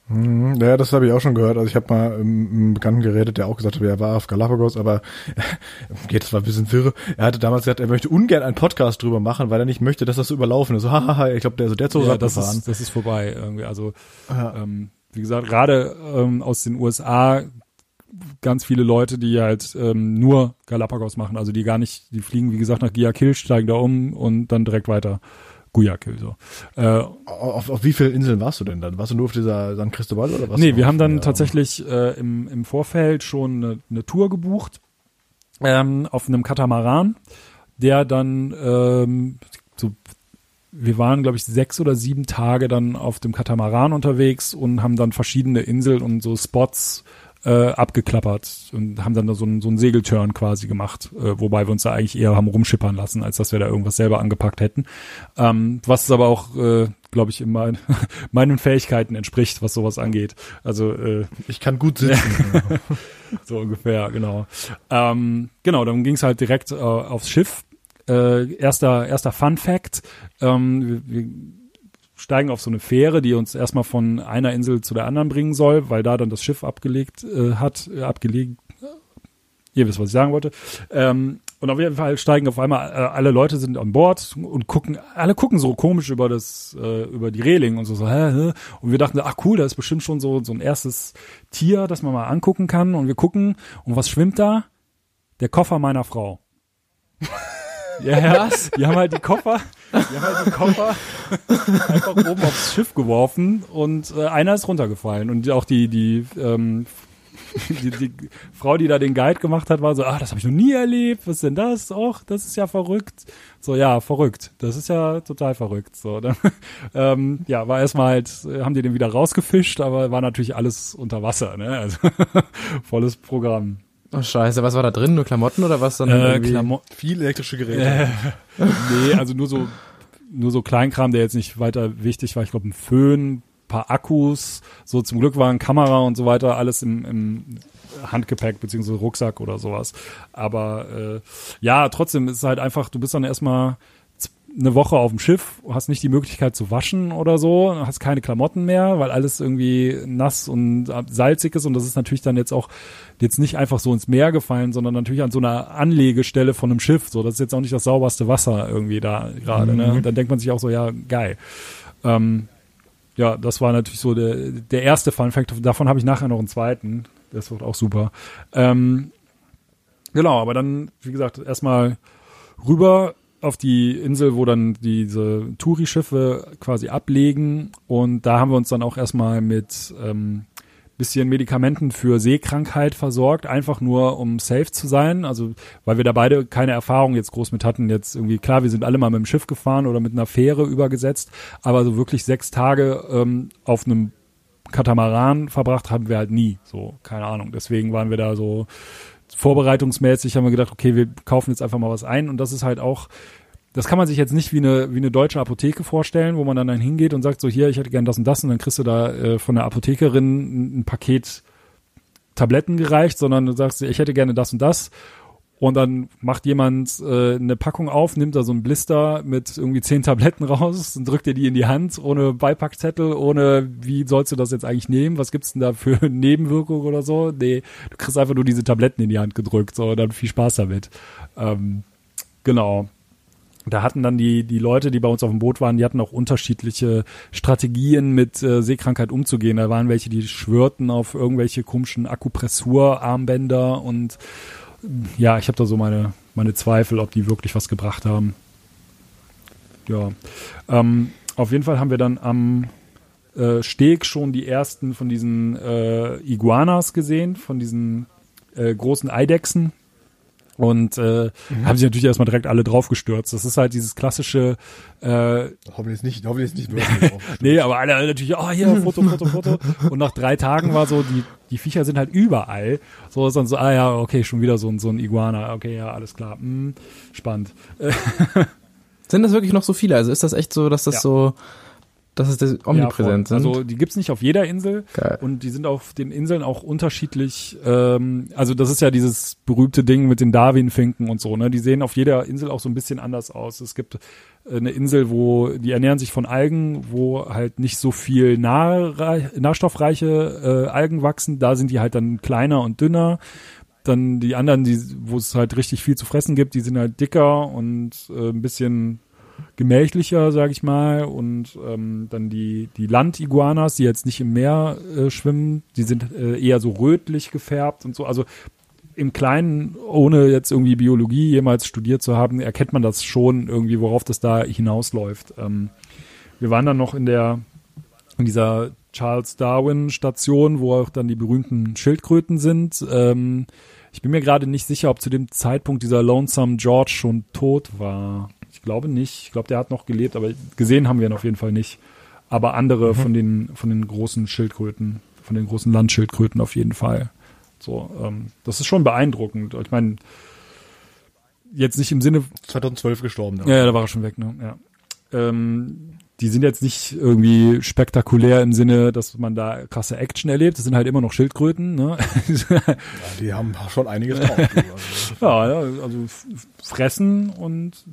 Ja, das habe ich auch schon gehört. Also ich habe mal mit einem Bekannten geredet, der auch gesagt hat, er war auf Galapagos, aber okay, das war ein bisschen wirre. Er hatte damals gesagt, er möchte ungern einen Podcast drüber machen, weil er nicht möchte, dass das so überlaufen ist. So, hahaha, ich glaube, der Zoo hat gefahren. Das ist vorbei irgendwie. Also ja. Wie gesagt, gerade aus den USA ganz viele Leute, die halt nur Galapagos machen, also die fliegen, wie gesagt, nach Guayaquil, steigen da um und dann direkt weiter Guayaquil, so. Auf wie vielen Inseln warst du denn dann? Warst du nur auf dieser San Cristobal oder was? Nee, wir haben dann tatsächlich im Vorfeld schon eine Tour gebucht auf einem Katamaran, der dann wir waren, glaube ich, 6 oder 7 Tage dann auf dem Katamaran unterwegs und haben dann verschiedene Inseln und so Spots abgeklappert und haben dann da so einen Segelturn quasi gemacht, wobei wir uns da eigentlich eher haben rumschippern lassen, als dass wir da irgendwas selber angepackt hätten. Was aber auch, glaube ich, in meinen Fähigkeiten entspricht, was sowas angeht. Also ich kann gut sitzen. So ungefähr, genau. Genau, dann ging es halt direkt aufs Schiff. Erster Fun Fact, wir steigen auf so eine Fähre, die uns erstmal von einer Insel zu der anderen bringen soll, weil da dann das Schiff abgelegt, ihr wisst, was ich sagen wollte, und auf jeden Fall steigen auf einmal, alle Leute sind an Bord und gucken so komisch über die Reling und so, hä? Und wir dachten, ach cool, da ist bestimmt schon so ein erstes Tier, das man mal angucken kann, und wir gucken, und was schwimmt da? Der Koffer meiner Frau. Ja, die haben halt die Koffer einfach oben aufs Schiff geworfen und einer ist runtergefallen und auch die Die Frau, die da den Guide gemacht hat, war so, das habe ich noch nie erlebt, was ist denn das? Och, das ist ja verrückt. So, ja, verrückt. Das ist ja total verrückt. So, dann, ja, war erstmal halt, haben die den wieder rausgefischt, aber war natürlich alles unter Wasser, ne? Also volles Programm. Oh scheiße, was war da drin? Nur Klamotten oder was? Dann viel elektrische Geräte. Nee, also nur so Kleinkram, der jetzt nicht weiter wichtig war. Ich glaube, ein Föhn, paar Akkus, so zum Glück waren Kamera und so weiter, alles im Handgepäck beziehungsweise Rucksack oder sowas. Aber ja, trotzdem ist es halt einfach, du bist dann erstmal eine Woche auf dem Schiff, hast nicht die Möglichkeit zu waschen oder so, hast keine Klamotten mehr, weil alles irgendwie nass und salzig ist, und das ist natürlich dann jetzt auch jetzt nicht einfach so ins Meer gefallen, sondern natürlich an so einer Anlegestelle von einem Schiff, so, das ist jetzt auch nicht das sauberste Wasser irgendwie da gerade, ne? Und dann denkt man sich auch so, ja, geil. Ja, das war natürlich so der erste Fun Fact, davon habe ich nachher noch einen zweiten, das wird auch super. Genau, aber dann, wie gesagt, erstmal rüber auf die Insel, wo dann diese Touri-Schiffe quasi ablegen, und da haben wir uns dann auch erstmal mit bisschen Medikamenten für Seekrankheit versorgt, einfach nur, um safe zu sein, also weil wir da beide keine Erfahrung jetzt groß mit hatten, jetzt irgendwie, klar, wir sind alle mal mit dem Schiff gefahren oder mit einer Fähre übergesetzt, aber so wirklich 6 Tage auf einem Katamaran verbracht haben wir halt nie, so, keine Ahnung, deswegen waren wir da so vorbereitungsmäßig, haben wir gedacht, okay, wir kaufen jetzt einfach mal was ein, und das ist halt auch, das kann man sich jetzt nicht wie eine deutsche Apotheke vorstellen, wo man dann hingeht und sagt so, hier, ich hätte gern das und das, und dann kriegst du da von der Apothekerin ein Paket Tabletten gereicht, sondern du sagst, ich hätte gerne das und das, und dann macht jemand eine Packung auf, nimmt da so einen Blister mit irgendwie 10 Tabletten raus und drückt dir die in die Hand, ohne Beipackzettel, ohne, wie sollst du das jetzt eigentlich nehmen, was gibt's denn da für Nebenwirkungen oder so? Nee, du kriegst einfach nur diese Tabletten in die Hand gedrückt, so, und dann viel Spaß damit. Genau. Da hatten dann die Leute, die bei uns auf dem Boot waren, die hatten auch unterschiedliche Strategien, mit Seekrankheit umzugehen. Da waren welche, die schwörten auf irgendwelche komischen Akupressurarmbänder, und ja, ich habe da so meine Zweifel, ob die wirklich was gebracht haben. Ja, auf jeden Fall haben wir dann am Steg schon die ersten von diesen Iguanas gesehen, von diesen großen Eidechsen. Und haben sich natürlich erstmal direkt alle draufgestürzt. Das ist halt dieses klassische hoffentlich nicht nur nee, aber alle natürlich, hier, Foto. Und nach 3 Tagen war so, die Viecher sind halt überall. So ist dann so, ja, okay, schon wieder so ein Iguana. Okay, ja, alles klar. Spannend. Sind das wirklich noch so viele? Also ist das echt so, dass das so, dass es omnipräsent sind? Also die gibt's nicht auf jeder Insel. Geil. Und die sind auf den Inseln auch unterschiedlich. Also das ist ja dieses berühmte Ding mit den Darwin-Finken und so. Ne? Die sehen auf jeder Insel auch so ein bisschen anders aus. Es gibt eine Insel, wo die ernähren sich von Algen, wo halt nicht so viel nährstoffreiche Algen wachsen. Da sind die halt dann kleiner und dünner. Dann die anderen, wo es halt richtig viel zu fressen gibt, die sind halt dicker und ein bisschen gemächlicher, sag ich mal, und dann die Landiguanas, die jetzt nicht im Meer schwimmen, die sind eher so rötlich gefärbt und so, also im Kleinen, ohne jetzt irgendwie Biologie jemals studiert zu haben, erkennt man das schon irgendwie, worauf das da hinausläuft. Wir waren dann noch in dieser Charles Darwin Station, wo auch dann die berühmten Schildkröten sind. Ich bin mir gerade nicht sicher, ob zu dem Zeitpunkt dieser Lonesome George schon tot war. Ich glaube nicht. Ich glaube, der hat noch gelebt, aber gesehen haben wir ihn auf jeden Fall nicht. Aber andere von den großen Schildkröten, von den großen Landschildkröten auf jeden Fall. So, das ist schon beeindruckend. Ich meine, jetzt nicht im Sinne 2012 gestorben. Dann. Ja, da war er schon weg, ne? Ja. Die sind jetzt nicht irgendwie spektakulär im Sinne, dass man da krasse Action erlebt. Das sind halt immer noch Schildkröten, ne? Ja, die haben schon einiges drauf. Also. Ja, also fressen und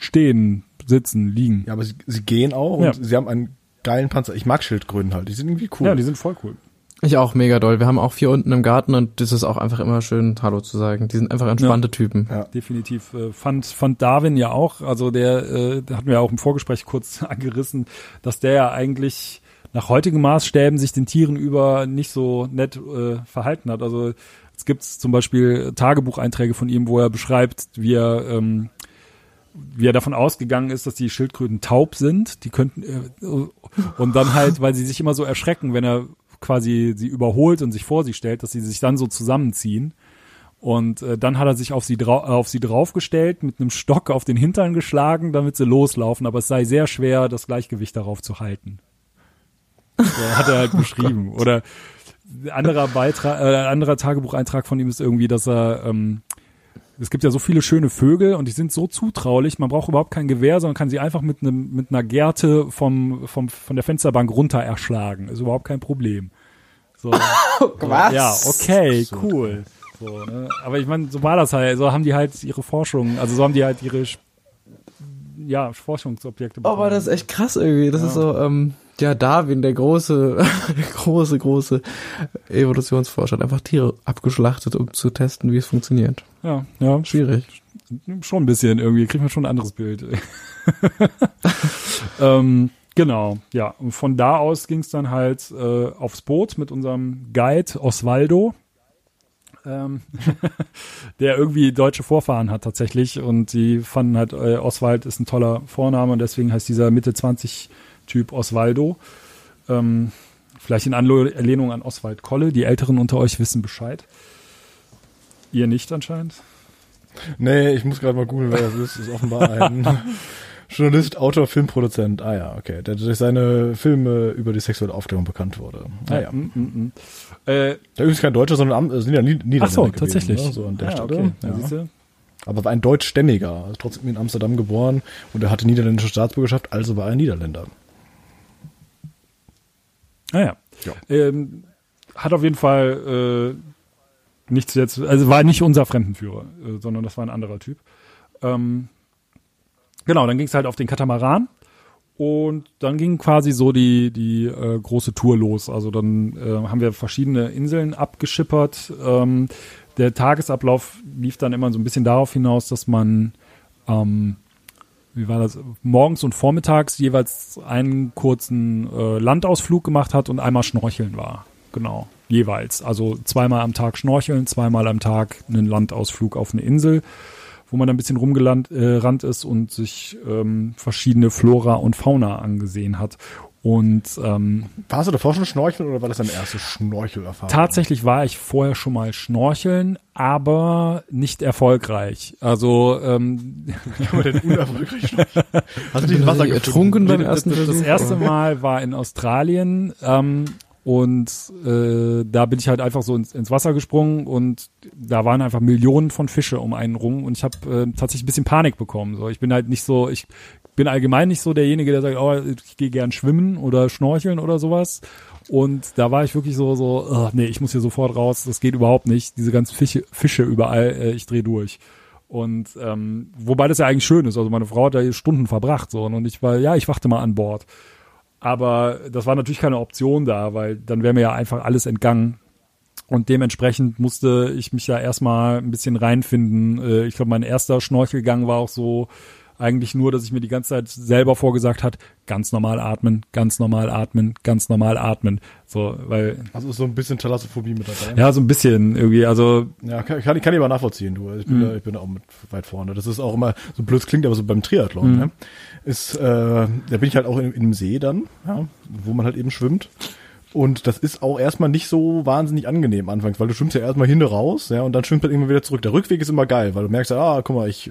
stehen, sitzen, liegen. Ja, aber sie gehen auch, und sie haben einen geilen Panzer. Ich mag Schildkröten halt, die sind irgendwie cool. Ja, die sind voll cool. Ich auch, mega doll. Wir haben auch 4 unten im Garten, und das ist auch einfach immer schön, Hallo zu sagen. Die sind einfach entspannte Typen. Ja, definitiv. Fand Darwin ja auch, also der hatten wir auch im Vorgespräch kurz angerissen, dass der ja eigentlich nach heutigen Maßstäben sich den Tieren über nicht so nett verhalten hat. Also es gibt zum Beispiel Tagebucheinträge von ihm, wo er beschreibt, wie er davon ausgegangen ist, dass die Schildkröten taub sind, die könnten, und dann halt, weil sie sich immer so erschrecken, wenn er quasi sie überholt und sich vor sie stellt, dass sie sich dann so zusammenziehen. Und dann hat er sich auf sie, draufgestellt, mit einem Stock auf den Hintern geschlagen, damit sie loslaufen. Aber es sei sehr schwer, das Gleichgewicht darauf zu halten. Hat er halt beschrieben. Gott. Oder anderer Tagebucheintrag von ihm ist irgendwie, dass er es gibt ja so viele schöne Vögel und die sind so zutraulich, man braucht überhaupt kein Gewehr, sondern kann sie einfach mit einer Gerte von der Fensterbank runter erschlagen. Ist überhaupt kein Problem. So. Was? Ja, okay, cool. So, ne? Aber ich meine, so war das halt. So haben die halt ihre Forschung, also so haben die halt ihre Forschungsobjekte bekommen. Aber das ist echt krass irgendwie. Das ist so, Darwin, der große Evolutionsforscher, hat einfach Tiere abgeschlachtet, um zu testen, wie es funktioniert. Ja. Schwierig. Schon ein bisschen irgendwie, kriegt man schon ein anderes Bild. Genau, ja. Und von da aus ging es dann halt aufs Boot mit unserem Guide Oswaldo. Der irgendwie deutsche Vorfahren hat tatsächlich und die fanden halt, Oswald ist ein toller Vorname und deswegen heißt dieser Mitte-20-Typ Oswaldo. Vielleicht in Anlehnung an Oswald Kolle. Die Älteren unter euch wissen Bescheid. Ihr nicht anscheinend? Nee, ich muss gerade mal googeln, wer das ist. Das ist offenbar ein Journalist, Autor, Filmproduzent. Ah ja, okay. Der durch seine Filme über die sexuelle Aufklärung bekannt wurde. Ah ja. Da übrigens kein Deutscher, sondern sind ja Niederländer. Ach so, gewesen, tatsächlich. Ne? So an der Stelle. Okay. Ja. Aber war ein Deutschstämmiger, ist trotzdem in Amsterdam geboren und er hatte niederländische Staatsbürgerschaft, also war er Niederländer. Ah ja. Hat auf jeden Fall nichts jetzt, also war nicht unser Fremdenführer, sondern das war ein anderer Typ. Genau, dann ging es halt auf den Katamaran und dann ging quasi so die große Tour los. Also dann haben wir verschiedene Inseln abgeschippert. Der Tagesablauf lief dann immer so ein bisschen darauf hinaus, dass man morgens und vormittags jeweils einen kurzen Landausflug gemacht hat und einmal schnorcheln war. Genau, jeweils. Also zweimal am Tag schnorcheln, zweimal am Tag einen Landausflug auf eine Insel, wo man dann ein bisschen rumgerannt ist und sich verschiedene Flora und Fauna angesehen hat. Und warst du davor schon schnorcheln oder war das deine erste Schnorchelerfahrung? Tatsächlich war ich vorher schon mal schnorcheln, aber nicht erfolgreich. Also ich war denn unerfolgreich schnorcheln? Hast du dich Wasser getrunken beim ersten Versuch? Das erste Mal war in Australien und da bin ich halt einfach so ins Wasser gesprungen und da waren einfach Millionen von Fische um einen rum und ich habe tatsächlich ein bisschen Panik bekommen. So, ich bin halt nicht so, ich bin allgemein nicht so derjenige, der sagt, oh, ich gehe gern schwimmen oder schnorcheln oder sowas. Und da war ich wirklich so, ich muss hier sofort raus, das geht überhaupt nicht. Diese ganzen Fische überall, ich drehe durch. Und wobei das ja eigentlich schön ist. Also meine Frau hat da Stunden verbracht so und ich wachte mal an Bord. Aber das war natürlich keine Option da, weil dann wäre mir ja einfach alles entgangen. Und dementsprechend musste ich mich da erstmal ein bisschen reinfinden. Ich glaube, mein erster Schnorchelgang war auch so eigentlich nur, dass ich mir die ganze Zeit selber vorgesagt hat, ganz normal atmen, ganz normal atmen, ganz normal atmen. So, weil. Also ist so ein bisschen Thalassophobie mit dabei. Ja, so ein bisschen irgendwie, also. Ja, kann ich aber nachvollziehen, du. Ich bin auch mit weit vorne. Das ist auch immer, so blöd klingt, aber so beim Triathlon, ne? Ist, da bin ich halt auch in einem See dann, ja, wo man halt eben schwimmt. Und das ist auch erstmal nicht so wahnsinnig angenehm anfangs, weil du schwimmst ja erstmal hin raus, ja, und dann schwimmt man irgendwann wieder zurück. Der Rückweg ist immer geil, weil du merkst, guck mal, ich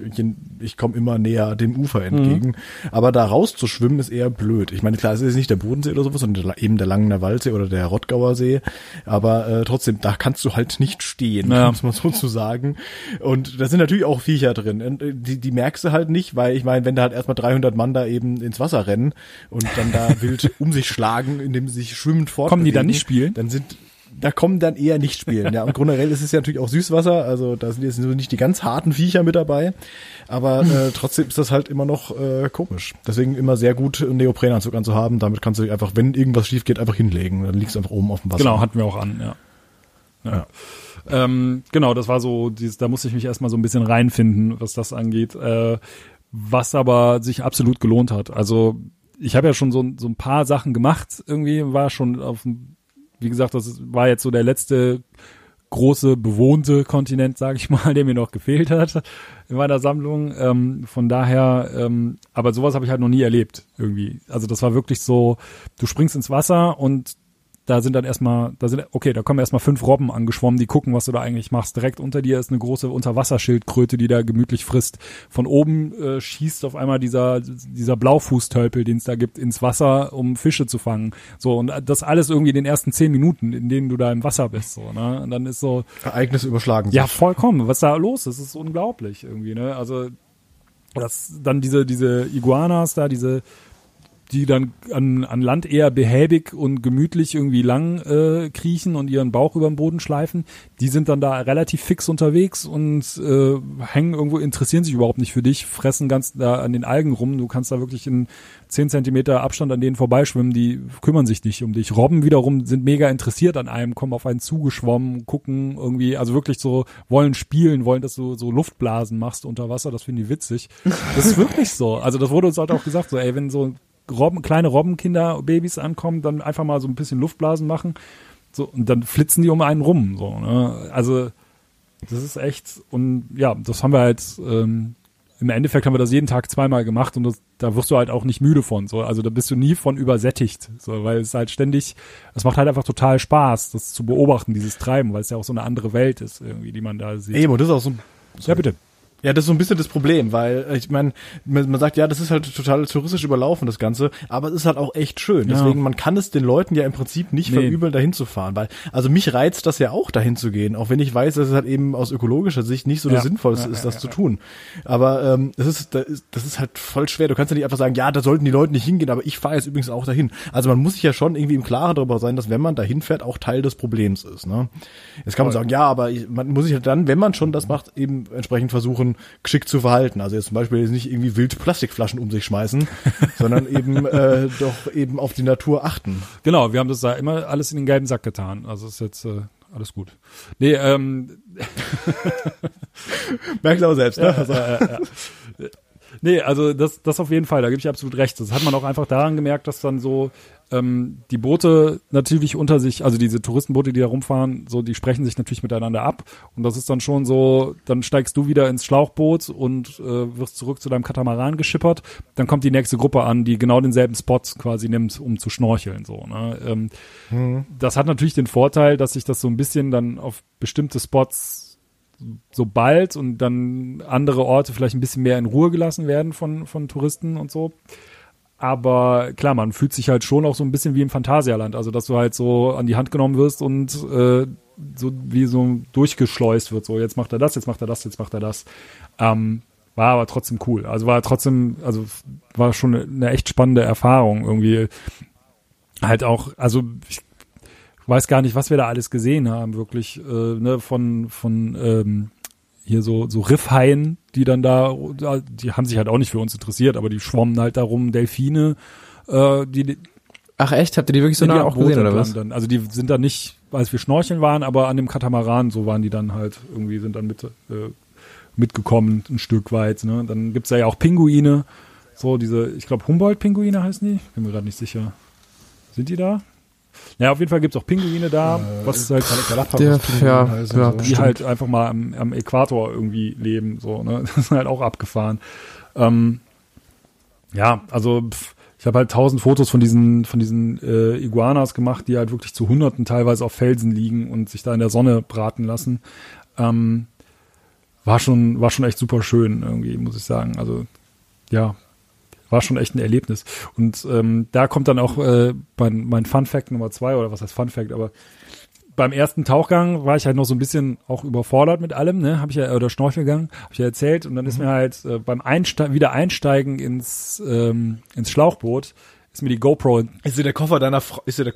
komme immer näher dem Ufer entgegen. Aber da raus zu schwimmen ist eher blöd. Ich meine, klar, es ist nicht der Bodensee oder sowas, sondern eben der Langener Waldsee oder der Rottgauer See. Aber trotzdem, da kannst du halt nicht stehen, muss man sozusagen. Und da sind natürlich auch Viecher drin. Und die merkst du halt nicht, weil ich meine, wenn da halt erstmal 300 Mann da eben ins Wasser rennen und dann da wild um sich schlagen, indem sie sich schwimmend vor kommen die dann nicht spielen? Da kommen dann eher nicht spielen. Ja, und generell ist es ja natürlich auch Süßwasser, also da sind jetzt nicht die ganz harten Viecher mit dabei, aber trotzdem ist das halt immer noch komisch. Deswegen immer sehr gut, einen Neoprenanzug anzuhaben, damit kannst du dich einfach, wenn irgendwas schief geht, einfach hinlegen, dann liegst du einfach oben auf dem Wasser. Genau, hatten wir auch an, ja. Genau, das war so, da musste ich mich erstmal so ein bisschen reinfinden, was das angeht, was aber sich absolut gelohnt hat. Also ich habe ja schon so ein paar Sachen gemacht, irgendwie war schon wie gesagt, das war jetzt so der letzte große bewohnte Kontinent, sage ich mal, der mir noch gefehlt hat in meiner Sammlung. Von daher, aber sowas habe ich halt noch nie erlebt irgendwie. Also das war wirklich so, du springst ins Wasser und da kommen erstmal 5 Robben angeschwommen, die gucken, was du da eigentlich machst. Direkt unter dir ist eine große Unterwasserschildkröte, die da gemütlich frisst. Von oben schießt auf einmal dieser Blaufußtölpel, den es da gibt, ins Wasser, um Fische zu fangen. So, und das alles irgendwie in den ersten 10 Minuten, in denen du da im Wasser bist, so, ne? Und dann ist so. Ereignisse überschlagen sich. Ja, vollkommen. Was da los ist, ist unglaublich irgendwie, ne? Also, das, dann diese Iguanas da, die dann an Land eher behäbig und gemütlich irgendwie lang kriechen und ihren Bauch über den Boden schleifen, die sind dann da relativ fix unterwegs und hängen irgendwo, interessieren sich überhaupt nicht für dich, fressen ganz da an den Algen rum. Du kannst da wirklich in 10 Zentimeter Abstand an denen vorbeischwimmen, die kümmern sich nicht um dich. Robben wiederum sind mega interessiert an einem, kommen auf einen zugeschwommen, gucken irgendwie, also wirklich so, wollen spielen, wollen, dass du so Luftblasen machst unter Wasser, das finden die witzig. Das ist wirklich so. Also das wurde uns halt auch gesagt, so, ey, wenn so kleine Robbenkinder, Babys ankommen, dann einfach mal so ein bisschen Luftblasen machen, so, und dann flitzen die um einen rum, so, ne? Also das ist echt, und ja, das haben wir halt im Endeffekt haben wir das jeden Tag zweimal gemacht, und da wirst du halt auch nicht müde von, so, also da bist du nie von übersättigt, so, weil es halt ständig, es macht halt einfach total Spaß, das zu beobachten, dieses Treiben, weil es ja auch so eine andere Welt ist irgendwie, die man da sieht. Eben, und das ist auch so ein, ja, bitte. Ja, das ist so ein bisschen das Problem, weil ich meine, man sagt, ja, das ist halt total touristisch überlaufen, das Ganze, aber es ist halt auch echt schön. Ja. Deswegen, man kann es den Leuten ja im Prinzip nicht verübeln, dahin zu fahren, weil, also mich reizt das ja auch, dahin zu gehen, auch wenn ich weiß, dass es halt eben aus ökologischer Sicht nicht so das Sinnvollste ist, das zu tun. Aber das ist halt voll schwer. Du kannst ja nicht einfach sagen, ja, da sollten die Leute nicht hingehen, aber ich fahre jetzt übrigens auch dahin. Also man muss sich ja schon irgendwie im Klaren darüber sein, dass wenn man dahin fährt, auch Teil des Problems ist. Ne? Jetzt kann man sagen, ja, aber man muss sich halt dann, wenn man schon das macht, eben entsprechend versuchen, geschickt zu verhalten. Also jetzt zum Beispiel jetzt nicht irgendwie wild Plastikflaschen um sich schmeißen, sondern eben doch eben auf die Natur achten. Genau, wir haben das da immer alles in den gelben Sack getan. Also ist jetzt alles gut. Nee, merkst du auch selbst, ne? Ja. Nee, also das auf jeden Fall, da gebe ich absolut recht. Das hat man auch einfach daran gemerkt, dass dann so die Boote natürlich unter sich, also diese Touristenboote, die da rumfahren, so, die sprechen sich natürlich miteinander ab, und das ist dann schon so, dann steigst du wieder ins Schlauchboot und wirst zurück zu deinem Katamaran geschippert, dann kommt die nächste Gruppe an, die genau denselben Spot quasi nimmt, um zu schnorcheln, so, ne? Das hat natürlich den Vorteil, dass sich das so ein bisschen dann auf bestimmte Spots so bald und dann andere Orte vielleicht ein bisschen mehr in Ruhe gelassen werden von Touristen und so. Aber klar, man fühlt sich halt schon auch so ein bisschen wie im Phantasialand, also dass du halt so an die Hand genommen wirst und so wie so durchgeschleust wird, so, jetzt macht er das, jetzt macht er das, jetzt macht er das. War aber trotzdem cool, also war schon eine echt spannende Erfahrung irgendwie, halt auch, also ich weiß gar nicht, was wir da alles gesehen haben, wirklich, ne, von hier so Riffhaien, die dann da, die haben sich halt auch nicht für uns interessiert, aber die schwommen halt da rum, Delfine, die... Ach echt? Habt ihr die wirklich so nah auch gesehen, oder was? Dann. Also die sind da nicht, als wir schnorcheln waren, aber an dem Katamaran, so waren die dann halt irgendwie, sind dann mitgekommen, ein Stück weit, ne? Dann gibt's da ja auch Pinguine, so diese, ich glaube Humboldt-Pinguine heißen die, bin mir gerade nicht sicher. Sind die da? Ja, auf jeden Fall gibt's auch Pinguine da, was halt Galapagos-Pinguine heißen, ja, so. Die halt einfach mal am Äquator irgendwie leben, so, ne? Das ist halt auch abgefahren. Ja, also ich habe halt 1000 Fotos von diesen Iguanas gemacht, die halt wirklich zu Hunderten teilweise auf Felsen liegen und sich da in der Sonne braten lassen. War schon echt super schön irgendwie, muss ich sagen. Also ja, war schon echt ein Erlebnis. Und da kommt dann auch mein Fun Fact Nummer 2, oder was heißt Fun Fact, aber beim ersten Tauchgang war ich halt noch so ein bisschen auch überfordert mit allem, ne, habe ich ja, oder Schnorchelgang, habe ich ja erzählt, und dann ist mir halt beim Einsteigen ins Schlauchboot ist mir die GoPro. Ist dir der Koffer deiner Frau ins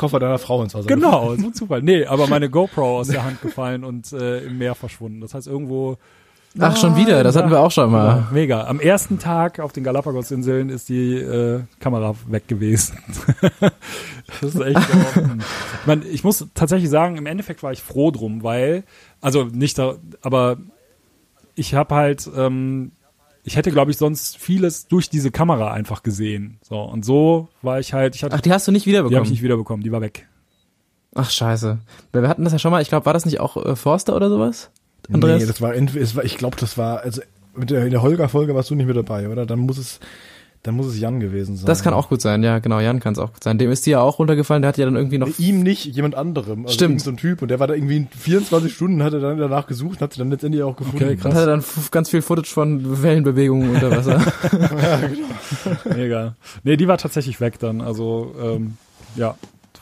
Wasser gefallen? Genau, so ein Zufall. Nee, aber meine GoPro aus der Hand gefallen und im Meer verschwunden. Das heißt irgendwo. Ach, schon wieder, das hatten wir auch schon mal. Ja, mega. Am ersten Tag auf den Galapagos-Inseln ist die Kamera weg gewesen. Das ist echt ich muss tatsächlich sagen, im Endeffekt war ich froh drum, weil, also nicht da, aber ich habe halt, ich hätte, glaube ich, sonst vieles durch diese Kamera einfach gesehen. So, und so war ich halt, ich hatte. Ach, die hast du nicht wiederbekommen? Die habe ich nicht wiederbekommen, die war weg. Ach, scheiße. Wir hatten das ja schon mal, ich glaube, war das nicht auch Forster oder sowas? Andreas? Nee, das war, ich glaube, das war, also in der Holger-Folge warst du nicht mit dabei, oder? Dann muss es, Dann muss es Jan gewesen sein. Das kann auch gut sein, ja, genau, Jan kann es auch gut sein. Dem ist die ja auch runtergefallen, der hat ja dann irgendwie noch... Ihm nicht, jemand anderem. Also stimmt. So ein Typ, und der war da irgendwie in 24 Stunden, hat er dann danach gesucht, hat sie dann letztendlich auch gefunden. Okay, krass. Und hat er dann ganz viel Footage von Wellenbewegungen unter Wasser. Ja, genau. Mega. Nee, die war tatsächlich weg dann, also, ja,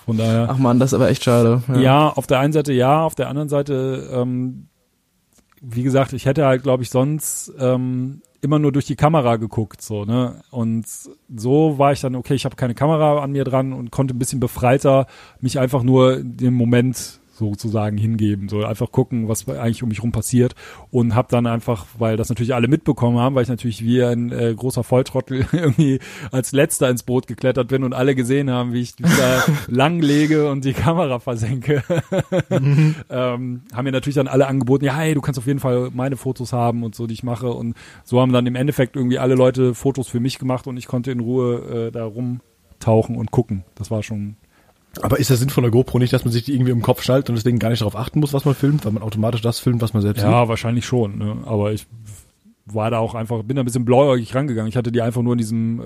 von daher... Ach man, das ist aber echt schade. Ja, ja, auf der einen Seite ja, auf der anderen Seite, wie gesagt, ich hätte halt, glaube ich, sonst... immer nur durch die Kamera geguckt, so, ne? Und so war ich dann, okay, ich habe keine Kamera an mir dran und konnte ein bisschen befreiter mich einfach nur dem Moment sozusagen hingeben, so einfach gucken, was eigentlich um mich rum passiert, und habe dann einfach, weil das natürlich alle mitbekommen haben, weil ich natürlich wie ein großer Volltrottel irgendwie als Letzter ins Boot geklettert bin und alle gesehen haben, wie ich da lang lege und die Kamera versenke, haben mir natürlich dann alle angeboten, ja, hey, du kannst auf jeden Fall meine Fotos haben und so, die ich mache, und so haben dann im Endeffekt irgendwie alle Leute Fotos für mich gemacht und ich konnte in Ruhe da rumtauchen und gucken. Das war schon... Aber ist der Sinn von der GoPro nicht, dass man sich die irgendwie im Kopf schaltet und deswegen gar nicht darauf achten muss, was man filmt, weil man automatisch das filmt, was man selbst sieht? Ja, wahrscheinlich schon, ne? Aber ich war da auch einfach, bin da ein bisschen blauäugig rangegangen. Ich hatte die einfach nur in diesem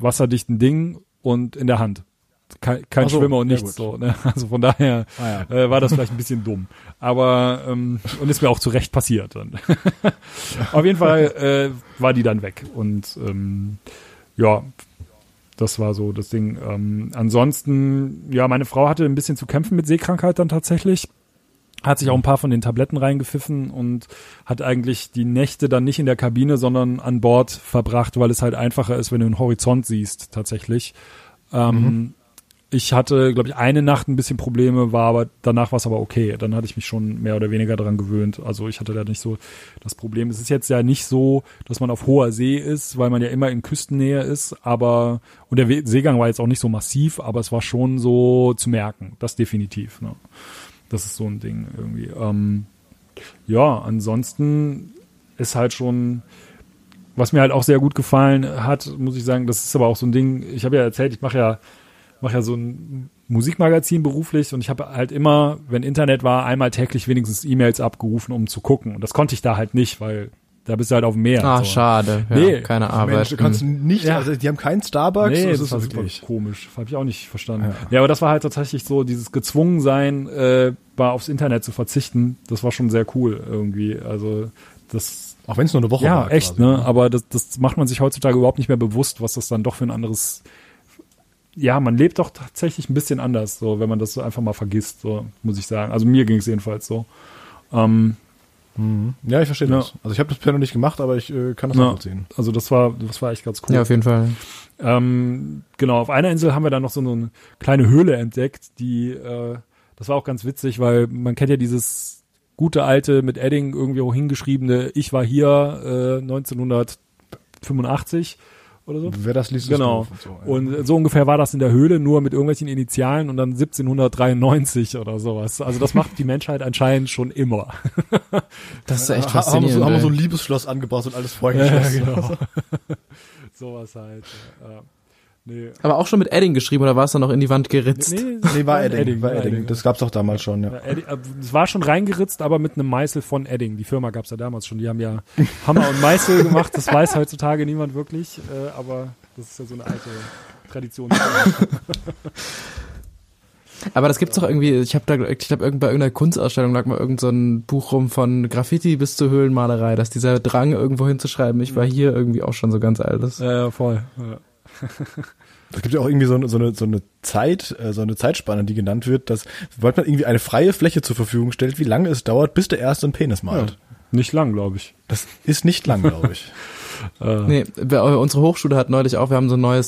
wasserdichten Ding und in der Hand. Kein so, Schwimmer und nichts, so, ne? Also von daher war das vielleicht ein bisschen dumm. Aber und ist mir auch zu Recht passiert dann. Auf jeden Fall war die dann weg. Und ja, das war so das Ding. Ansonsten, ja, meine Frau hatte ein bisschen zu kämpfen mit Seekrankheit dann tatsächlich. Hat sich auch ein paar von den Tabletten reingepfiffen und hat eigentlich die Nächte dann nicht in der Kabine, sondern an Bord verbracht, weil es halt einfacher ist, wenn du einen Horizont siehst tatsächlich. Ich hatte, glaube ich, eine Nacht ein bisschen Probleme, danach war es aber okay. Dann hatte ich mich schon mehr oder weniger daran gewöhnt. Also ich hatte da nicht so das Problem. Es ist jetzt ja nicht so, dass man auf hoher See ist, weil man ja immer in Küstennähe ist, aber, und der Seegang war jetzt auch nicht so massiv, aber es war schon so zu merken. Das definitiv, ne? Das ist so ein Ding irgendwie. Ja, ansonsten ist halt schon, was mir halt auch sehr gut gefallen hat, muss ich sagen, das ist aber auch so ein Ding, ich habe ja erzählt, ich mache ja so ein Musikmagazin beruflich, und ich habe halt immer, wenn Internet war, einmal täglich wenigstens E-Mails abgerufen, um zu gucken. Und das konnte ich da halt nicht, weil da bist du halt auf dem Meer. Ah, so. Schade. Ja, nee, keine Arbeit. Mensch, du kannst nicht, ja. Also die haben keinen Starbucks. Nee, das ist wirklich komisch. Habe ich auch nicht verstanden. Ja. Ja, aber das war halt tatsächlich so, dieses Gezwungensein, war aufs Internet zu verzichten. Das war schon sehr cool irgendwie. Also das... Auch wenn es nur eine Woche war. Ja, echt, quasi, ne? Aber das macht man sich heutzutage überhaupt nicht mehr bewusst, was das dann doch für ein anderes... Ja, man lebt doch tatsächlich ein bisschen anders, so, wenn man das so einfach mal vergisst, so, muss ich sagen. Also mir ging es jedenfalls so. Ja, ich verstehe das. Also ich habe das bisher noch nicht gemacht, aber ich kann das auch sehen. Also das war echt ganz cool. Ja, auf jeden Fall. Genau, auf einer Insel haben wir dann noch so eine kleine Höhle entdeckt, die, das war auch ganz witzig, weil man kennt ja dieses gute alte, mit Edding irgendwie auch hingeschriebene, ich war hier 1985. Oder so. Wer das liest, genau. Und so, ja. Und so ungefähr war das in der Höhle, nur mit irgendwelchen Initialen und dann 1793 oder sowas. Also das macht die Menschheit anscheinend schon immer. Das ist echt faszinierend. Haben wir so ein Liebesschloss angebracht und alles vorgeschlossen. Ja, genau. Sowas halt. Ja. Nee. Aber auch schon mit Edding geschrieben, oder war es dann noch in die Wand geritzt? Nee, war Edding. War Edding. Das gab's doch damals schon, ja. Es war schon reingeritzt, aber mit einem Meißel von Edding. Die Firma gab's ja damals schon. Die haben ja Hammer und Meißel gemacht. Das weiß heutzutage niemand wirklich. Aber das ist ja so eine alte Tradition. Aber das gibt's doch irgendwie, ich glaube bei irgendeiner Kunstausstellung lag mal irgend so ein Buch rum, von Graffiti bis zur Höhlenmalerei, dass dieser Drang, irgendwo hinzuschreiben, ich war hier, irgendwie auch schon so ganz alt ist. Ja, voll. Ja. Es gibt ja auch irgendwie so eine Zeit, so eine Zeitspanne, die genannt wird, dass, sobald man irgendwie eine freie Fläche zur Verfügung stellt, wie lange es dauert, bis der Erste einen Penis malt. Ja, nicht lang, glaube ich. Das ist nicht lang, glaube ich. Nee, unsere Hochschule hat neulich auch, wir haben so einen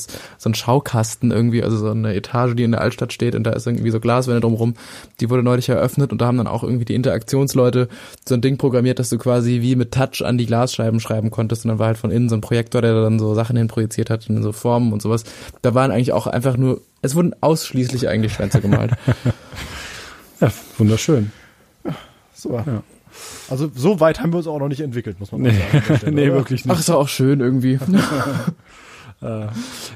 Schaukasten irgendwie, also so eine Etage, die in der Altstadt steht, und da ist irgendwie so Glaswände drumherum, die wurde neulich eröffnet, und da haben dann auch irgendwie die Interaktionsleute so ein Ding programmiert, dass du quasi wie mit Touch an die Glasscheiben schreiben konntest, und dann war halt von innen so ein Projektor, der dann so Sachen hinprojiziert hat in so Formen und sowas. Da waren eigentlich auch einfach nur, es wurden ausschließlich eigentlich Schwänze gemalt. Ja, wunderschön. Ja, super, ja. Also so weit haben wir uns auch noch nicht entwickelt, muss man sagen. Nee, wirklich nicht. Ach, ist auch schön irgendwie.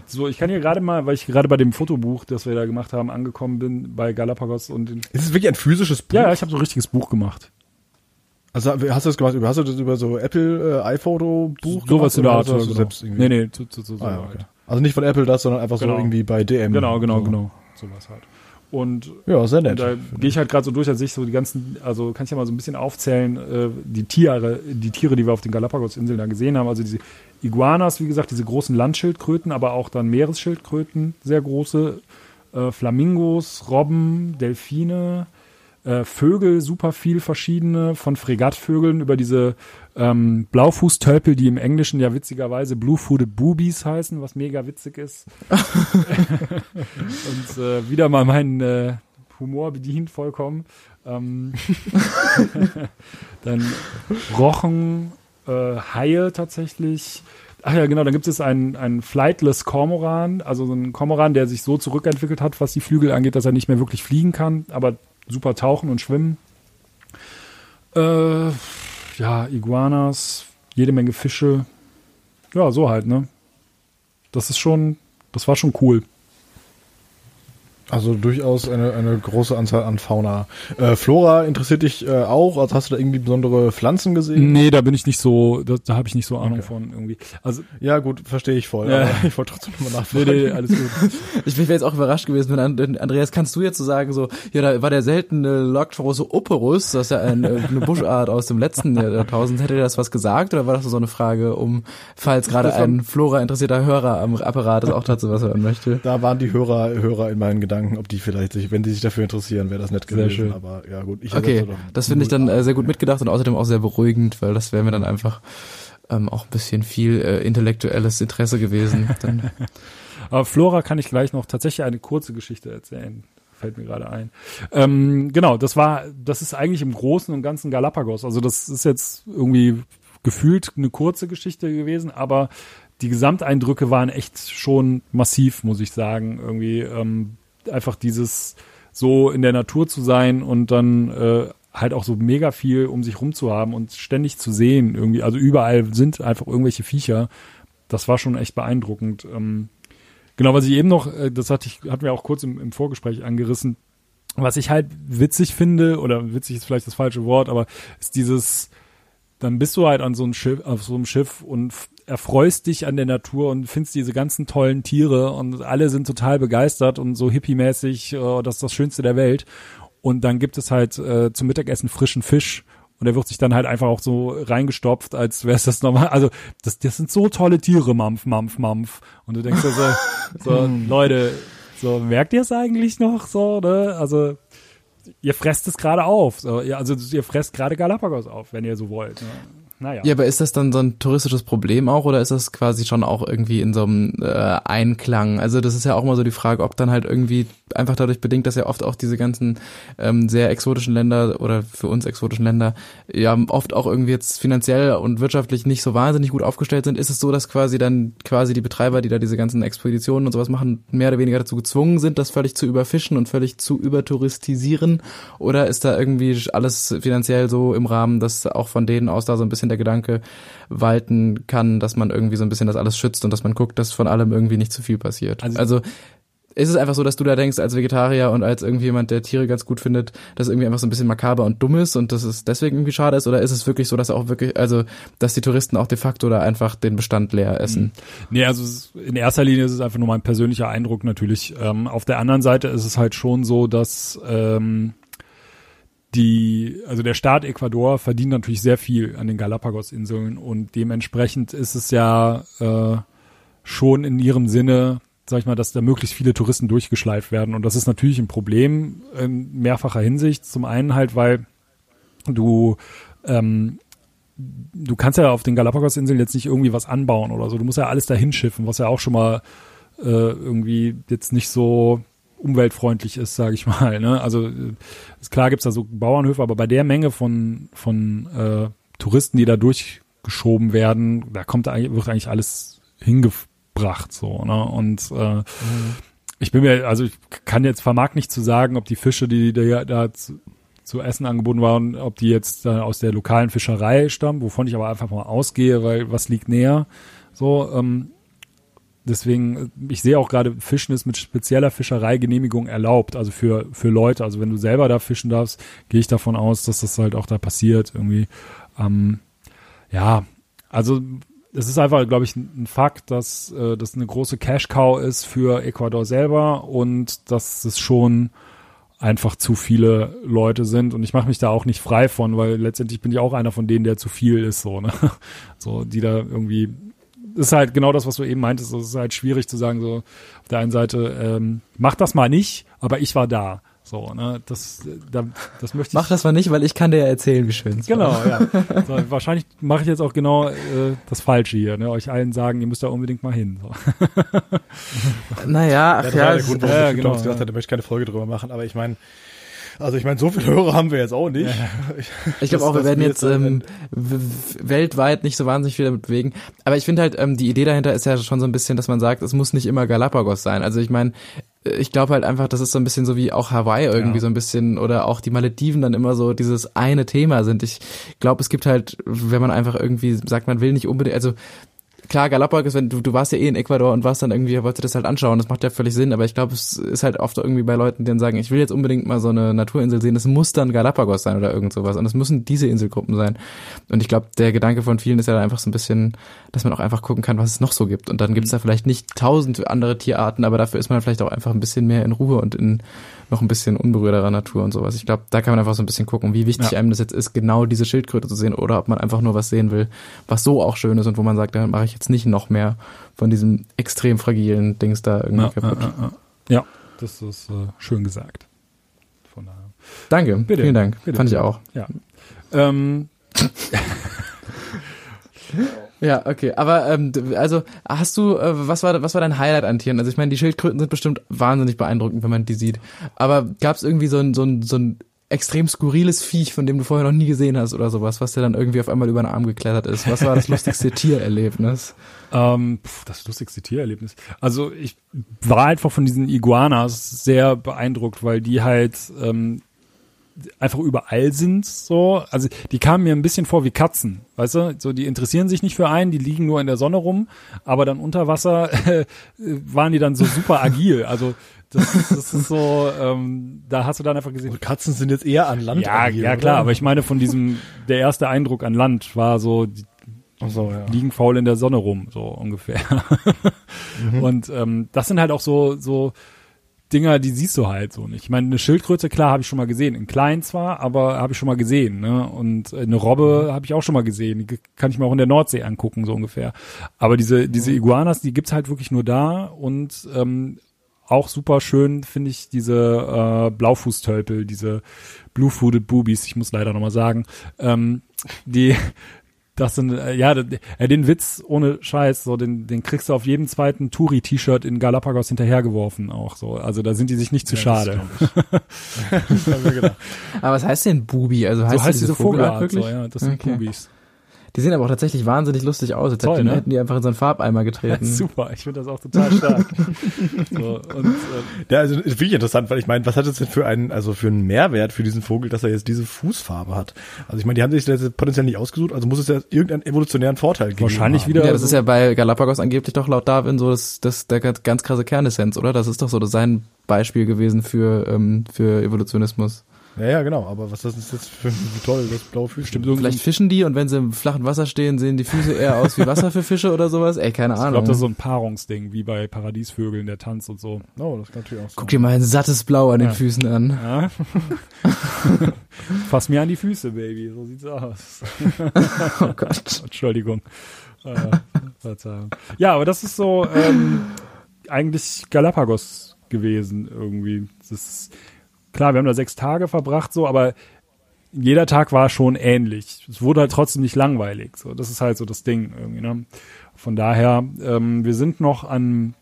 So, ich kann hier gerade mal, weil ich gerade bei dem Fotobuch, das wir da gemacht haben, angekommen bin bei Galapagos. Und ist es wirklich ein physisches Buch? Ja, ich habe so ein richtiges Buch gemacht. Also hast du das gemacht? Hast du das über so Apple iPhoto-Buch gemacht? Sowas in der Art. Nee, so. Also nicht von Apple das, sondern einfach so irgendwie bei DM. Genau. Sowas halt. Und ja, sehr nett. Und da gehe ich halt gerade so durch, als ich so die ganzen, also kann ich ja mal so ein bisschen aufzählen, die Tiere, die wir auf den Galapagos-Inseln da gesehen haben. Also diese Iguanas, wie gesagt, diese großen Landschildkröten, aber auch dann Meeresschildkröten, sehr große, Flamingos, Robben, Delfine, Vögel, super viel verschiedene, von Fregattvögeln über diese Blaufußtölpel, die im Englischen ja witzigerweise Blue-footed Boobies heißen, was mega witzig ist. Und wieder mal meinen Humor bedient vollkommen. Dann Rochen, Haie tatsächlich. Ach ja, genau, dann gibt es einen Flightless Kormoran, also so einen Kormoran, der sich so zurückentwickelt hat, was die Flügel angeht, dass er nicht mehr wirklich fliegen kann, aber super tauchen und schwimmen. Ja, Iguanas, jede Menge Fische. Ja, so halt, ne? Das war schon cool. Also durchaus eine große Anzahl an Fauna. Flora interessiert dich auch? Also hast du da irgendwie besondere Pflanzen gesehen? Nee, da bin ich nicht so, da habe ich nicht so Ahnung von irgendwie. Also ja gut, verstehe ich voll. Ja. Aber ich wollte trotzdem nochmal nachfragen. Nee, alles gut. Ich wäre jetzt auch überrascht gewesen, wenn Andreas, kannst du jetzt so sagen, so, ja, da war der seltene Loctoroso operus, das ist ja eine Buschart aus dem letzten Jahrtausend. Hätte dir das was gesagt oder war das so eine Frage, falls gerade ein Flora-interessierter Hörer am Apparat ist, auch dazu was hören möchte? Da waren die Hörer in meinen Gedanken. Ob die vielleicht wenn die sich dafür interessieren, wäre das nett gewesen. Sehr schön. Aber ja gut. Okay, das finde ich dann sehr gut mitgedacht und außerdem auch sehr beruhigend, weil das wäre mir dann einfach auch ein bisschen viel intellektuelles Interesse gewesen. Dann. Aber Flora kann ich gleich noch tatsächlich eine kurze Geschichte erzählen. Fällt mir gerade ein. Genau, das ist eigentlich im Großen und Ganzen Galapagos. Also das ist jetzt irgendwie gefühlt eine kurze Geschichte gewesen, aber die Gesamteindrücke waren echt schon massiv, muss ich sagen. Irgendwie einfach dieses so in der Natur zu sein und dann halt auch so mega viel um sich rum zu haben und ständig zu sehen irgendwie, also überall sind einfach irgendwelche Viecher, das war schon echt beeindruckend. Genau, was ich eben noch, das hatten wir auch kurz im Vorgespräch angerissen, was ich halt witzig finde, oder witzig ist vielleicht das falsche Wort, aber ist dieses, dann bist du halt auf so einem Schiff und erfreust dich an der Natur und findest diese ganzen tollen Tiere und alle sind total begeistert und so hippiemäßig, das ist das Schönste der Welt. Und dann gibt es halt zum Mittagessen frischen Fisch und der wird sich dann halt einfach auch so reingestopft, als wäre es das normal. Also das sind so tolle Tiere, Mampf. Und du denkst dir so Leute, so merkt ihr es eigentlich noch so, ne? Also ihr fresst es gerade auf. So, also ihr fresst gerade Galapagos auf, wenn ihr so wollt, ne? Naja. Ja, aber ist das dann so ein touristisches Problem auch oder ist das quasi schon auch irgendwie in so einem Einklang? Also das ist ja auch mal so die Frage, ob dann halt irgendwie einfach dadurch bedingt, dass ja oft auch diese ganzen sehr exotischen Länder oder für uns exotischen Länder ja oft auch irgendwie jetzt finanziell und wirtschaftlich nicht so wahnsinnig gut aufgestellt sind. Ist es so, dass quasi die Betreiber, die da diese ganzen Expeditionen und sowas machen, mehr oder weniger dazu gezwungen sind, das völlig zu überfischen und völlig zu übertouristisieren? Oder ist da irgendwie alles finanziell so im Rahmen, dass auch von denen aus da so ein bisschen der Gedanke walten kann, dass man irgendwie so ein bisschen das alles schützt und dass man guckt, dass von allem irgendwie nicht zu viel passiert. Also ist es einfach so, dass du da denkst, als Vegetarier und als irgendwie jemand, der Tiere ganz gut findet, dass irgendwie einfach so ein bisschen makaber und dumm ist und dass es deswegen irgendwie schade ist? Oder ist es wirklich so, dass auch wirklich, also dass die Touristen auch de facto da einfach den Bestand leer essen? Nee, also in erster Linie ist es einfach nur mein persönlicher Eindruck natürlich. Auf der anderen Seite ist es halt schon so, dass also der Staat Ecuador verdient natürlich sehr viel an den Galapagos-Inseln und dementsprechend ist es ja schon in ihrem Sinne, sag ich mal, dass da möglichst viele Touristen durchgeschleift werden und das ist natürlich ein Problem in mehrfacher Hinsicht. Zum einen halt, weil du kannst ja auf den Galapagos-Inseln jetzt nicht irgendwie was anbauen oder so. Du musst ja alles dahin schiffen, was ja auch schon mal irgendwie jetzt nicht so umweltfreundlich ist, sage ich mal, ne? Also ist klar, gibt's da so Bauernhöfe, aber bei der Menge von Touristen, die da durchgeschoben werden, da wird eigentlich alles hingebracht, so, ne? Und ich kann jetzt vermag nicht zu sagen, ob die Fische, die da zu essen angeboten waren, ob die jetzt aus der lokalen Fischerei stammen, wovon ich aber einfach mal ausgehe, weil was liegt näher, so. Deswegen, ich sehe auch gerade, Fischen ist mit spezieller Fischereigenehmigung erlaubt, also für Leute. Also wenn du selber da fischen darfst, gehe ich davon aus, dass das halt auch da passiert irgendwie. Ja, also Es ist einfach, glaube ich, ein Fakt, dass das eine große Cash-Cow ist für Ecuador selber und dass es schon einfach zu viele Leute sind. Und ich mache mich da auch nicht frei von, weil letztendlich bin ich auch einer von denen, der zu viel ist. So, ne? So, die da irgendwie, das ist halt genau das, was du eben meintest. Es ist halt schwierig zu sagen, so auf der einen Seite, mach das mal nicht, aber ich war da. So, ne, das möchte ich. Mach das mal nicht, weil ich kann dir ja erzählen, wie schön es genau, war. Genau, ja. So, wahrscheinlich mache ich jetzt auch genau das Falsche hier, ne? Euch allen sagen, ihr müsst da unbedingt mal hin. So. Naja, ach ja. Der Grund, warum ich genau, gedacht hatte, da möchte ich keine Folge drüber machen, aber ich meine, so viele Hörer haben wir jetzt auch nicht. Ja. Ich glaube auch, wir werden jetzt weltweit nicht so wahnsinnig viel damit bewegen. Aber ich finde halt, die Idee dahinter ist ja schon so ein bisschen, dass man sagt, es muss nicht immer Galapagos sein. Also ich meine, ich glaube halt einfach, das ist so ein bisschen so wie auch Hawaii irgendwie so ein bisschen oder auch die Malediven dann immer so dieses eine Thema sind. Ich glaube, es gibt halt, wenn man einfach irgendwie sagt, man will nicht unbedingt, also klar, Galapagos, wenn du warst ja eh in Ecuador und warst dann irgendwie, wolltest du das halt anschauen, das macht ja völlig Sinn, aber ich glaube, es ist halt oft irgendwie bei Leuten, die dann sagen, ich will jetzt unbedingt mal so eine Naturinsel sehen, das muss dann Galapagos sein oder irgend sowas und es müssen diese Inselgruppen sein und ich glaube, der Gedanke von vielen ist ja dann einfach so ein bisschen, dass man auch einfach gucken kann, was es noch so gibt und dann gibt es da vielleicht nicht 1000 andere Tierarten, aber dafür ist man vielleicht auch einfach ein bisschen mehr in Ruhe und in noch ein bisschen unberührterer Natur und sowas. Ich glaube, da kann man einfach so ein bisschen gucken, wie wichtig einem das jetzt ist, genau diese Schildkröte zu sehen oder ob man einfach nur was sehen will, was so auch schön ist und wo man sagt, dann mache ich jetzt nicht noch mehr von diesem extrem fragilen Dings da irgendwie kaputt. Ja, das ist schön gesagt. Von daher. Danke, bitte, vielen Dank. Bitte. Fand ich auch. Ja. Ja, okay, aber also hast du, was war dein Highlight an Tieren? Also ich meine, die Schildkröten sind bestimmt wahnsinnig beeindruckend, wenn man die sieht, aber gab es irgendwie so ein extrem skurriles Viech, von dem du vorher noch nie gesehen hast oder sowas, was dir dann irgendwie auf einmal über den Arm geklettert ist? Was war das lustigste Tiererlebnis? Das lustigste Tiererlebnis? Also ich war einfach von diesen Iguanas sehr beeindruckt, weil die halt einfach überall sind, so. Also die kamen mir ein bisschen vor wie Katzen, weißt du? So, die interessieren sich nicht für einen, die liegen nur in der Sonne rum, aber dann unter Wasser waren die dann so super agil. Also das ist so, da hast du dann einfach gesehen. Und Katzen sind jetzt eher an Land. Ja, agil, ja klar, oder? Aber ich meine von diesem, der erste Eindruck an Land war so, die liegen faul in der Sonne rum, so ungefähr. Mhm. Und das sind halt auch so Dinger, die siehst du halt so nicht. Ich meine, eine Schildkröte, klar, habe ich schon mal gesehen. In klein zwar, aber habe ich schon mal gesehen. Ne? Und eine Robbe habe ich auch schon mal gesehen. Die kann ich mir auch in der Nordsee angucken, so ungefähr. Aber diese Iguanas, die gibt's halt wirklich nur da. Und auch super schön finde ich diese Blaufußtölpel, diese Blue-footed Boobies, ich muss leider nochmal sagen, das sind, den Witz ohne Scheiß, so, den kriegst du auf jedem zweiten Touri-T-Shirt in Galapagos hinterhergeworfen auch, so. Also, da sind die sich nicht zu schade. Aber was heißt denn Bubi? Also, heißt diese Vogelart wirklich? So, ja, das sind Bubis. Die sehen aber auch tatsächlich wahnsinnig lustig aus. Jetzt hätten die einfach in so einen Farbeimer getreten. Ja, super, ich finde das auch total stark. So, und, ja, also ist wirklich interessant, weil ich meine, was hat das denn für einen Mehrwert für diesen Vogel, dass er jetzt diese Fußfarbe hat? Also ich meine, die haben sich das potenziell nicht ausgesucht, also muss es ja irgendeinen evolutionären Vorteil geben. Wahrscheinlich wieder. Ja, das ist ja bei Galapagos angeblich doch laut Darwin so, das der ganz krasse Kernessenz, oder? Das ist doch so sein Beispiel gewesen für Evolutionismus. Ja, genau, aber was das ist jetzt für toll, das blaue Füße. Vielleicht fischen die und wenn sie im flachen Wasser stehen, sehen die Füße eher aus wie Wasser für Fische oder sowas. Ey, keine Ahnung. Ich glaube, das ist so ein Paarungsding, wie bei Paradiesvögeln, der Tanz und so. Oh, das kann natürlich auch sein. Guck dir mal ein sattes Blau an den Füßen an. Ja. Fass mir an die Füße, Baby, so sieht's aus. Oh Gott. Entschuldigung. Ja, aber das ist so eigentlich Galapagos gewesen irgendwie. Das ist, klar, wir haben da 6 Tage verbracht, so, aber jeder Tag war schon ähnlich. Es wurde halt trotzdem nicht langweilig. So, das ist halt so das Ding irgendwie. Ne? Von daher, wir sind noch an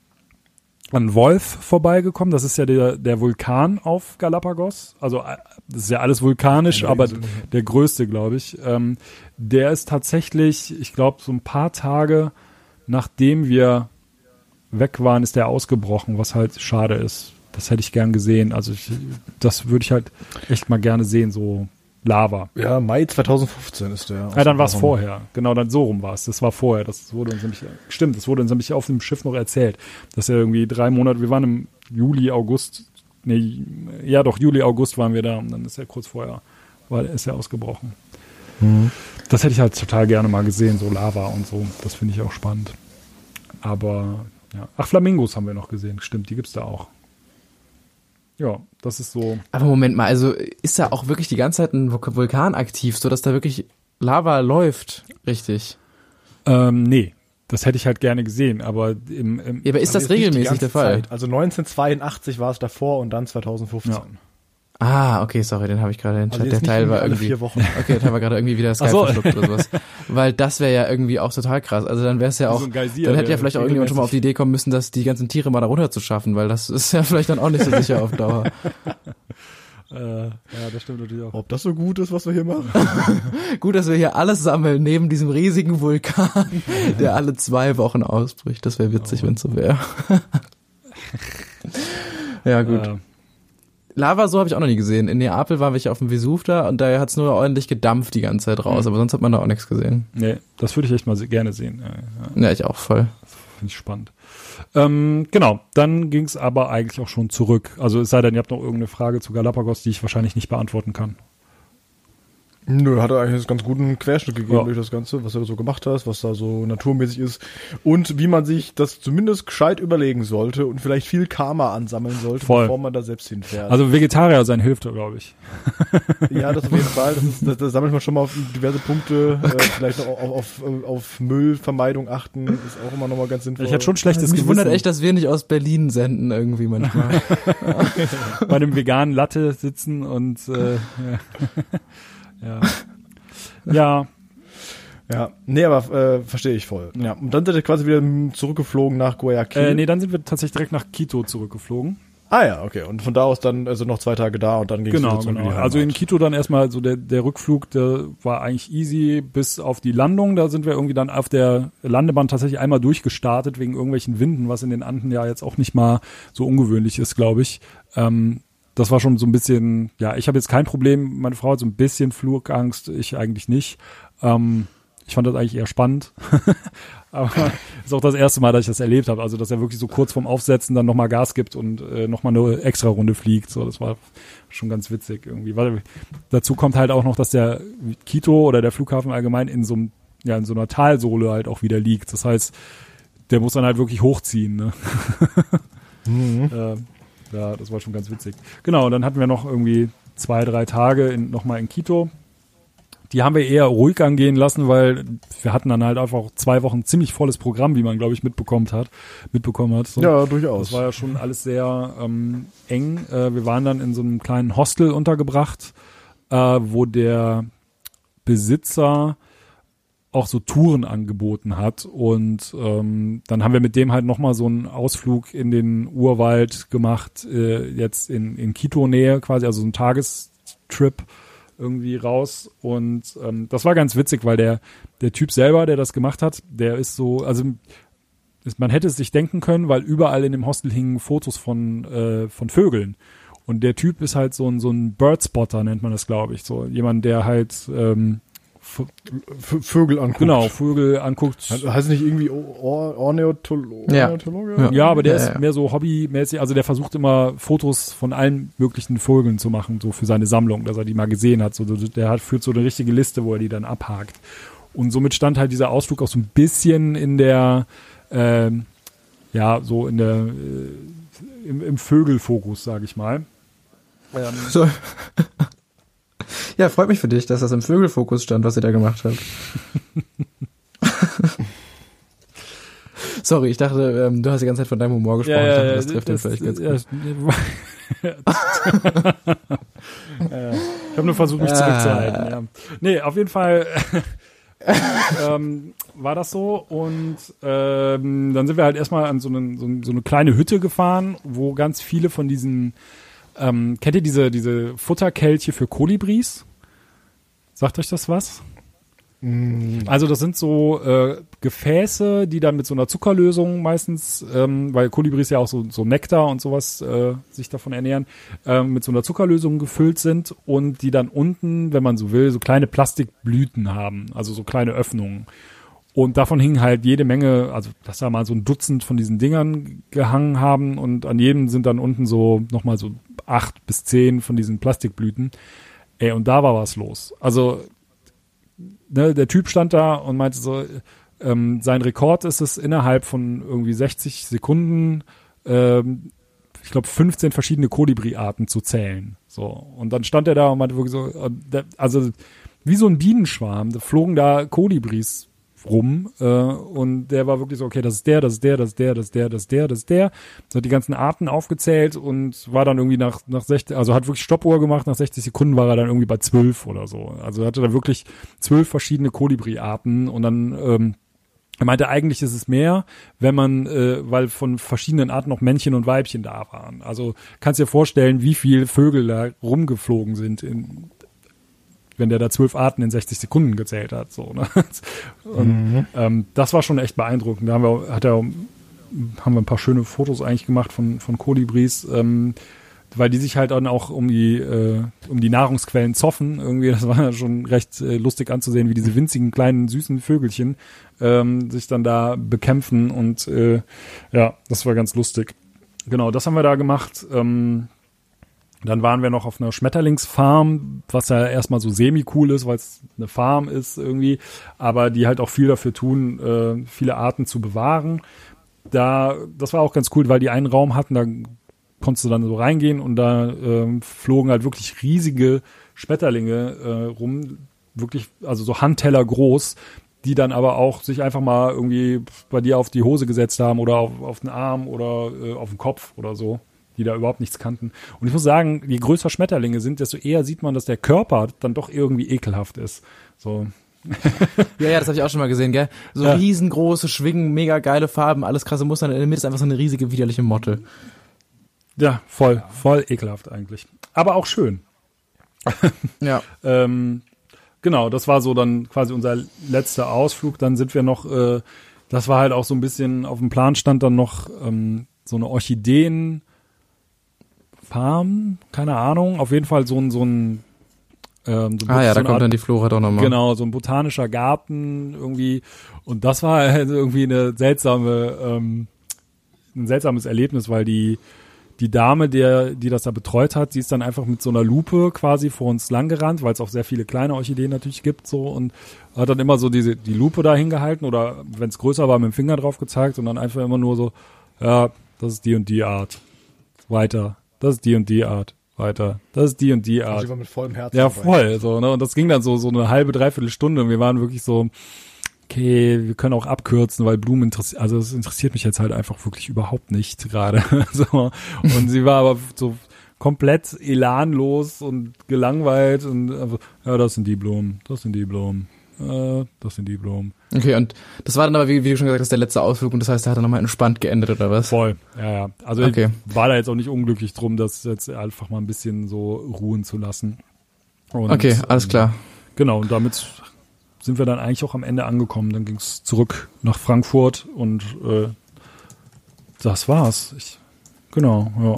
Wolf vorbeigekommen. Das ist ja der Vulkan auf Galapagos. Also das ist ja alles vulkanisch, aber der größte, glaube ich. Der ist tatsächlich, ich glaube, so ein paar Tage nachdem wir weg waren, ist der ausgebrochen, was halt schade ist. Das hätte ich gern gesehen. Also das würde ich halt echt mal gerne sehen, so Lava. Ja, Mai 2015 ist der. Ja, dann war es vorher. Genau, dann so rum war es. Das war vorher. Das wurde uns nämlich auf dem Schiff noch erzählt, dass er irgendwie 3 Monate, wir waren im Juli, August waren wir da und dann ist er kurz vorher, weil er ist ja ausgebrochen. Mhm. Das hätte ich halt total gerne mal gesehen, so Lava und so. Das finde ich auch spannend. Aber, ja. Ach, Flamingos haben wir noch gesehen. Stimmt, die gibt's da auch. Ja, das ist so. Aber Moment mal, also ist da auch wirklich die ganze Zeit ein Vulkan aktiv, sodass da wirklich Lava läuft, richtig? Nee, das hätte ich halt gerne gesehen, aber ja, aber ist das regelmäßig der Fall? Zeit. Also 1982 war es davor und dann 2015. Ja. Ah, okay, sorry, den habe ich gerade, also der Teil war irgendwie, 4 Wochen. Okay, der Teil war gerade irgendwie wieder Skype verschluckt oder sowas. Weil das wäre ja irgendwie auch total krass. Also dann wäre es ja auch, so Geysir, dann hätte ja vielleicht auch irgendjemand schon mal auf die Idee kommen müssen, dass die ganzen Tiere mal da runter zu schaffen, weil das ist ja vielleicht dann auch nicht so sicher auf Dauer. Ja, das stimmt natürlich auch. Ob das so gut ist, was wir hier machen? Gut, dass wir hier alles sammeln, neben diesem riesigen Vulkan, der alle 2 Wochen ausbricht. Das wäre witzig, wenn es so wäre. Ja, gut. Lava, so habe ich auch noch nie gesehen. In Neapel waren wir auf dem Vesuv da und da hat es nur ordentlich gedampft die ganze Zeit raus, aber sonst hat man da auch nichts gesehen. Nee, das würde ich echt mal gerne sehen. Ja, ich auch voll. Finde ich spannend. Genau, dann ging es aber eigentlich auch schon zurück. Also es sei denn, ihr habt noch irgendeine Frage zu Galapagos, die ich wahrscheinlich nicht beantworten kann. Nö, hat er eigentlich einen ganz guten Querschnitt gegeben durch das Ganze, was er so gemacht hat, was da so naturmäßig ist und wie man sich das zumindest gescheit überlegen sollte und vielleicht viel Karma ansammeln sollte, bevor man da selbst hinfährt. Also Vegetarier sein hilft, glaube ich. Ja, das auf jeden Fall. Das sammelt man schon mal auf diverse Punkte. Vielleicht auch auf Müllvermeidung achten, ist auch immer nochmal ganz sinnvoll. Ich hatte schon schlechtes Gewissen. Mich wundert echt, dass wir nicht aus Berlin senden irgendwie manchmal. Bei einem veganen Latte sitzen und ja. Ja. Ja. Nee, aber verstehe ich voll. Ja. Und dann sind wir quasi wieder zurückgeflogen nach Guayaquil. Nee, dann sind wir tatsächlich direkt nach Quito zurückgeflogen. Ah ja, okay. Und von da aus dann also noch 2 Tage da und dann ging es wieder zurück. Genau. Also in Quito dann erstmal so der Rückflug, der war eigentlich easy bis auf die Landung. Da sind wir irgendwie dann auf der Landebahn tatsächlich einmal durchgestartet wegen irgendwelchen Winden, was in den Anden ja jetzt auch nicht mal so ungewöhnlich ist, glaube ich. Das war schon so ein bisschen, ja, ich habe jetzt kein Problem, meine Frau hat so ein bisschen Flugangst, ich eigentlich nicht. Ich fand das eigentlich eher spannend. Aber ist auch das erste Mal, dass ich das erlebt habe. Also, dass er wirklich so kurz vorm Aufsetzen dann nochmal Gas gibt und nochmal eine extra Runde fliegt. So, das war schon ganz witzig irgendwie. Weil dazu kommt halt auch noch, dass der Quito oder der Flughafen allgemein in so einer Talsohle halt auch wieder liegt. Das heißt, der muss dann halt wirklich hochziehen, ne? Mhm. Ja, das war schon ganz witzig. Genau, und dann hatten wir noch irgendwie 2-3 Tage nochmal in Quito. Die haben wir eher ruhig angehen lassen, weil wir hatten dann halt einfach 2 Wochen ziemlich volles Programm, wie man, glaube ich, mitbekommen hat. So, ja, durchaus. Das war ja schon alles sehr eng. Wir waren dann in so einem kleinen Hostel untergebracht, wo der Besitzer auch so Touren angeboten hat und dann haben wir mit dem halt nochmal so einen Ausflug in den Urwald gemacht, jetzt in Quito-Nähe quasi, also so ein Tagestrip irgendwie raus und das war ganz witzig, weil der Typ selber, der das gemacht hat, der ist so, also man hätte es sich denken können, weil überall in dem Hostel hingen Fotos von Vögeln. Und der Typ ist halt so ein Birdspotter, nennt man das, glaube ich, so jemand, der halt Vögel anguckt. Genau, Vögel anguckt. Heißt nicht irgendwie Ornithologe? Ja, aber der ist mehr so hobbymäßig, also der versucht immer Fotos von allen möglichen Vögeln zu machen, so für seine Sammlung, dass er die mal gesehen hat. So, der führt so eine richtige Liste, wo er die dann abhakt. Und somit stand halt dieser Ausflug auch so ein bisschen in der im Vögelfokus, sage ich mal. So. Ja, freut mich für dich, dass das im Vögelfokus stand, was ihr da gemacht habt. Sorry, ich dachte, du hast die ganze Zeit von deinem Humor gesprochen. Ja, ich dachte, das trifft den vielleicht ganz gut. Ich habe nur versucht, mich zurückzuhalten. Ja. Nee, auf jeden Fall war das so. Und dann sind wir halt erstmal an so eine kleine Hütte gefahren, wo ganz viele von diesen kennt ihr diese Futterkelche für Kolibris? Sagt euch das was? Also das sind so Gefäße, die dann mit so einer Zuckerlösung meistens, weil Kolibris ja auch so Nektar und sowas sich davon ernähren, mit so einer Zuckerlösung gefüllt sind und die dann unten, wenn man so will, so kleine Plastikblüten haben, also so kleine Öffnungen. Und davon hingen halt jede Menge, also dass da mal so ein Dutzend von diesen Dingern gehangen haben und an jedem sind dann unten so nochmal so 8 bis 10 von diesen Plastikblüten. Ey, und da war was los. Also ne, der Typ stand da und meinte so, sein Rekord ist es, innerhalb von irgendwie 60 Sekunden, ich glaube, 15 verschiedene Kolibri-Arten zu zählen. So. Und dann stand er da und meinte wirklich so, also wie so ein Bienenschwarm, da flogen da Kolibris rum, und der war wirklich so, okay, das ist der, das ist der, das ist der, das ist der, das ist der, das ist der. So hat die ganzen Arten aufgezählt und war dann irgendwie nach 60, also hat wirklich Stoppuhr gemacht, nach 60 Sekunden war er dann irgendwie bei 12 oder so. Also hatte da wirklich 12 verschiedene Kolibri-Arten und dann, er meinte, eigentlich ist es mehr, wenn man, weil von verschiedenen Arten noch Männchen und Weibchen da waren. Also kannst dir vorstellen, wie viele Vögel da rumgeflogen sind, wenn der da 12 Arten in 60 Sekunden gezählt hat. So, ne? Und, das war schon echt beeindruckend. Da haben wir ein paar schöne Fotos eigentlich gemacht von Kolibris, weil die sich halt dann auch um die Nahrungsquellen zoffen. Irgendwie, das war ja schon recht lustig anzusehen, wie diese winzigen, kleinen, süßen Vögelchen sich dann da bekämpfen. Und ja, das war ganz lustig. Genau, das haben wir da gemacht. Dann waren wir noch auf einer Schmetterlingsfarm, was ja erstmal so semi-cool ist, weil es eine Farm ist irgendwie, aber die halt auch viel dafür tun, viele Arten zu bewahren. Das war auch ganz cool, weil die einen Raum hatten, da konntest du dann so reingehen und da flogen halt wirklich riesige Schmetterlinge rum, wirklich, also so Handteller groß, die dann aber auch sich einfach mal irgendwie bei dir auf die Hose gesetzt haben oder auf den Arm oder auf den Kopf oder so, die da überhaupt nichts kannten. Und ich muss sagen, je größer Schmetterlinge sind, desto eher sieht man, dass der Körper dann doch irgendwie ekelhaft ist. So. Ja, das habe ich auch schon mal gesehen, gell? So ja. Riesengroße Schwingen, mega geile Farben, alles krasse Muster. Und in der Mitte ist einfach so eine riesige, widerliche Motte. Ja, voll ekelhaft eigentlich. Aber auch schön. Ja. Genau, das war so dann quasi unser letzter Ausflug. Dann sind wir noch, das war halt auch so ein bisschen, auf dem Plan stand dann noch so eine Orchideenfarm, keine Ahnung. Auf jeden Fall so ein ja, da kommt dann die Flora doch nochmal. Genau, so ein botanischer Garten irgendwie. Und das war halt irgendwie ein seltsames Erlebnis, weil die Dame, die das da betreut hat, die ist dann einfach mit so einer Lupe quasi vor uns langgerannt, weil es auch sehr viele kleine Orchideen natürlich gibt, so, und hat dann immer so die Lupe da hingehalten oder wenn es größer war, mit dem Finger drauf gezeigt und dann einfach immer nur so, ja, das ist die und die Art. Weiter. Das ist die und die Art. Weiter. Das ist die und die Art. Ich war mit vollem Herzen. Ja, voll, so, ne, und das ging dann so eine halbe, dreiviertel Stunde und wir waren wirklich so, okay, wir können auch abkürzen, weil Blumen das interessiert mich jetzt halt einfach wirklich überhaupt nicht gerade. So. Und sie war aber so komplett elanlos und gelangweilt und einfach, ja, das sind die Blumen, das sind die Blumen, das sind die Blumen. Okay, und das war dann aber, wie du schon gesagt hast, der letzte Ausflug und das heißt, der hat dann nochmal entspannt geendet oder was? Voll, ja. Also okay. Ich war da jetzt auch nicht unglücklich drum, das jetzt einfach mal ein bisschen so ruhen zu lassen. Und, okay, alles klar. Genau, und damit sind wir dann eigentlich auch am Ende angekommen. Dann ging es zurück nach Frankfurt und das war's. Genau, ja.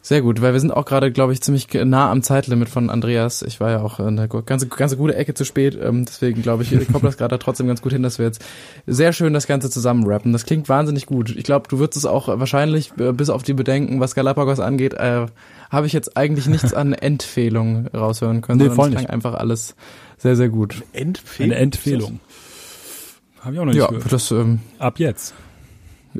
Sehr gut, weil wir sind auch gerade, glaube ich, ziemlich nah am Zeitlimit von Andreas. Ich war ja auch eine ganze gute Ecke zu spät. Deswegen, glaube ich kommt das gerade trotzdem ganz gut hin, dass wir jetzt sehr schön das Ganze zusammenrappen. Das klingt wahnsinnig gut. Ich glaube, du würdest es auch wahrscheinlich, bis auf die Bedenken, was Galapagos angeht, habe ich jetzt eigentlich nichts an Empfehlungen raushören können. Nee, voll nicht. Klang einfach alles sehr, sehr gut. Eine Empfehlung. Habe ich auch noch nicht gehört. Das, ab jetzt.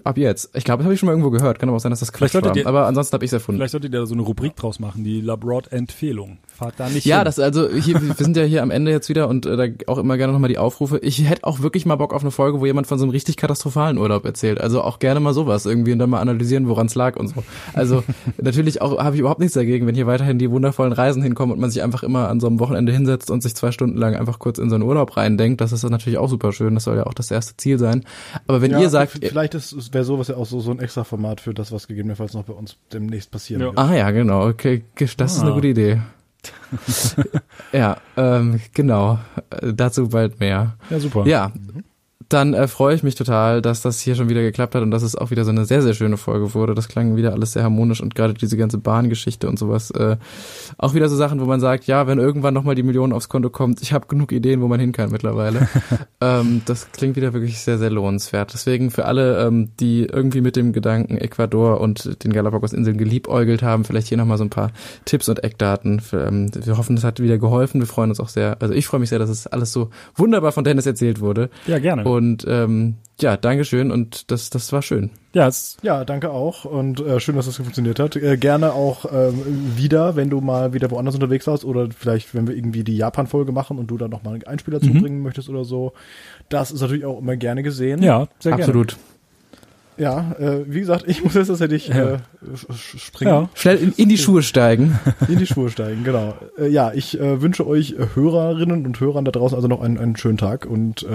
Ab jetzt. Ich glaube, das habe ich schon mal irgendwo gehört. Kann aber auch sein, dass das Quatsch war. Aber ansonsten habe ich es erfunden. Vielleicht solltet ihr da so eine Rubrik draus machen, die Labroad-Empfehlung. Fahrt da nicht hin. Das, also hier, wir sind ja hier am Ende jetzt wieder und da auch immer gerne nochmal die Aufrufe. Ich hätte auch wirklich mal Bock auf eine Folge, wo jemand von so einem richtig katastrophalen Urlaub erzählt. Also auch gerne mal sowas irgendwie und dann mal analysieren, woran es lag und so. Also natürlich auch habe ich überhaupt nichts dagegen, wenn hier weiterhin die wundervollen Reisen hinkommen und man sich einfach immer an so einem Wochenende hinsetzt und sich 2 Stunden lang einfach kurz in so einen Urlaub reindenkt. Das ist dann natürlich auch super schön. Das soll ja auch das erste Ziel sein. Aber wenn ihr sagt... Vielleicht wäre sowas ja auch so ein extra Format für das, was gegebenenfalls noch bei uns demnächst passieren wird. Ah ja, genau. Okay, das ist eine gute Idee. Genau. Dazu bald mehr. Ja, super. Ja, Dann freue ich mich total, dass das hier schon wieder geklappt hat und dass es auch wieder so eine sehr, sehr schöne Folge wurde. Das klang wieder alles sehr harmonisch und gerade diese ganze Bahngeschichte und sowas. Auch wieder so Sachen, wo man sagt, ja, wenn irgendwann nochmal die Millionen aufs Konto kommt, ich habe genug Ideen, wo man hin kann mittlerweile. Das klingt wieder wirklich sehr, sehr lohnenswert. Deswegen für alle, die irgendwie mit dem Gedanken Ecuador und den Galapagos-Inseln geliebäugelt haben, vielleicht hier nochmal so ein paar Tipps und Eckdaten. Wir hoffen, es hat wieder geholfen. Wir freuen uns auch sehr. Also ich freue mich sehr, dass es alles so wunderbar von Dennis erzählt wurde. Ja, gerne. Und ja, Dankeschön und das war schön. Ja, danke auch und schön, dass das funktioniert hat. Gerne auch wieder, wenn du mal wieder woanders unterwegs warst oder vielleicht, wenn wir irgendwie die Japan-Folge machen und du da nochmal einen Einspieler zubringen möchtest oder so. Das ist natürlich auch immer gerne gesehen. Ja, sehr gerne. Absolut. Ja, wie gesagt, ich muss jetzt tatsächlich springen. Ja. Schnell in die Schuhe steigen. In die Schuhe steigen, genau. Ja, ich wünsche euch Hörerinnen und Hörern da draußen also noch einen schönen Tag und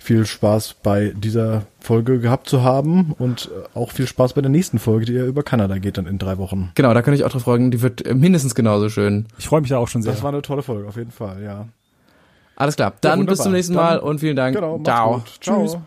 viel Spaß bei dieser Folge gehabt zu haben und auch viel Spaß bei der nächsten Folge, die ja über Kanada geht dann in 3 Wochen. Genau, da könnte ich auch drauf folgen, die wird mindestens genauso schön. Ich freue mich da auch schon sehr. Das war eine tolle Folge, auf jeden Fall, ja. Alles klar, dann bis zum nächsten Mal und vielen Dank. Genau, macht's gut. Ciao. Tschüss.